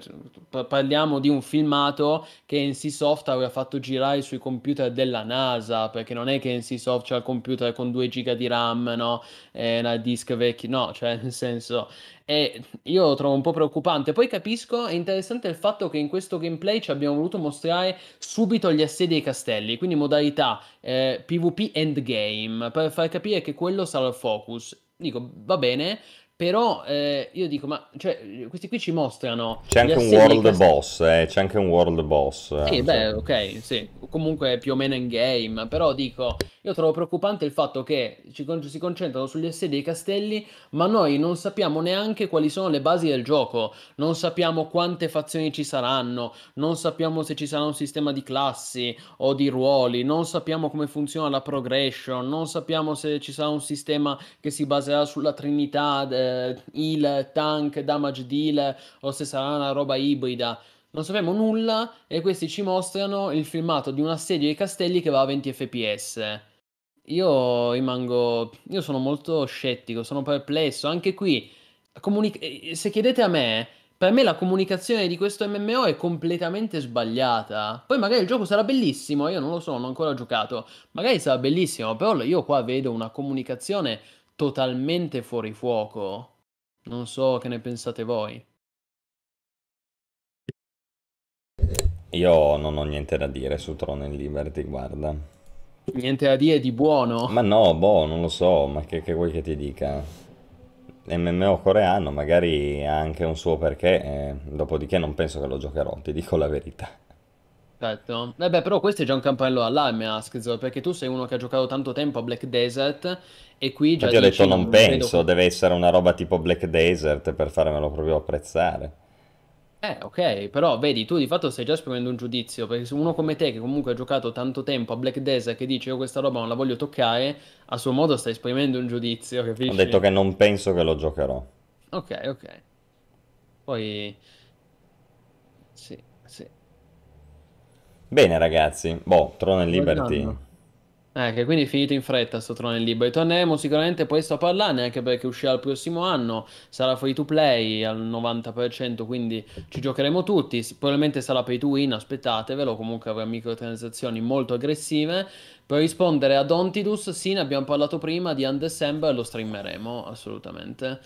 parliamo di un filmato che NCSoft aveva fatto girare sui computer della NASA, perché non è che NCSoft c'ha il computer con 2 giga di RAM, no, e una disk vecchia, no, cioè nel senso, io lo trovo un po' preoccupante. Poi capisco, è interessante il fatto che in questo gameplay ci abbiamo voluto mostrare subito gli assedi ai castelli, quindi modalità PvP endgame, per far capire che quello sarà il focus. Dico, va bene, Però io dico, ma cioè, questi qui ci mostrano... C'è anche un world boss, c'è anche un world boss. Sì, beh, ok, sì, comunque più o meno in game, però dico, io trovo preoccupante il fatto che si concentrano sugli assedi ai castelli, ma noi non sappiamo neanche quali sono le basi del gioco, non sappiamo quante fazioni ci saranno, non sappiamo se ci sarà un sistema di classi o di ruoli, non sappiamo come funziona la progression, non sappiamo se ci sarà un sistema che si baserà sulla trinità... heal, tank, damage deal, o se sarà una roba ibrida. Non sappiamo nulla e questi ci mostrano il filmato di un assedio ai castelli che va a 20 fps. Io sono molto scettico, sono perplesso. Anche qui, se chiedete a me, per me la comunicazione di questo MMO è completamente sbagliata. Poi magari il gioco sarà bellissimo, io non lo so, non ho ancora giocato, magari sarà bellissimo, però io qua vedo una comunicazione totalmente fuori fuoco. Non so che ne pensate voi. Io non ho niente da dire su Throne and Liberty, guarda. Niente da dire di buono? Ma no, boh, non lo so, ma che vuoi che ti dica? MMO coreano magari ha anche un suo perché, dopodiché non penso che lo giocherò, ti dico la verità. Perfetto. Eh beh, però questo è già un campanello d'allarme, Askzoe, perché tu sei uno che ha giocato tanto tempo a Black Desert e qui già... Ma ti ho detto non penso, deve essere una roba tipo Black Desert per farmelo proprio apprezzare. Ok, però vedi, tu di fatto stai già esprimendo un giudizio, perché se uno come te che comunque ha giocato tanto tempo a Black Desert che dice io questa roba non la voglio toccare, a suo modo stai esprimendo un giudizio, capisci? Ho detto che non penso che lo giocherò. Ok. Poi... Sì. Bene ragazzi, boh, Throne and Liberty. Che quindi è finito in fretta sto Throne and Liberty. Torneremo sicuramente poi a parlarne, anche perché uscirà il prossimo anno, sarà free to play al 90%, quindi ci giocheremo tutti. Probabilmente sarà pay to win, aspettatevelo, comunque avrà microtransazioni molto aggressive. Per rispondere ad Ontidus, sì, ne abbiamo parlato prima di UnDecember, lo streameremo assolutamente,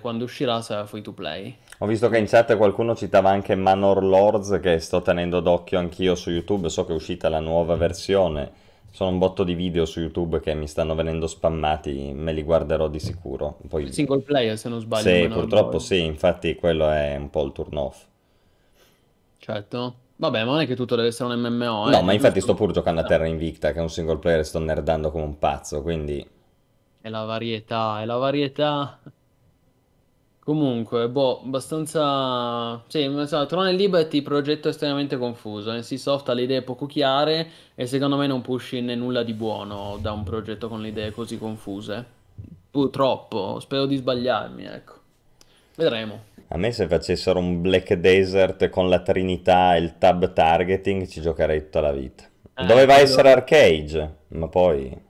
quando uscirà sarà free to play. Ho visto che in chat qualcuno citava anche Manor Lords, che sto tenendo d'occhio anch'io su YouTube, so che è uscita la nuova versione, sono un botto di video su YouTube che mi stanno venendo spammati, me li guarderò di sicuro. Poi... Il single player se non sbaglio. Sì, purtroppo sì, infatti quello è un po' il turn off. Certo. Vabbè, ma non è che tutto deve essere un MMO, No, ma infatti sto pur giocando a Terra Invicta, che è un single player, sto nerdando come un pazzo, quindi... È la varietà... Comunque, boh, abbastanza... Sì, Throne and Liberty, progetto estremamente confuso. NCSoft ha le idee poco chiare e secondo me non può uscirne nulla di buono da un progetto con le idee così confuse. Purtroppo, spero di sbagliarmi, ecco. Vedremo. A me se facessero un Black Desert con la trinità e il tab targeting ci giocherei tutta la vita. Doveva essere Arcade, ma poi...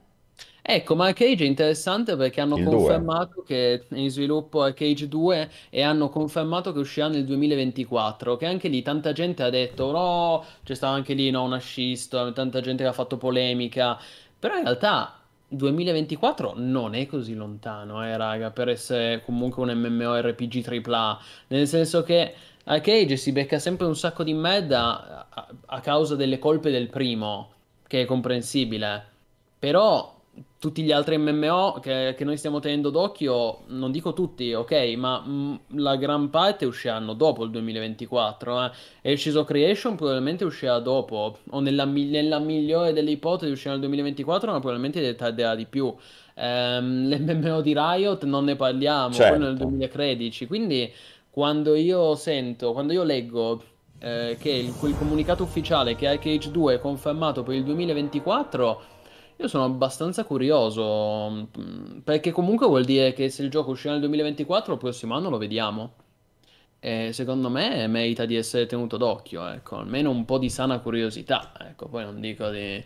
Ecco, ma Arcade è interessante perché hanno confermato che è in sviluppo Arcade 2 e hanno confermato che uscirà nel 2024, che anche lì tanta gente ha detto no, c'è stato anche lì un ascisto, tanta gente che ha fatto polemica, però in realtà 2024 non è così lontano, raga, per essere comunque un MMORPG AAA, nel senso che Arcade si becca sempre un sacco di merda a causa delle colpe del primo, che è comprensibile, però... Tutti gli altri MMO che noi stiamo tenendo d'occhio, non dico tutti, ok, ma la gran parte usciranno dopo il 2024. Ashes of Creation probabilmente uscirà dopo, o nella migliore delle ipotesi uscirà nel 2024, ma probabilmente tarderà di più. L'MMO di Riot non ne parliamo, certo. Poi nel 2013, quindi quando io leggo... che il comunicato ufficiale che Arcade 2 è confermato per il 2024... Io sono abbastanza curioso, perché comunque vuol dire che se il gioco uscirà nel 2024, il prossimo anno lo vediamo. E secondo me merita di essere tenuto d'occhio, ecco, almeno un po' di sana curiosità. Ecco, poi non dico di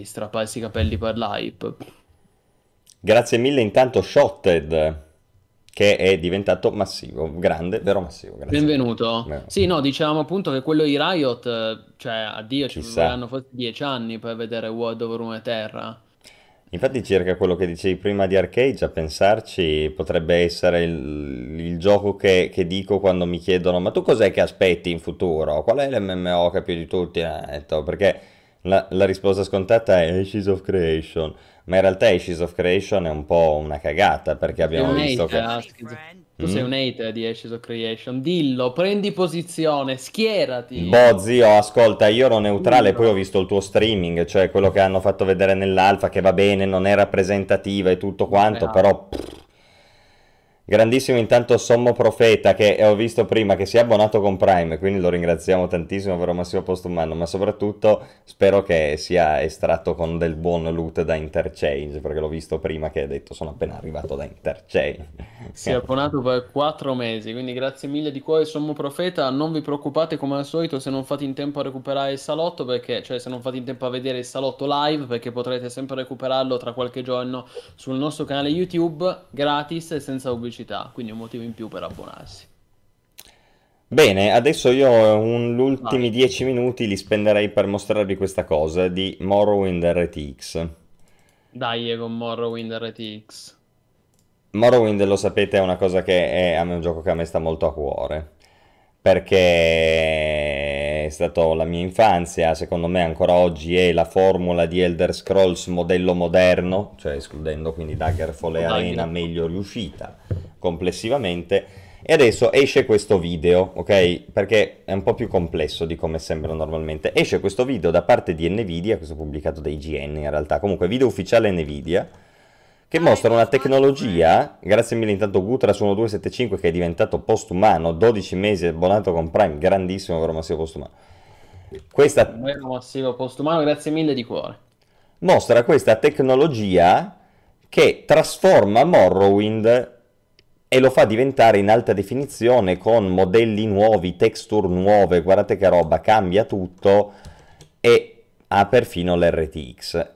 strapparsi i capelli per l'hype. Grazie mille intanto Shotted, che è diventato massivo, grande, vero massivo. Grazie. Benvenuto. No. Sì, no, diciamo appunto che quello di Riot, cioè, addio, ci vorranno forse 10 anni per vedere World of Warcraft Terra. Infatti circa quello che dicevi prima di Arcade, a pensarci potrebbe essere il gioco che dico quando mi chiedono ma tu cos'è che aspetti in futuro? Qual è l'MMO che più di tutti? Perché la risposta scontata è Ashes of Creation. ma in realtà Ashes of Creation è un po' una cagata, perché abbiamo visto che... Tu sei un hater di Ashes of Creation, dillo, prendi posizione, schierati. Boh, zio, ascolta, io ero neutrale, poi ho visto il tuo streaming, cioè quello che hanno fatto vedere nell'alfa, che va bene, non è rappresentativa e tutto quanto, però... Grandissimo intanto Sommo Profeta, che ho visto prima che si è abbonato con Prime, quindi lo ringraziamo tantissimo per un massivo postumano, ma soprattutto spero che sia estratto con del buon loot da Interchange, perché l'ho visto prima che ha detto sono appena arrivato da Interchange. Si è abbonato per 4 mesi, quindi grazie mille di cuore Sommo Profeta. Non vi preoccupate come al solito se non fate in tempo a recuperare il salotto, perché cioè se non fate in tempo a vedere il salotto live, perché potrete sempre recuperarlo tra qualche giorno sul nostro canale YouTube, gratis e senza pubblicità. Quindi un motivo in più per abbonarsi. Bene, adesso io gli ultimi 10 minuti li spenderei per mostrarvi questa cosa di Morrowind RTX. Dai, con Morrowind RTX. Morrowind, lo sapete, è una cosa che è a me un gioco che a me sta molto a cuore, perché è stato la mia infanzia, secondo me ancora oggi è la formula di Elder Scrolls modello moderno, cioè escludendo quindi Daggerfall e Arena, meglio riuscita complessivamente. E adesso esce questo video, ok? Perché è un po' più complesso di come sembra normalmente. Esce questo video da parte di NVIDIA, questo pubblicato da IGN in realtà, comunque video ufficiale NVIDIA, che mostra una tecnologia, grazie mille intanto Gutra1275 che è diventato postumano, 12 mesi abbonato con Prime, grandissimo vero massivo postumano. Questa massivo postumano, grazie mille di cuore. Mostra questa tecnologia che trasforma Morrowind e lo fa diventare in alta definizione con modelli nuovi, texture nuove, guardate che roba, cambia tutto e ha perfino l'RTX.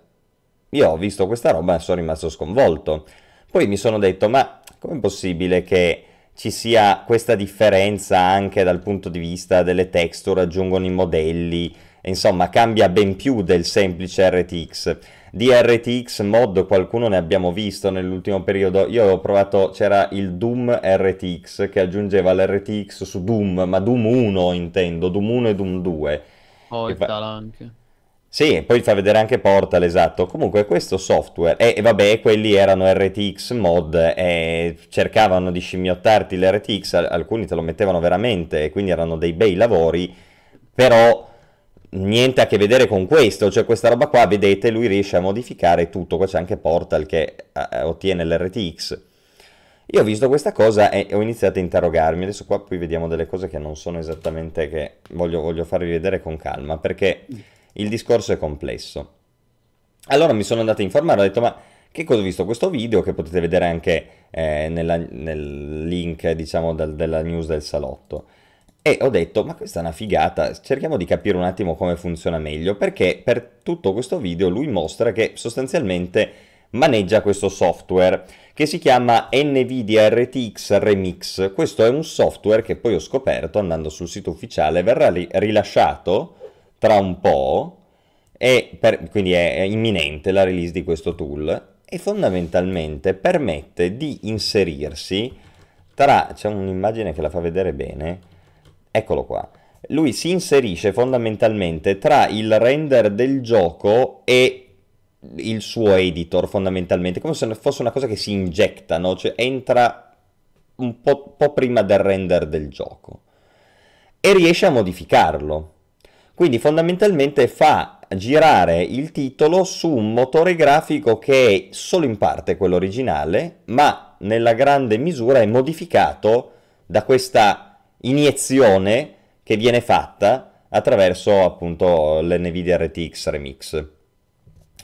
Io ho visto questa roba e sono rimasto sconvolto. Poi mi sono detto, ma com'è possibile che ci sia questa differenza anche dal punto di vista delle texture, aggiungono i modelli, e insomma cambia ben più del semplice RTX. Di RTX mod qualcuno ne abbiamo visto nell'ultimo periodo, io ho provato, c'era il Doom RTX che aggiungeva l'RTX su Doom, ma Doom 1 intendo, Doom 1 e Doom 2. Anche. Sì, e poi fa vedere anche Portal, esatto. Comunque questo software, e vabbè, quelli erano RTX mod, cercavano di scimmiottarti l'RTX, alcuni te lo mettevano veramente, e quindi erano dei bei lavori, però niente a che vedere con questo, cioè questa roba qua, vedete, lui riesce a modificare tutto, qua c'è anche Portal che ottiene l'RTX. Io ho visto questa cosa e ho iniziato a interrogarmi, adesso qua poi vediamo delle cose che non sono esattamente che voglio farvi vedere con calma, perché... Il discorso è complesso. Allora mi sono andato a informare, ho detto ma che cosa ho visto questo video che potete vedere anche nel link diciamo della news del salotto, e ho detto ma questa è una figata, cerchiamo di capire un attimo come funziona meglio, perché per tutto questo video lui mostra che sostanzialmente maneggia questo software che si chiama NVIDIA RTX Remix. Questo è un software che poi ho scoperto andando sul sito ufficiale, verrà rilasciato tra un po', quindi è imminente la release di questo tool, e fondamentalmente permette di inserirsi tra... c'è un'immagine che la fa vedere bene, eccolo qua, lui si inserisce fondamentalmente tra il render del gioco e il suo editor fondamentalmente, come se fosse una cosa che si ingetta, no? Cioè entra un po' prima del render del gioco e riesce a modificarlo. Quindi fondamentalmente fa girare il titolo su un motore grafico che è solo in parte quello originale, ma nella grande misura è modificato da questa iniezione che viene fatta attraverso appunto l'NVIDIA RTX Remix.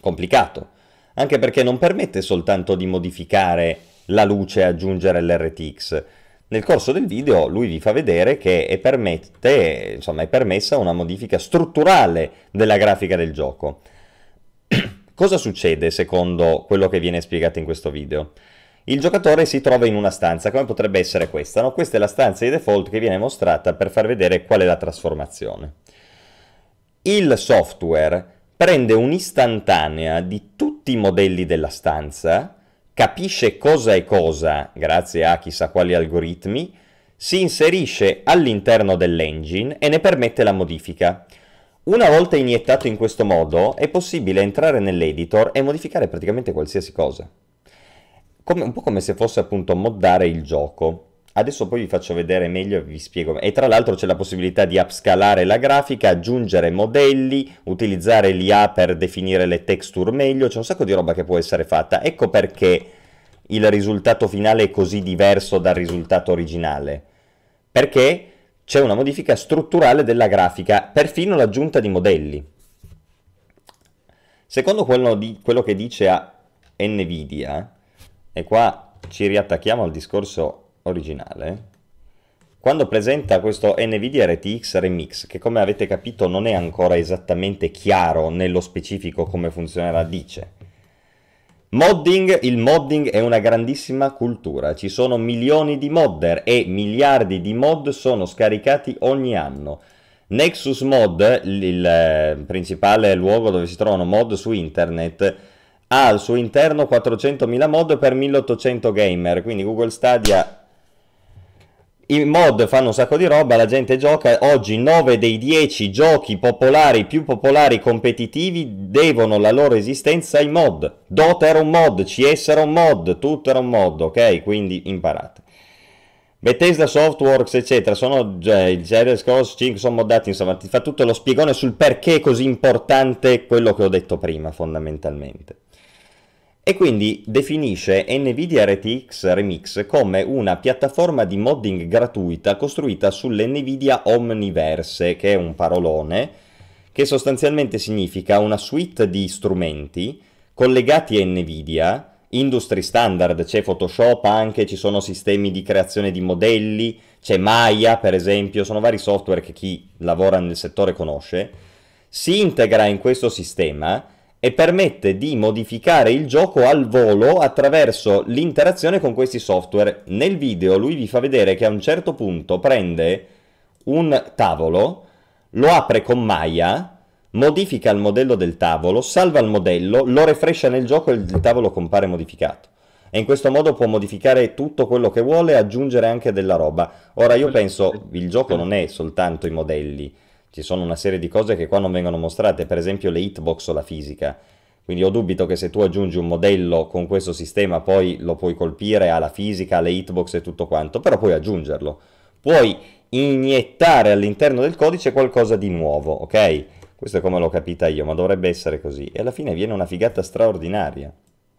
Complicato, anche perché non permette soltanto di modificare la luce e aggiungere l'RTX. Nel corso del video lui vi fa vedere che è permessa una modifica strutturale della grafica del gioco. Cosa succede secondo quello che viene spiegato in questo video? Il giocatore si trova in una stanza, come potrebbe essere questa, no? Questa è la stanza di default che viene mostrata per far vedere qual è la trasformazione. Il software prende un'istantanea di tutti i modelli della stanza, capisce cosa è cosa, grazie a chissà quali algoritmi, si inserisce all'interno dell'engine e ne permette la modifica. Una volta iniettato in questo modo è possibile entrare nell'editor e modificare praticamente qualsiasi cosa. Un po' come se fosse appunto moddare il gioco. Adesso poi vi faccio vedere meglio e vi spiego. E tra l'altro c'è la possibilità di upscalare la grafica, aggiungere modelli, utilizzare l'IA per definire le texture meglio. C'è un sacco di roba che può essere fatta. Ecco perché il risultato finale è così diverso dal risultato originale. Perché c'è una modifica strutturale della grafica, perfino l'aggiunta di modelli. Secondo quello che dice a NVIDIA, e qua ci riattacchiamo al discorso originale, quando presenta questo NVIDIA RTX Remix, che come avete capito non è ancora esattamente chiaro nello specifico come funzionerà, dice: modding, il modding è una grandissima cultura, ci sono milioni di modder e miliardi di mod sono scaricati ogni anno. Nexus Mod, il principale luogo dove si trovano mod su internet, ha al suo interno 400.000 mod per 1800 gamer, quindi Google Stadia. I mod fanno un sacco di roba, la gente gioca. Oggi 9 dei 10 giochi popolari, più popolari competitivi, devono la loro esistenza ai mod. Dota era un mod, CS era un mod, tutto era un mod, ok? Quindi imparate. Bethesda Softworks, eccetera, sono il Elder Scrolls 5, sono moddati, insomma, ti fa tutto lo spiegone sul perché è così importante quello che ho detto prima, fondamentalmente. E quindi definisce NVIDIA RTX Remix come una piattaforma di modding gratuita costruita sull'NVIDIA Omniverse, che è un parolone che sostanzialmente significa una suite di strumenti collegati a NVIDIA, industry standard, c'è Photoshop anche, ci sono sistemi di creazione di modelli, c'è Maya per esempio, sono vari software che chi lavora nel settore conosce, si integra in questo sistema e permette di modificare il gioco al volo attraverso l'interazione con questi software. Nel video lui vi fa vedere che a un certo punto prende un tavolo, lo apre con Maya, modifica il modello del tavolo, salva il modello, lo refrescia nel gioco e il tavolo compare modificato. E in questo modo può modificare tutto quello che vuole e aggiungere anche della roba. Ora io penso, il gioco non è soltanto i modelli. Ci sono una serie di cose che qua non vengono mostrate, per esempio le hitbox o la fisica. Quindi io dubito che se tu aggiungi un modello con questo sistema poi lo puoi colpire alla fisica, alle hitbox e tutto quanto, però puoi aggiungerlo. Puoi iniettare all'interno del codice qualcosa di nuovo, ok? Questo è come l'ho capita io, ma dovrebbe essere così. E alla fine viene una figata straordinaria.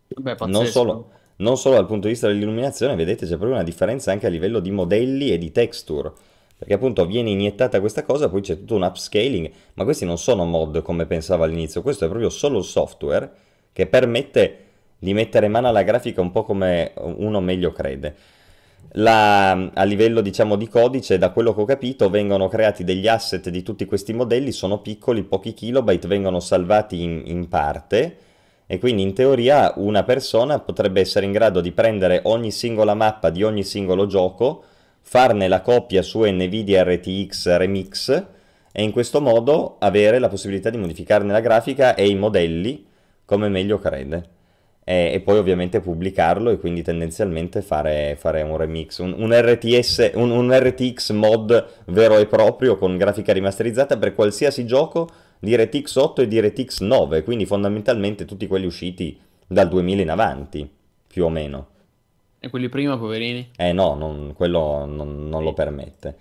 Beh, pazzesco. Non solo dal punto di vista dell'illuminazione, vedete c'è proprio una differenza anche a livello di modelli e di texture. Perché appunto viene iniettata questa cosa, poi c'è tutto un upscaling, ma questi non sono mod come pensavo all'inizio, questo è proprio solo il software che permette di mettere mano alla grafica un po' come uno meglio crede. A livello diciamo di codice, da quello che ho capito, vengono creati degli asset di tutti questi modelli, sono piccoli, pochi kilobyte, vengono salvati in parte e quindi in teoria una persona potrebbe essere in grado di prendere ogni singola mappa di ogni singolo gioco, farne la copia su NVIDIA RTX Remix e in questo modo avere la possibilità di modificarne la grafica e i modelli come meglio crede e poi ovviamente pubblicarlo e quindi tendenzialmente fare un remix, un RTX mod vero e proprio con grafica rimasterizzata per qualsiasi gioco di RTX 8 e di RTX 9, quindi fondamentalmente tutti quelli usciti dal 2000 in avanti più o meno. E quelli prima, poverini? No, quello non lo permette.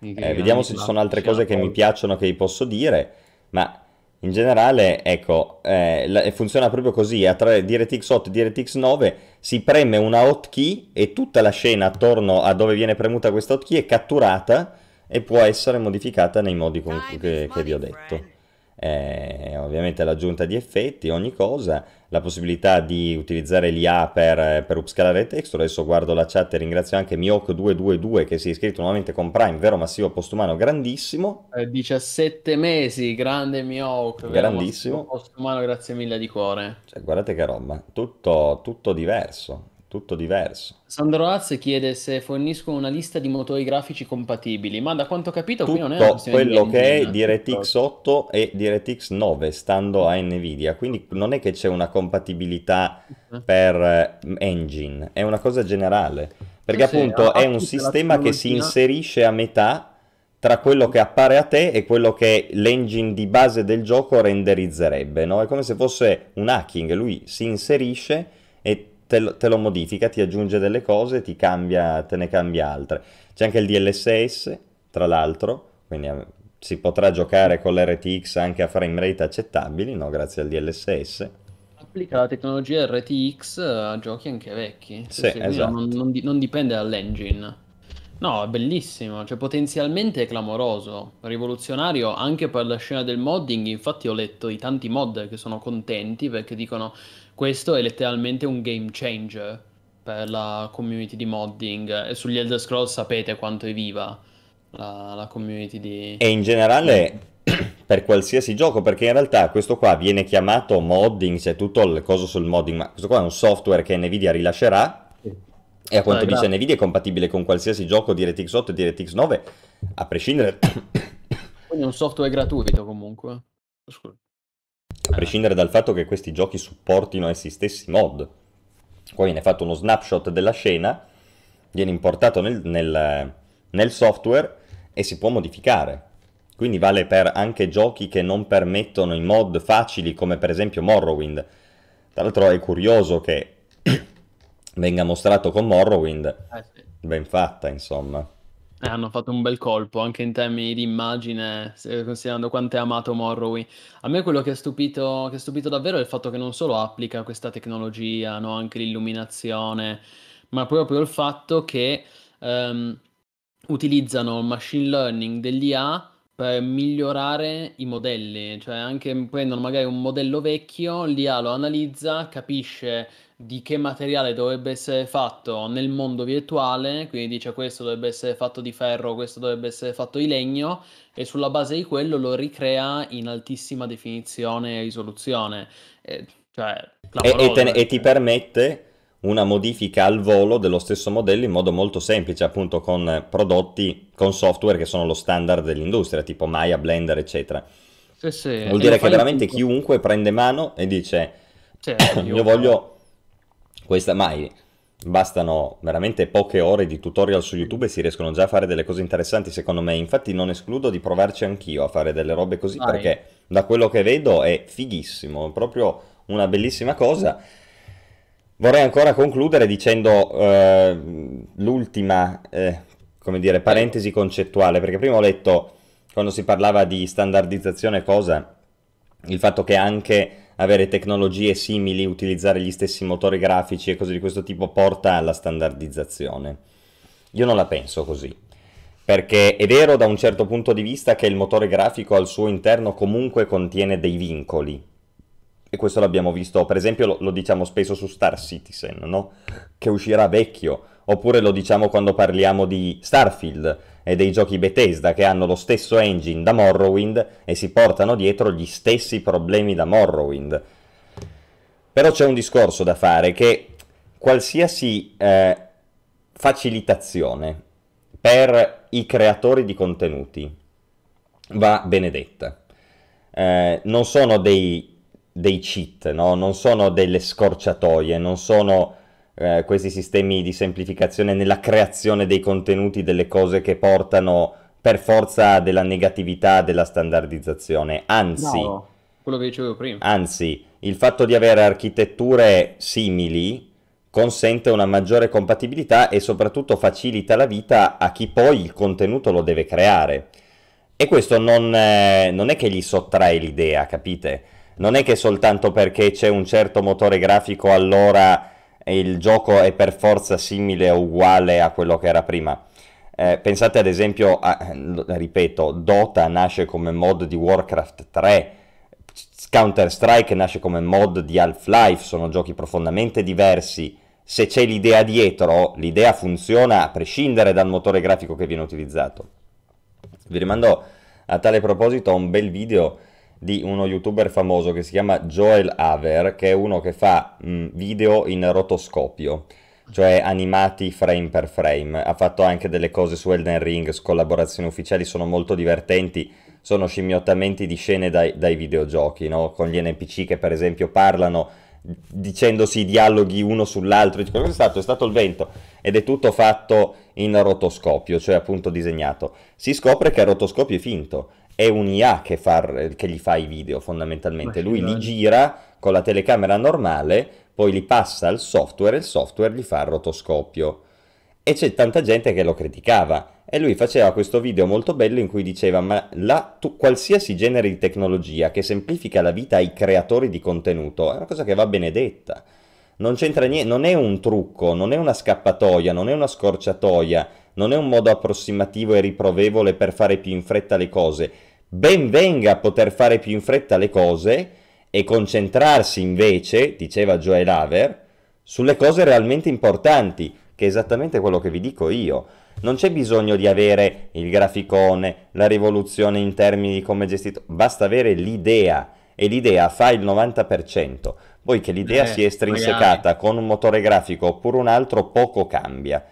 Vediamo se ci sono altre cose che mi piacciono che vi posso dire, ma in generale, ecco, funziona proprio così, a DirectX 8 e DirectX 9 si preme una hotkey e tutta la scena attorno a dove viene premuta questa hotkey è catturata e può essere modificata nei modi che vi ho detto. Ovviamente l'aggiunta di effetti, ogni cosa, la possibilità di utilizzare l'IA per upscalare il texture. Adesso guardo la chat e ringrazio anche Miok222 che si è iscritto nuovamente con Prime, vero massivo postumano grandissimo, 17 mesi, grande Miok, grandissimo postumano, grazie mille di cuore. Cioè, guardate che roba, tutto diverso, tutto diverso. Sandro Az chiede se forniscono una lista di motori grafici compatibili, ma da quanto ho capito tutto qui non è una quello che è DirectX 8 e DirectX 9 stando a NVIDIA, quindi non è che c'è una compatibilità per engine, è una cosa generale, perché appunto è un sistema che si inserisce a metà tra quello che appare a te e quello che l'engine di base del gioco renderizzerebbe, no? È come se fosse un hacking, lui si inserisce e te lo modifica, ti aggiunge delle cose, ti cambia, te ne cambia altre. C'è anche il DLSS, tra l'altro, quindi si potrà giocare con l'RTX anche a frame rate accettabili, no? Grazie al DLSS. Applica la tecnologia RTX a giochi anche vecchi. Sì, esatto. Non dipende dall'engine. No, è bellissimo, cioè potenzialmente è clamoroso, rivoluzionario anche per la scena del modding. Infatti ho letto di tanti mod che sono contenti perché dicono questo è letteralmente un game changer per la community di modding, e sugli Elder Scrolls sapete quanto è viva la community di... E in generale per qualsiasi gioco, perché in realtà questo qua viene chiamato modding, c'è tutto il coso sul modding, ma questo qua è un software che NVIDIA rilascerà. E a quanto dice NVIDIA è compatibile con qualsiasi gioco di DirectX 8 e DirectX 9, a prescindere... Quindi è un software gratuito comunque. Scusa. A prescindere dal fatto che questi giochi supportino essi stessi mod. Poi viene fatto uno snapshot della scena, viene importato nel software e si può modificare. Quindi vale per anche giochi che non permettono i mod facili, come per esempio Morrowind. Tra l'altro è curioso che... venga mostrato con Morrowind, sì. Ben fatta insomma. Hanno fatto un bel colpo anche in termini di immagine, considerando quanto è amato Morrowind. A me quello che è stupito davvero è il fatto che non solo applica questa tecnologia, no? Anche l'illuminazione, ma proprio il fatto che utilizzano il machine learning dell'IA per migliorare i modelli, cioè anche prendono magari un modello vecchio, l'IA lo analizza, capisce di che materiale dovrebbe essere fatto nel mondo virtuale, quindi dice questo dovrebbe essere fatto di ferro, questo dovrebbe essere fatto di legno, e sulla base di quello lo ricrea in altissima definizione e risoluzione. E ti permette una modifica al volo dello stesso modello in modo molto semplice, appunto con prodotti, con software che sono lo standard dell'industria, tipo Maya, Blender, eccetera. Sì. Vuol dire che veramente chiunque prende mano e dice io voglio questa Maya. Bastano veramente poche ore di tutorial su YouTube e si riescono già a fare delle cose interessanti, secondo me. Infatti non escludo di provarci anch'io a fare delle robe così, perché da quello che vedo è fighissimo, è proprio una bellissima cosa. Vorrei ancora concludere dicendo l'ultima, come dire, parentesi concettuale, perché prima ho letto, quando si parlava di standardizzazione cosa, il fatto che anche avere tecnologie simili, utilizzare gli stessi motori grafici e cose di questo tipo porta alla standardizzazione. Io non la penso così, perché è vero da un certo punto di vista che il motore grafico al suo interno comunque contiene dei vincoli. E questo l'abbiamo visto, per esempio lo diciamo spesso su Star Citizen, no? Che uscirà vecchio, oppure lo diciamo quando parliamo di Starfield e dei giochi Bethesda che hanno lo stesso engine da Morrowind e si portano dietro gli stessi problemi da Morrowind. Però c'è un discorso da fare, che qualsiasi facilitazione per i creatori di contenuti va benedetta. Non sono dei cheat, no? Non sono delle scorciatoie, non sono questi sistemi di semplificazione nella creazione dei contenuti, delle cose che portano per forza della negatività della standardizzazione, anzi, no, quello che dicevo prima. Anzi, il fatto di avere architetture simili consente una maggiore compatibilità e soprattutto facilita la vita a chi poi il contenuto lo deve creare. E questo non è che gli sottrae l'idea, capite? Non è che soltanto perché c'è un certo motore grafico allora il gioco è per forza simile o uguale a quello che era prima. Pensate ad esempio, ripeto, Dota nasce come mod di Warcraft 3, Counter-Strike nasce come mod di Half-Life, sono giochi profondamente diversi. Se c'è l'idea dietro, l'idea funziona a prescindere dal motore grafico che viene utilizzato. Vi rimando a tale proposito a un bel video di uno youtuber famoso che si chiama Joel Haver, che è uno che fa video in rotoscopio, cioè animati frame per frame. Ha fatto anche delle cose su Elden Ring, collaborazioni ufficiali, sono molto divertenti, sono scimmiottamenti di scene dai videogiochi, no? Con gli NPC che per esempio parlano dicendosi dialoghi uno sull'altro. Cosa è stato il vento, ed è tutto fatto in rotoscopio, cioè appunto disegnato. Si scopre che il rotoscopio è finto, è un IA che gli fa i video fondamentalmente. Lui li gira con la telecamera normale, poi li passa al software e il software gli fa il rotoscopio. E c'è tanta gente che lo criticava, e lui faceva questo video molto bello in cui diceva: ma qualsiasi genere di tecnologia che semplifica la vita ai creatori di contenuto è una cosa che va benedetta, non c'entra niente, non è un trucco, non è una scappatoia, non è una scorciatoia, non è un modo approssimativo e riprovevole per fare più in fretta le cose. Ben venga poter fare più in fretta le cose e concentrarsi invece, diceva Joel Haver, sulle cose realmente importanti, che è esattamente quello che vi dico io. Non c'è bisogno di avere il graficone, la rivoluzione in termini di come è gestito, basta avere l'idea, e l'idea fa il 90%. Poi che l'idea sia estrinsecata con un motore grafico oppure un altro poco cambia.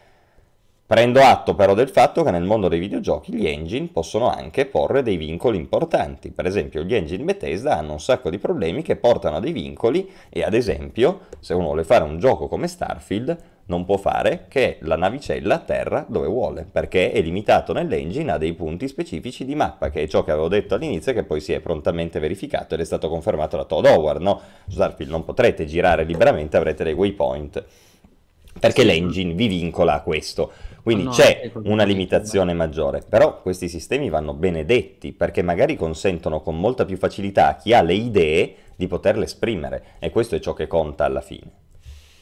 Prendo atto però del fatto che nel mondo dei videogiochi gli engine possono anche porre dei vincoli importanti. Per esempio gli engine Bethesda hanno un sacco di problemi che portano a dei vincoli, e ad esempio se uno vuole fare un gioco come Starfield non può fare che la navicella terra dove vuole, perché è limitato nell'engine a dei punti specifici di mappa, che è ciò che avevo detto all'inizio e che poi si è prontamente verificato ed è stato confermato da Todd Howard, no? Su Starfield non potrete girare liberamente, avrete dei waypoint, perché l'engine vi vincola a questo. Quindi c'è una limitazione maggiore, però questi sistemi vanno benedetti, perché magari consentono con molta più facilità a chi ha le idee di poterle esprimere, e questo è ciò che conta alla fine.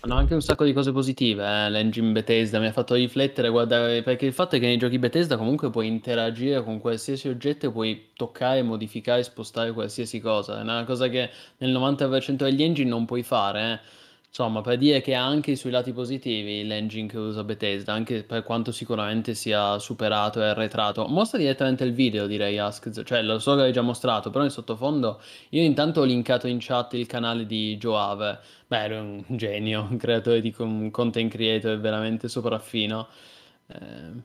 Hanno anche un sacco di cose positive, l'engine Bethesda mi ha fatto riflettere, guardare, perché il fatto è che nei giochi Bethesda comunque puoi interagire con qualsiasi oggetto, puoi toccare, modificare, spostare qualsiasi cosa, è una cosa che nel 90% degli engine non puoi fare, eh. Insomma, per dire che ha anche i suoi lati positivi l'engine che usa Bethesda, anche per quanto sicuramente sia superato e arretrato. Mostra direttamente il video, direi, Askzoe, cioè lo so che l'hai già mostrato, però in sottofondo io intanto ho linkato in chat il canale di Joe Haver. Beh, era un genio, un creatore di content creator veramente sopraffino,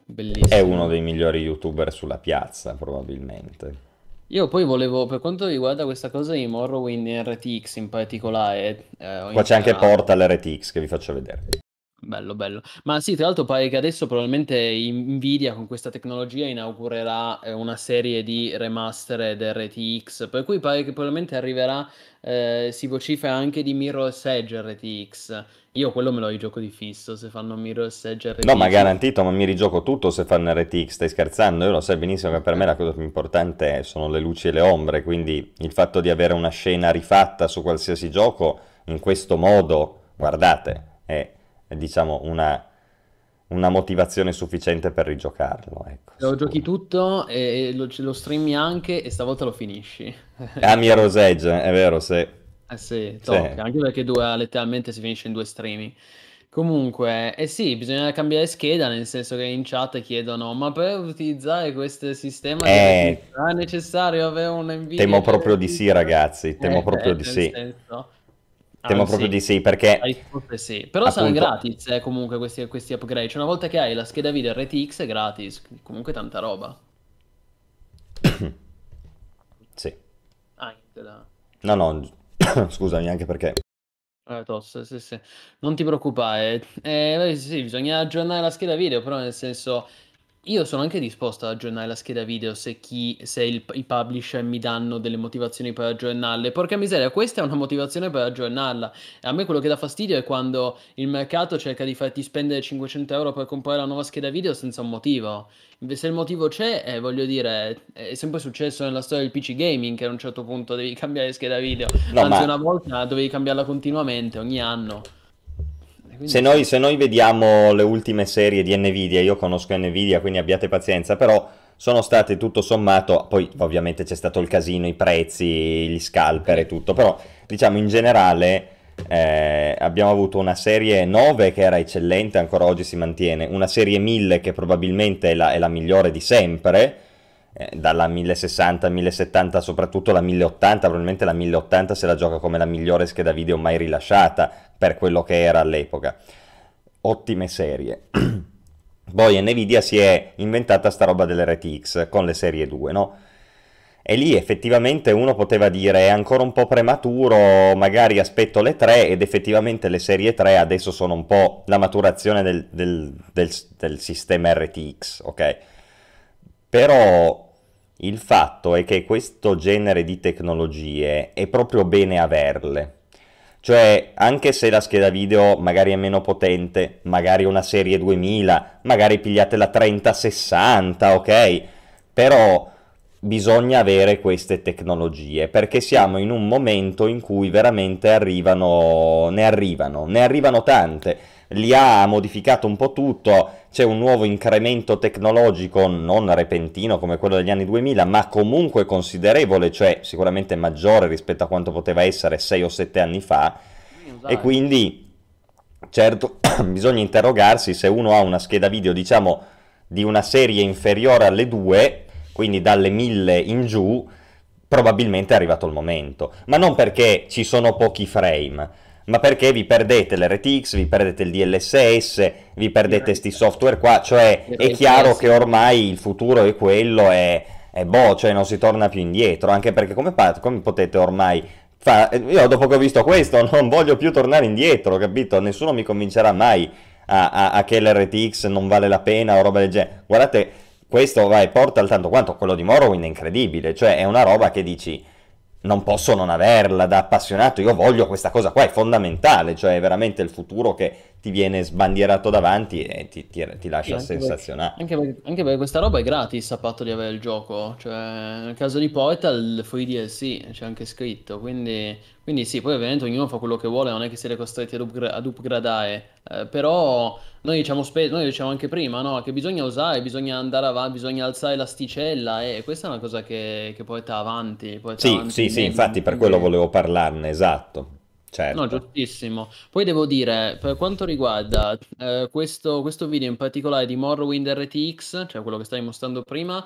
bellissimo. È uno dei migliori youtuber sulla piazza, probabilmente. Io poi volevo, per quanto riguarda questa cosa di Morrowind e RTX in particolare... qua c'è anche Portal RTX che vi faccio vedere. Bello, bello. Ma sì, tra l'altro pare che adesso probabilmente Nvidia con questa tecnologia inaugurerà una serie di remastered RTX, per cui pare che probabilmente arriverà, si vocifera anche di Mirror's Edge RTX. Io quello me lo rigioco di fisso se fanno Mirror's Edge RTX. No, ma garantito, ma mi rigioco tutto se fanno RTX, stai scherzando? Io lo sai benissimo che per me la cosa più importante sono le luci e le ombre, quindi il fatto di avere una scena rifatta su qualsiasi gioco in questo modo, guardate, è diciamo una motivazione sufficiente per rigiocarlo, ecco. Lo giochi tutto e lo streami anche, e stavolta lo finisci. Ah, Mirror's Edge, è vero, se... eh sì, tocca, anche perché letteralmente si finisce in 2 streaming. Comunque, eh sì, bisogna cambiare scheda, nel senso che in chat chiedono: ma per utilizzare questo sistema è necessario avere un NVIDIA? Temo proprio di sì, ragazzi, temo proprio di sì. Temo proprio di sì, perché... sì. Però appunto... sono gratis comunque questi upgrade, cioè una volta che hai la scheda video RTX è gratis, comunque tanta roba. Sì. Ah, no, no, scusami, anche perché... tosse, sì, sì. Non ti preoccupare, sì, bisogna aggiornare la scheda video, però nel senso... io sono anche disposto ad aggiornare la scheda video se i publisher mi danno delle motivazioni per aggiornarle. Porca miseria, questa è una motivazione per aggiornarla. A me quello che dà fastidio è quando il mercato cerca di farti spendere 500 euro per comprare la nuova scheda video senza un motivo. Se il motivo c'è, voglio dire, è sempre successo nella storia del PC gaming che a un certo punto devi cambiare scheda video. No, anzi, ma... una volta dovevi cambiarla continuamente, ogni anno. Se noi vediamo le ultime serie di NVIDIA, io conosco NVIDIA quindi abbiate pazienza, però sono state tutto sommato, poi ovviamente c'è stato il casino, i prezzi, gli scalper e tutto, però diciamo in generale abbiamo avuto una serie 9 che era eccellente, ancora oggi si mantiene, una serie 1000 che probabilmente è la migliore di sempre, dalla 1060 alla 1070, soprattutto la 1080, probabilmente la 1080 se la gioca come la migliore scheda video mai rilasciata per quello che era all'epoca, ottime serie. Poi Nvidia si è inventata sta roba dell'RTX con le serie 2, no? E lì effettivamente uno poteva dire è ancora un po' prematuro, magari aspetto le 3, ed effettivamente le serie 3 adesso sono un po' la maturazione del sistema RTX, ok? Però il fatto è che questo genere di tecnologie è proprio bene averle. Cioè, anche se la scheda video magari è meno potente, magari una serie 2000, magari pigliate la 3060, ok? Però bisogna avere queste tecnologie, perché siamo in un momento in cui veramente ne arrivano tante. L'IA ha modificato un po' tutto, c'è un nuovo incremento tecnologico non repentino come quello degli anni 2000, ma comunque considerevole, cioè sicuramente maggiore rispetto a quanto poteva essere 6 o 7 anni fa. E quindi, certo, bisogna interrogarsi se uno ha una scheda video, diciamo, di una serie inferiore alle 2, quindi dalle 1000 in giù, probabilmente è arrivato il momento. Ma non perché ci sono pochi frame, ma perché vi perdete l'RTX, vi perdete il DLSS, vi perdete sti software qua, cioè è chiaro che ormai il futuro è quello e boh, cioè non si torna più indietro, anche perché come potete ormai io dopo che ho visto questo non voglio più tornare indietro, capito? Nessuno mi convincerà mai a che l'RTX non vale la pena o roba del genere. Guardate, questo porta al tanto quanto quello di Morrowind, è incredibile, cioè è una roba che dici non posso non averla, da appassionato io voglio questa cosa qua, è fondamentale, cioè è veramente il futuro che ti viene sbandierato davanti e ti lascia sensazionare. Anche perché questa roba è gratis a patto di avere il gioco, cioè nel caso di Portal fu i DLC, c'è anche scritto, quindi sì, poi ovviamente ognuno fa quello che vuole, non è che siete costretti ad upgradare, però noi diciamo anche prima, no? Che bisogna usare, bisogna andare avanti, bisogna alzare l'asticella, e questa è una cosa che porta avanti. Sì, infatti per quello volevo parlarne, esatto. Certo. No, giustissimo. Poi devo dire, per quanto riguarda questo video in particolare di Morrowind RTX, cioè quello che stai mostrando prima,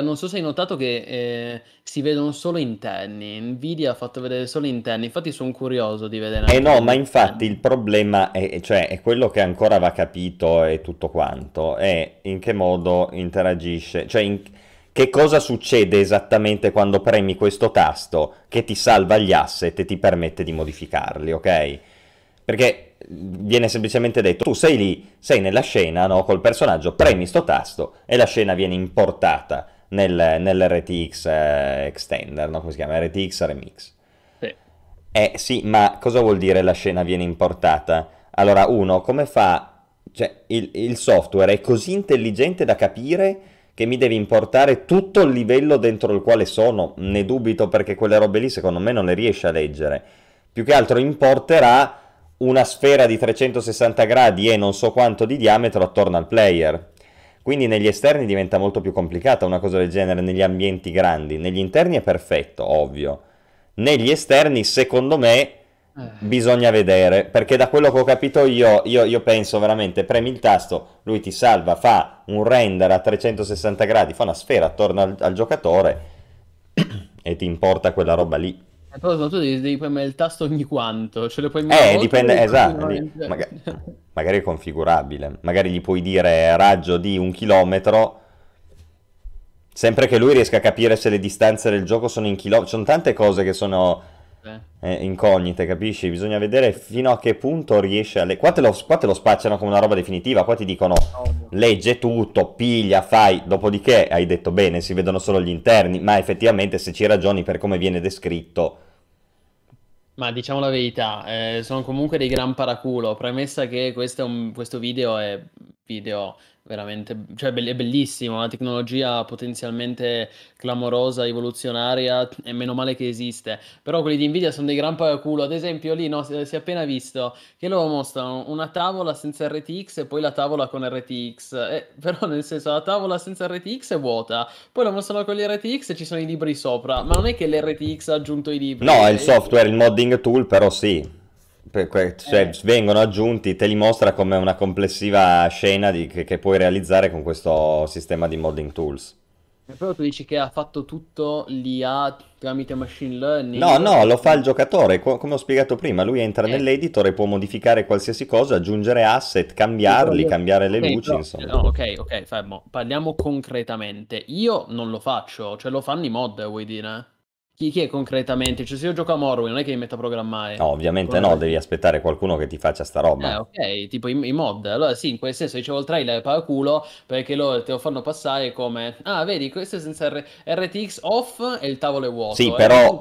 non so se hai notato che si vedono solo interni, Nvidia ha fatto vedere solo interni, infatti sono curioso di vedere. No, ma infatti il problema è quello che ancora va capito e tutto quanto, è in che modo interagisce, cioè che cosa succede esattamente quando premi questo tasto che ti salva gli asset e ti permette di modificarli, ok? Perché viene semplicemente detto, tu sei lì, sei nella scena, no? Col personaggio, premi sto tasto e la scena viene importata nell'RTX Extender, no? Come si chiama? RTX Remix. Sì. Sì, ma cosa vuol dire la scena viene importata? Allora, uno, come fa? Cioè, il software è così intelligente da capire che mi devi importare tutto il livello dentro il quale sono? Ne dubito, perché quelle robe lì secondo me non le riesce a leggere. Più che altro importerà una sfera di 360 gradi e non so quanto di diametro attorno al player. Quindi negli esterni diventa molto più complicata una cosa del genere, negli ambienti grandi. Negli interni è perfetto, ovvio. Negli esterni, secondo me, bisogna vedere, perché da quello che ho capito io penso veramente premi il tasto, lui ti salva, fa un render a 360 gradi, fa una sfera attorno al giocatore e ti importa quella roba lì. Però soprattutto devi premere il tasto ogni quanto, ce lo puoi mettere, dipende, esatto, magari è configurabile, magari gli puoi dire raggio di 1 chilometro, sempre che lui riesca a capire se le distanze del gioco sono in chilometri. Sono tante cose che sono incognite, capisci? Bisogna vedere fino a che punto riesce a qua te lo spacciano come una roba definitiva, qua ti dicono legge tutto, piglia, fai, dopodiché hai detto bene, si vedono solo gli interni, ma effettivamente se ci ragioni per come viene descritto. Ma diciamo la verità, sono comunque dei gran paraculo, premessa che questo video è veramente, cioè è bellissimo, una tecnologia potenzialmente clamorosa, rivoluzionaria, e meno male che esiste. Però quelli di Nvidia sono dei gran paraculo, ad esempio lì, no, si è appena visto che loro mostrano una tavola senza RTX e poi la tavola con RTX, però nel senso la tavola senza RTX è vuota, poi la mostrano con gli RTX e ci sono i libri sopra, ma non è che l'RTX ha aggiunto i libri. No, è il software, il modding tool, però sì. Cioè, vengono aggiunti, te li mostra come una complessiva scena che puoi realizzare con questo sistema di modding tools. E però tu dici che ha fatto tutto l'IA tramite machine learning? No, lo fa il giocatore, come ho spiegato prima. Lui entra nell'editor e può modificare qualsiasi cosa, aggiungere asset, cambiarli, cambiare le luci, insomma. No, ok, fermo. Parliamo concretamente. Io non lo faccio, cioè lo fanno i mod, vuoi dire? Chi è concretamente? Cioè se io gioco a Morrowind non è che mi metto a programmare. No, ovviamente no, devi aspettare qualcuno che ti faccia sta roba. Ok, tipo i mod. Allora sì, in quel senso dicevo il trailer è paraculo, perché loro te lo fanno passare come vedi, questo è senza RTX off e il tavolo è vuoto. Sì, però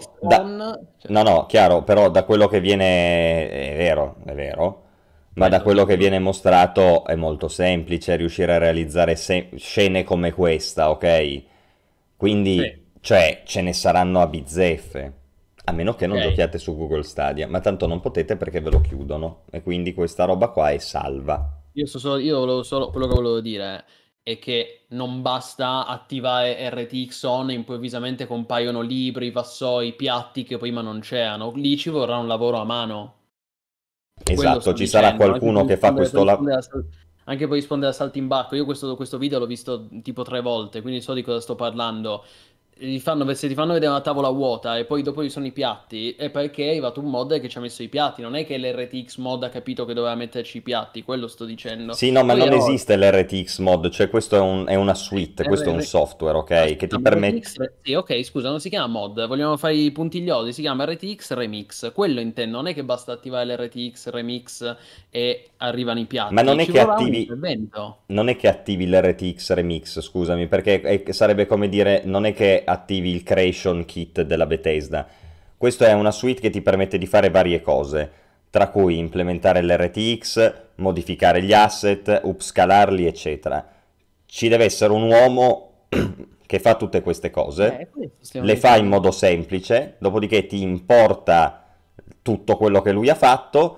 no, chiaro, però da quello che viene è vero. Ma da quello che viene mostrato è molto semplice riuscire a realizzare scene come questa, ok? Quindi sì. Cioè, ce ne saranno a bizzeffe, a meno che non giochiate su Google Stadia, ma tanto non potete perché ve lo chiudono, e quindi questa roba qua è salva. Quello che volevo dire è che non basta attivare RTX on e improvvisamente compaiono libri, vassoi, piatti che prima non c'erano, lì ci vorrà un lavoro a mano. Esatto, ci sarà qualcuno che fa questo lavoro. Anche per rispondere a saltimbacco, io questo video l'ho visto tipo 3 volte, quindi so di cosa sto parlando. Se ti fanno vedere una tavola vuota e poi dopo ci sono i piatti, è perché è arrivato un mod che ci ha messo i piatti. Non è che l'RTX mod ha capito che doveva metterci i piatti, quello sto dicendo. Sì, no, ma non esiste l'RTX mod, cioè questo è una suite, questo è un software, ok, che ti permette... Sì, ok, scusa, non si chiama mod, vogliamo fare i puntigliosi, si chiama RTX Remix, quello intendo, non è che basta attivare l'RTX Remix e arrivano i piatti. Ma non è che attivi... Non è che attivi l'RTX Remix, scusami, perché sarebbe come dire, non è che attivi il creation kit della Bethesda. Questa è una suite che ti permette di fare varie cose, tra cui implementare l'RTX, modificare gli asset, upscalarli, eccetera. Ci deve essere un uomo che fa tutte queste cose, le fa in modo semplice, dopodiché ti importa tutto quello che lui ha fatto,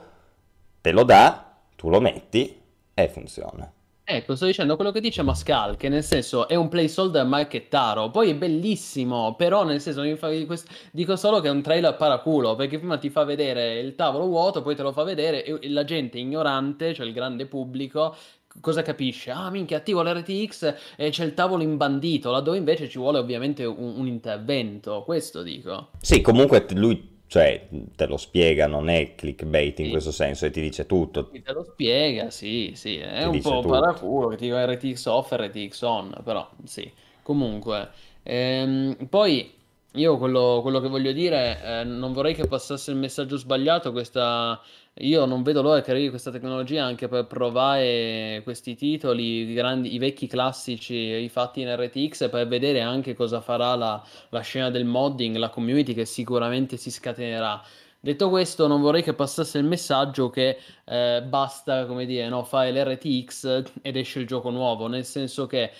te lo dà, tu lo metti e funziona. Ecco, sto dicendo quello che dice Mascal, che nel senso è un placeholder marchettaro, poi è bellissimo, però nel senso dico solo che è un trailer paraculo, perché prima ti fa vedere il tavolo vuoto, poi te lo fa vedere e la gente ignorante, cioè il grande pubblico, cosa capisce? Ah, minchia, attivo l'RTX e c'è il tavolo imbandito, laddove invece ci vuole ovviamente un intervento, questo dico. Sì, comunque lui... Cioè, te lo spiega, non è clickbait in questo senso, e ti dice tutto. Te lo spiega, sì, è un po' paraculo, che ti dico RTX off, RTX on, però sì. Comunque, poi io quello che voglio dire, non vorrei che passasse il messaggio sbagliato, io non vedo l'ora che arrivi questa tecnologia anche per provare questi titoli, i vecchi classici rifatti in RTX, e per vedere anche cosa farà la scena del modding, la community che sicuramente si scatenerà. Detto questo, non vorrei che passasse il messaggio che basta, come dire, no, fare l'RTX ed esce il gioco nuovo, nel senso che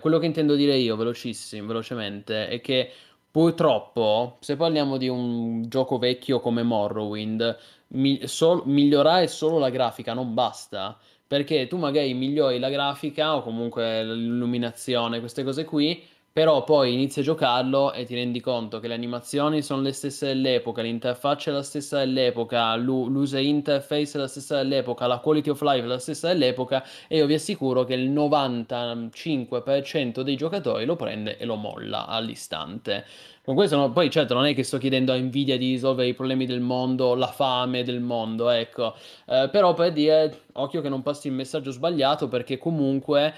quello che intendo dire io, velocemente, è che purtroppo, se parliamo di un gioco vecchio come Morrowind, migliorare solo la grafica non basta, perché tu magari migliori la grafica o comunque l'illuminazione, queste cose qui, però poi inizi a giocarlo e ti rendi conto che le animazioni sono le stesse dell'epoca, l'interfaccia è la stessa dell'epoca, l'user interface è la stessa dell'epoca, la quality of life è la stessa dell'epoca, e io vi assicuro che il 95% dei giocatori lo prende e lo molla all'istante. Con questo poi certo non è che sto chiedendo a Nvidia di risolvere i problemi del mondo, la fame del mondo, ecco, però per dire occhio che non passi il messaggio sbagliato, perché comunque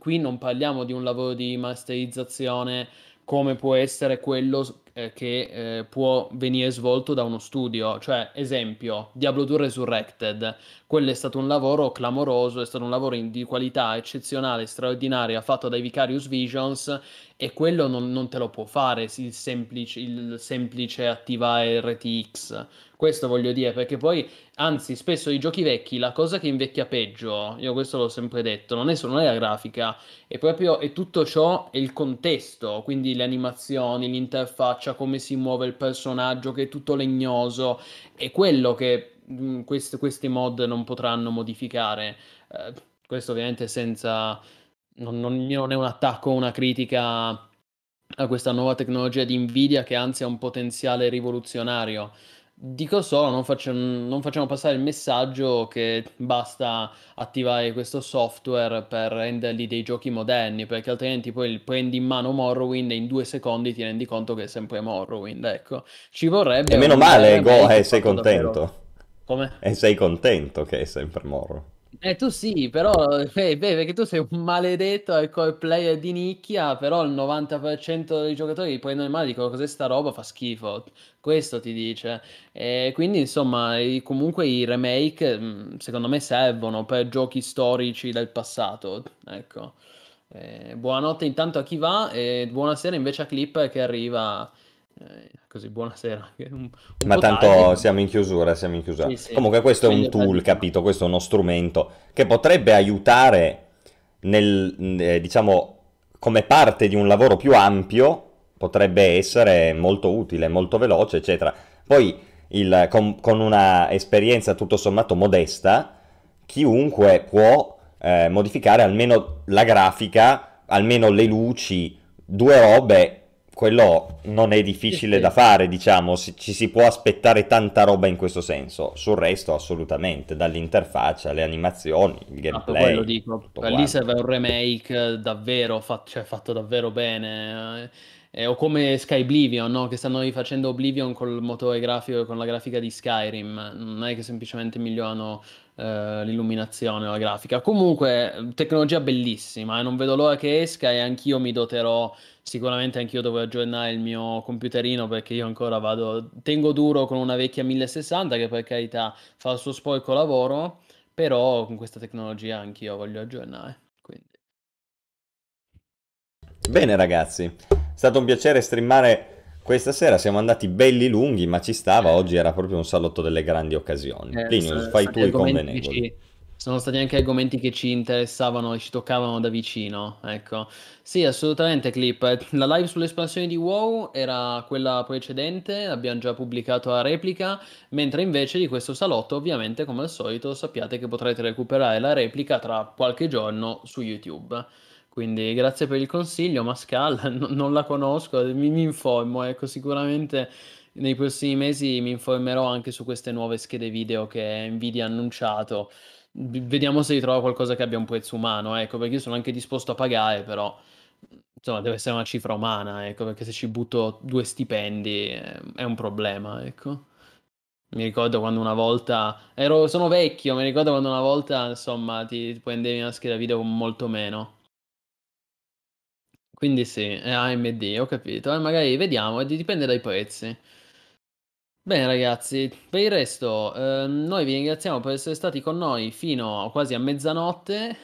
qui non parliamo di un lavoro di masterizzazione come può essere quello che può venire svolto da uno studio, cioè esempio Diablo 2 Resurrected, quello è stato un lavoro clamoroso, è stato un lavoro di qualità eccezionale, straordinaria, fatto dai Vicarious Visions, e quello non te lo può fare il semplice attivare RTX, questo voglio dire, perché poi anzi spesso i giochi vecchi la cosa che invecchia peggio, io questo l'ho sempre detto, non è la grafica, è tutto ciò, è il contesto, quindi le animazioni, l'interfaccia, come si muove il personaggio che è tutto legnoso, è quello che questi mod non potranno modificare, questo ovviamente senza non è un attacco o una critica a questa nuova tecnologia di Nvidia, che anzi ha un potenziale rivoluzionario, dico solo, non facciamo passare il messaggio che basta attivare questo software per renderli dei giochi moderni, perché altrimenti poi prendi in mano Morrowind e in 2 secondi ti rendi conto che è sempre Morrowind, ecco. Ci vorrebbe... E meno male, Go, sei contento. Davvero... Come? E sei contento che è sempre Morrowind. Tu sì, però perché tu sei un maledetto core player di nicchia, però il 90% dei giocatori prendono in mano e dicono cos'è sta roba, fa schifo, questo ti dice. E quindi insomma comunque i remake secondo me servono per giochi storici del passato, ecco. Buonanotte intanto a chi va e buonasera invece a Clip che arriva... così, buonasera. Ma tanto tardi. Siamo in chiusura. Sì, sì. Comunque questo è un tool, capito? Questo è uno strumento che potrebbe aiutare nel, diciamo, come parte di un lavoro più ampio, potrebbe essere molto utile, molto veloce, eccetera. Poi con una esperienza tutto sommato modesta, chiunque può modificare almeno la grafica, almeno le luci, 2 robe... Quello non è difficile da fare, diciamo, ci si può aspettare tanta roba in questo senso. Sul resto assolutamente, dall'interfaccia alle animazioni, il gameplay. Quello dico, lì serve un remake davvero, fatto davvero bene. O come Skyblivion, no? Che stanno rifacendo Oblivion col motore grafico e con la grafica di Skyrim. Non è che semplicemente migliorano l'illuminazione o la grafica. Comunque, tecnologia bellissima, e non vedo l'ora che esca, e anch'io mi doterò. Sicuramente anch'io devo aggiornare il mio computerino, perché io ancora tengo duro con una vecchia 1060 che per carità fa il suo sporco lavoro, però con questa tecnologia anch'io voglio aggiornare, quindi. Bene ragazzi, è stato un piacere streamare questa sera, siamo andati belli lunghi ma ci stava, oggi era proprio un salotto delle grandi occasioni. Plinius, fai tu i convenevoli. Sono stati anche argomenti che ci interessavano e ci toccavano da vicino, ecco. Sì, assolutamente, Clip. La live sull'espansione di WoW era quella precedente, l'abbiamo già pubblicato la replica, mentre invece di questo salotto, ovviamente, come al solito, sappiate che potrete recuperare la replica tra qualche giorno su YouTube. Quindi grazie per il consiglio, Mascal, non la conosco, mi informo, ecco, sicuramente... Nei prossimi mesi mi informerò anche su queste nuove schede video che Nvidia ha annunciato. Vediamo se ritrovo qualcosa che abbia un prezzo umano, ecco, perché io sono anche disposto a pagare, però insomma deve essere una cifra umana, ecco, perché se ci butto 2 stipendi è un problema, ecco. Mi ricordo quando una volta sono vecchio, mi ricordo quando una volta, insomma, ti prendevi una scheda video con molto meno. Quindi sì, è AMD, ho capito, magari vediamo, dipende dai prezzi. Bene ragazzi, per il resto noi vi ringraziamo per essere stati con noi fino a quasi a mezzanotte,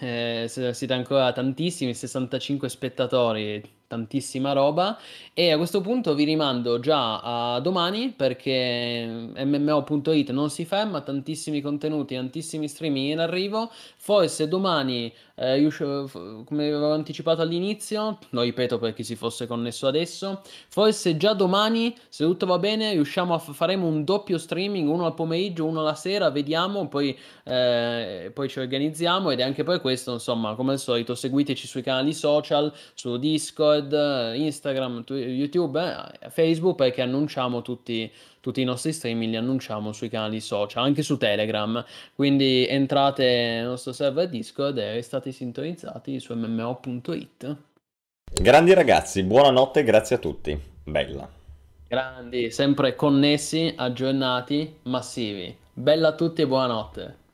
siete ancora tantissimi, 65 spettatori, tantissima roba, e a questo punto vi rimando già a domani perché MMO.it non si ferma, tantissimi contenuti, tantissimi streaming in arrivo, forse domani, come avevo anticipato all'inizio, lo ripeto per chi si fosse connesso adesso, forse già domani, se tutto va bene, faremo un doppio streaming, uno al pomeriggio, uno alla sera, vediamo, poi ci organizziamo, ed è anche per questo, insomma, come al solito, seguiteci sui canali social, su Discord, Instagram, YouTube, Facebook, perché annunciamo tutti i nostri streaming, li annunciamo sui canali social, anche su Telegram, quindi entrate nel nostro server Discord e restate sintonizzati su mmo.it. Grandi ragazzi, buonanotte, grazie a tutti, bella. Grandi, sempre connessi, aggiornati, massivi. Bella a tutti e buonanotte.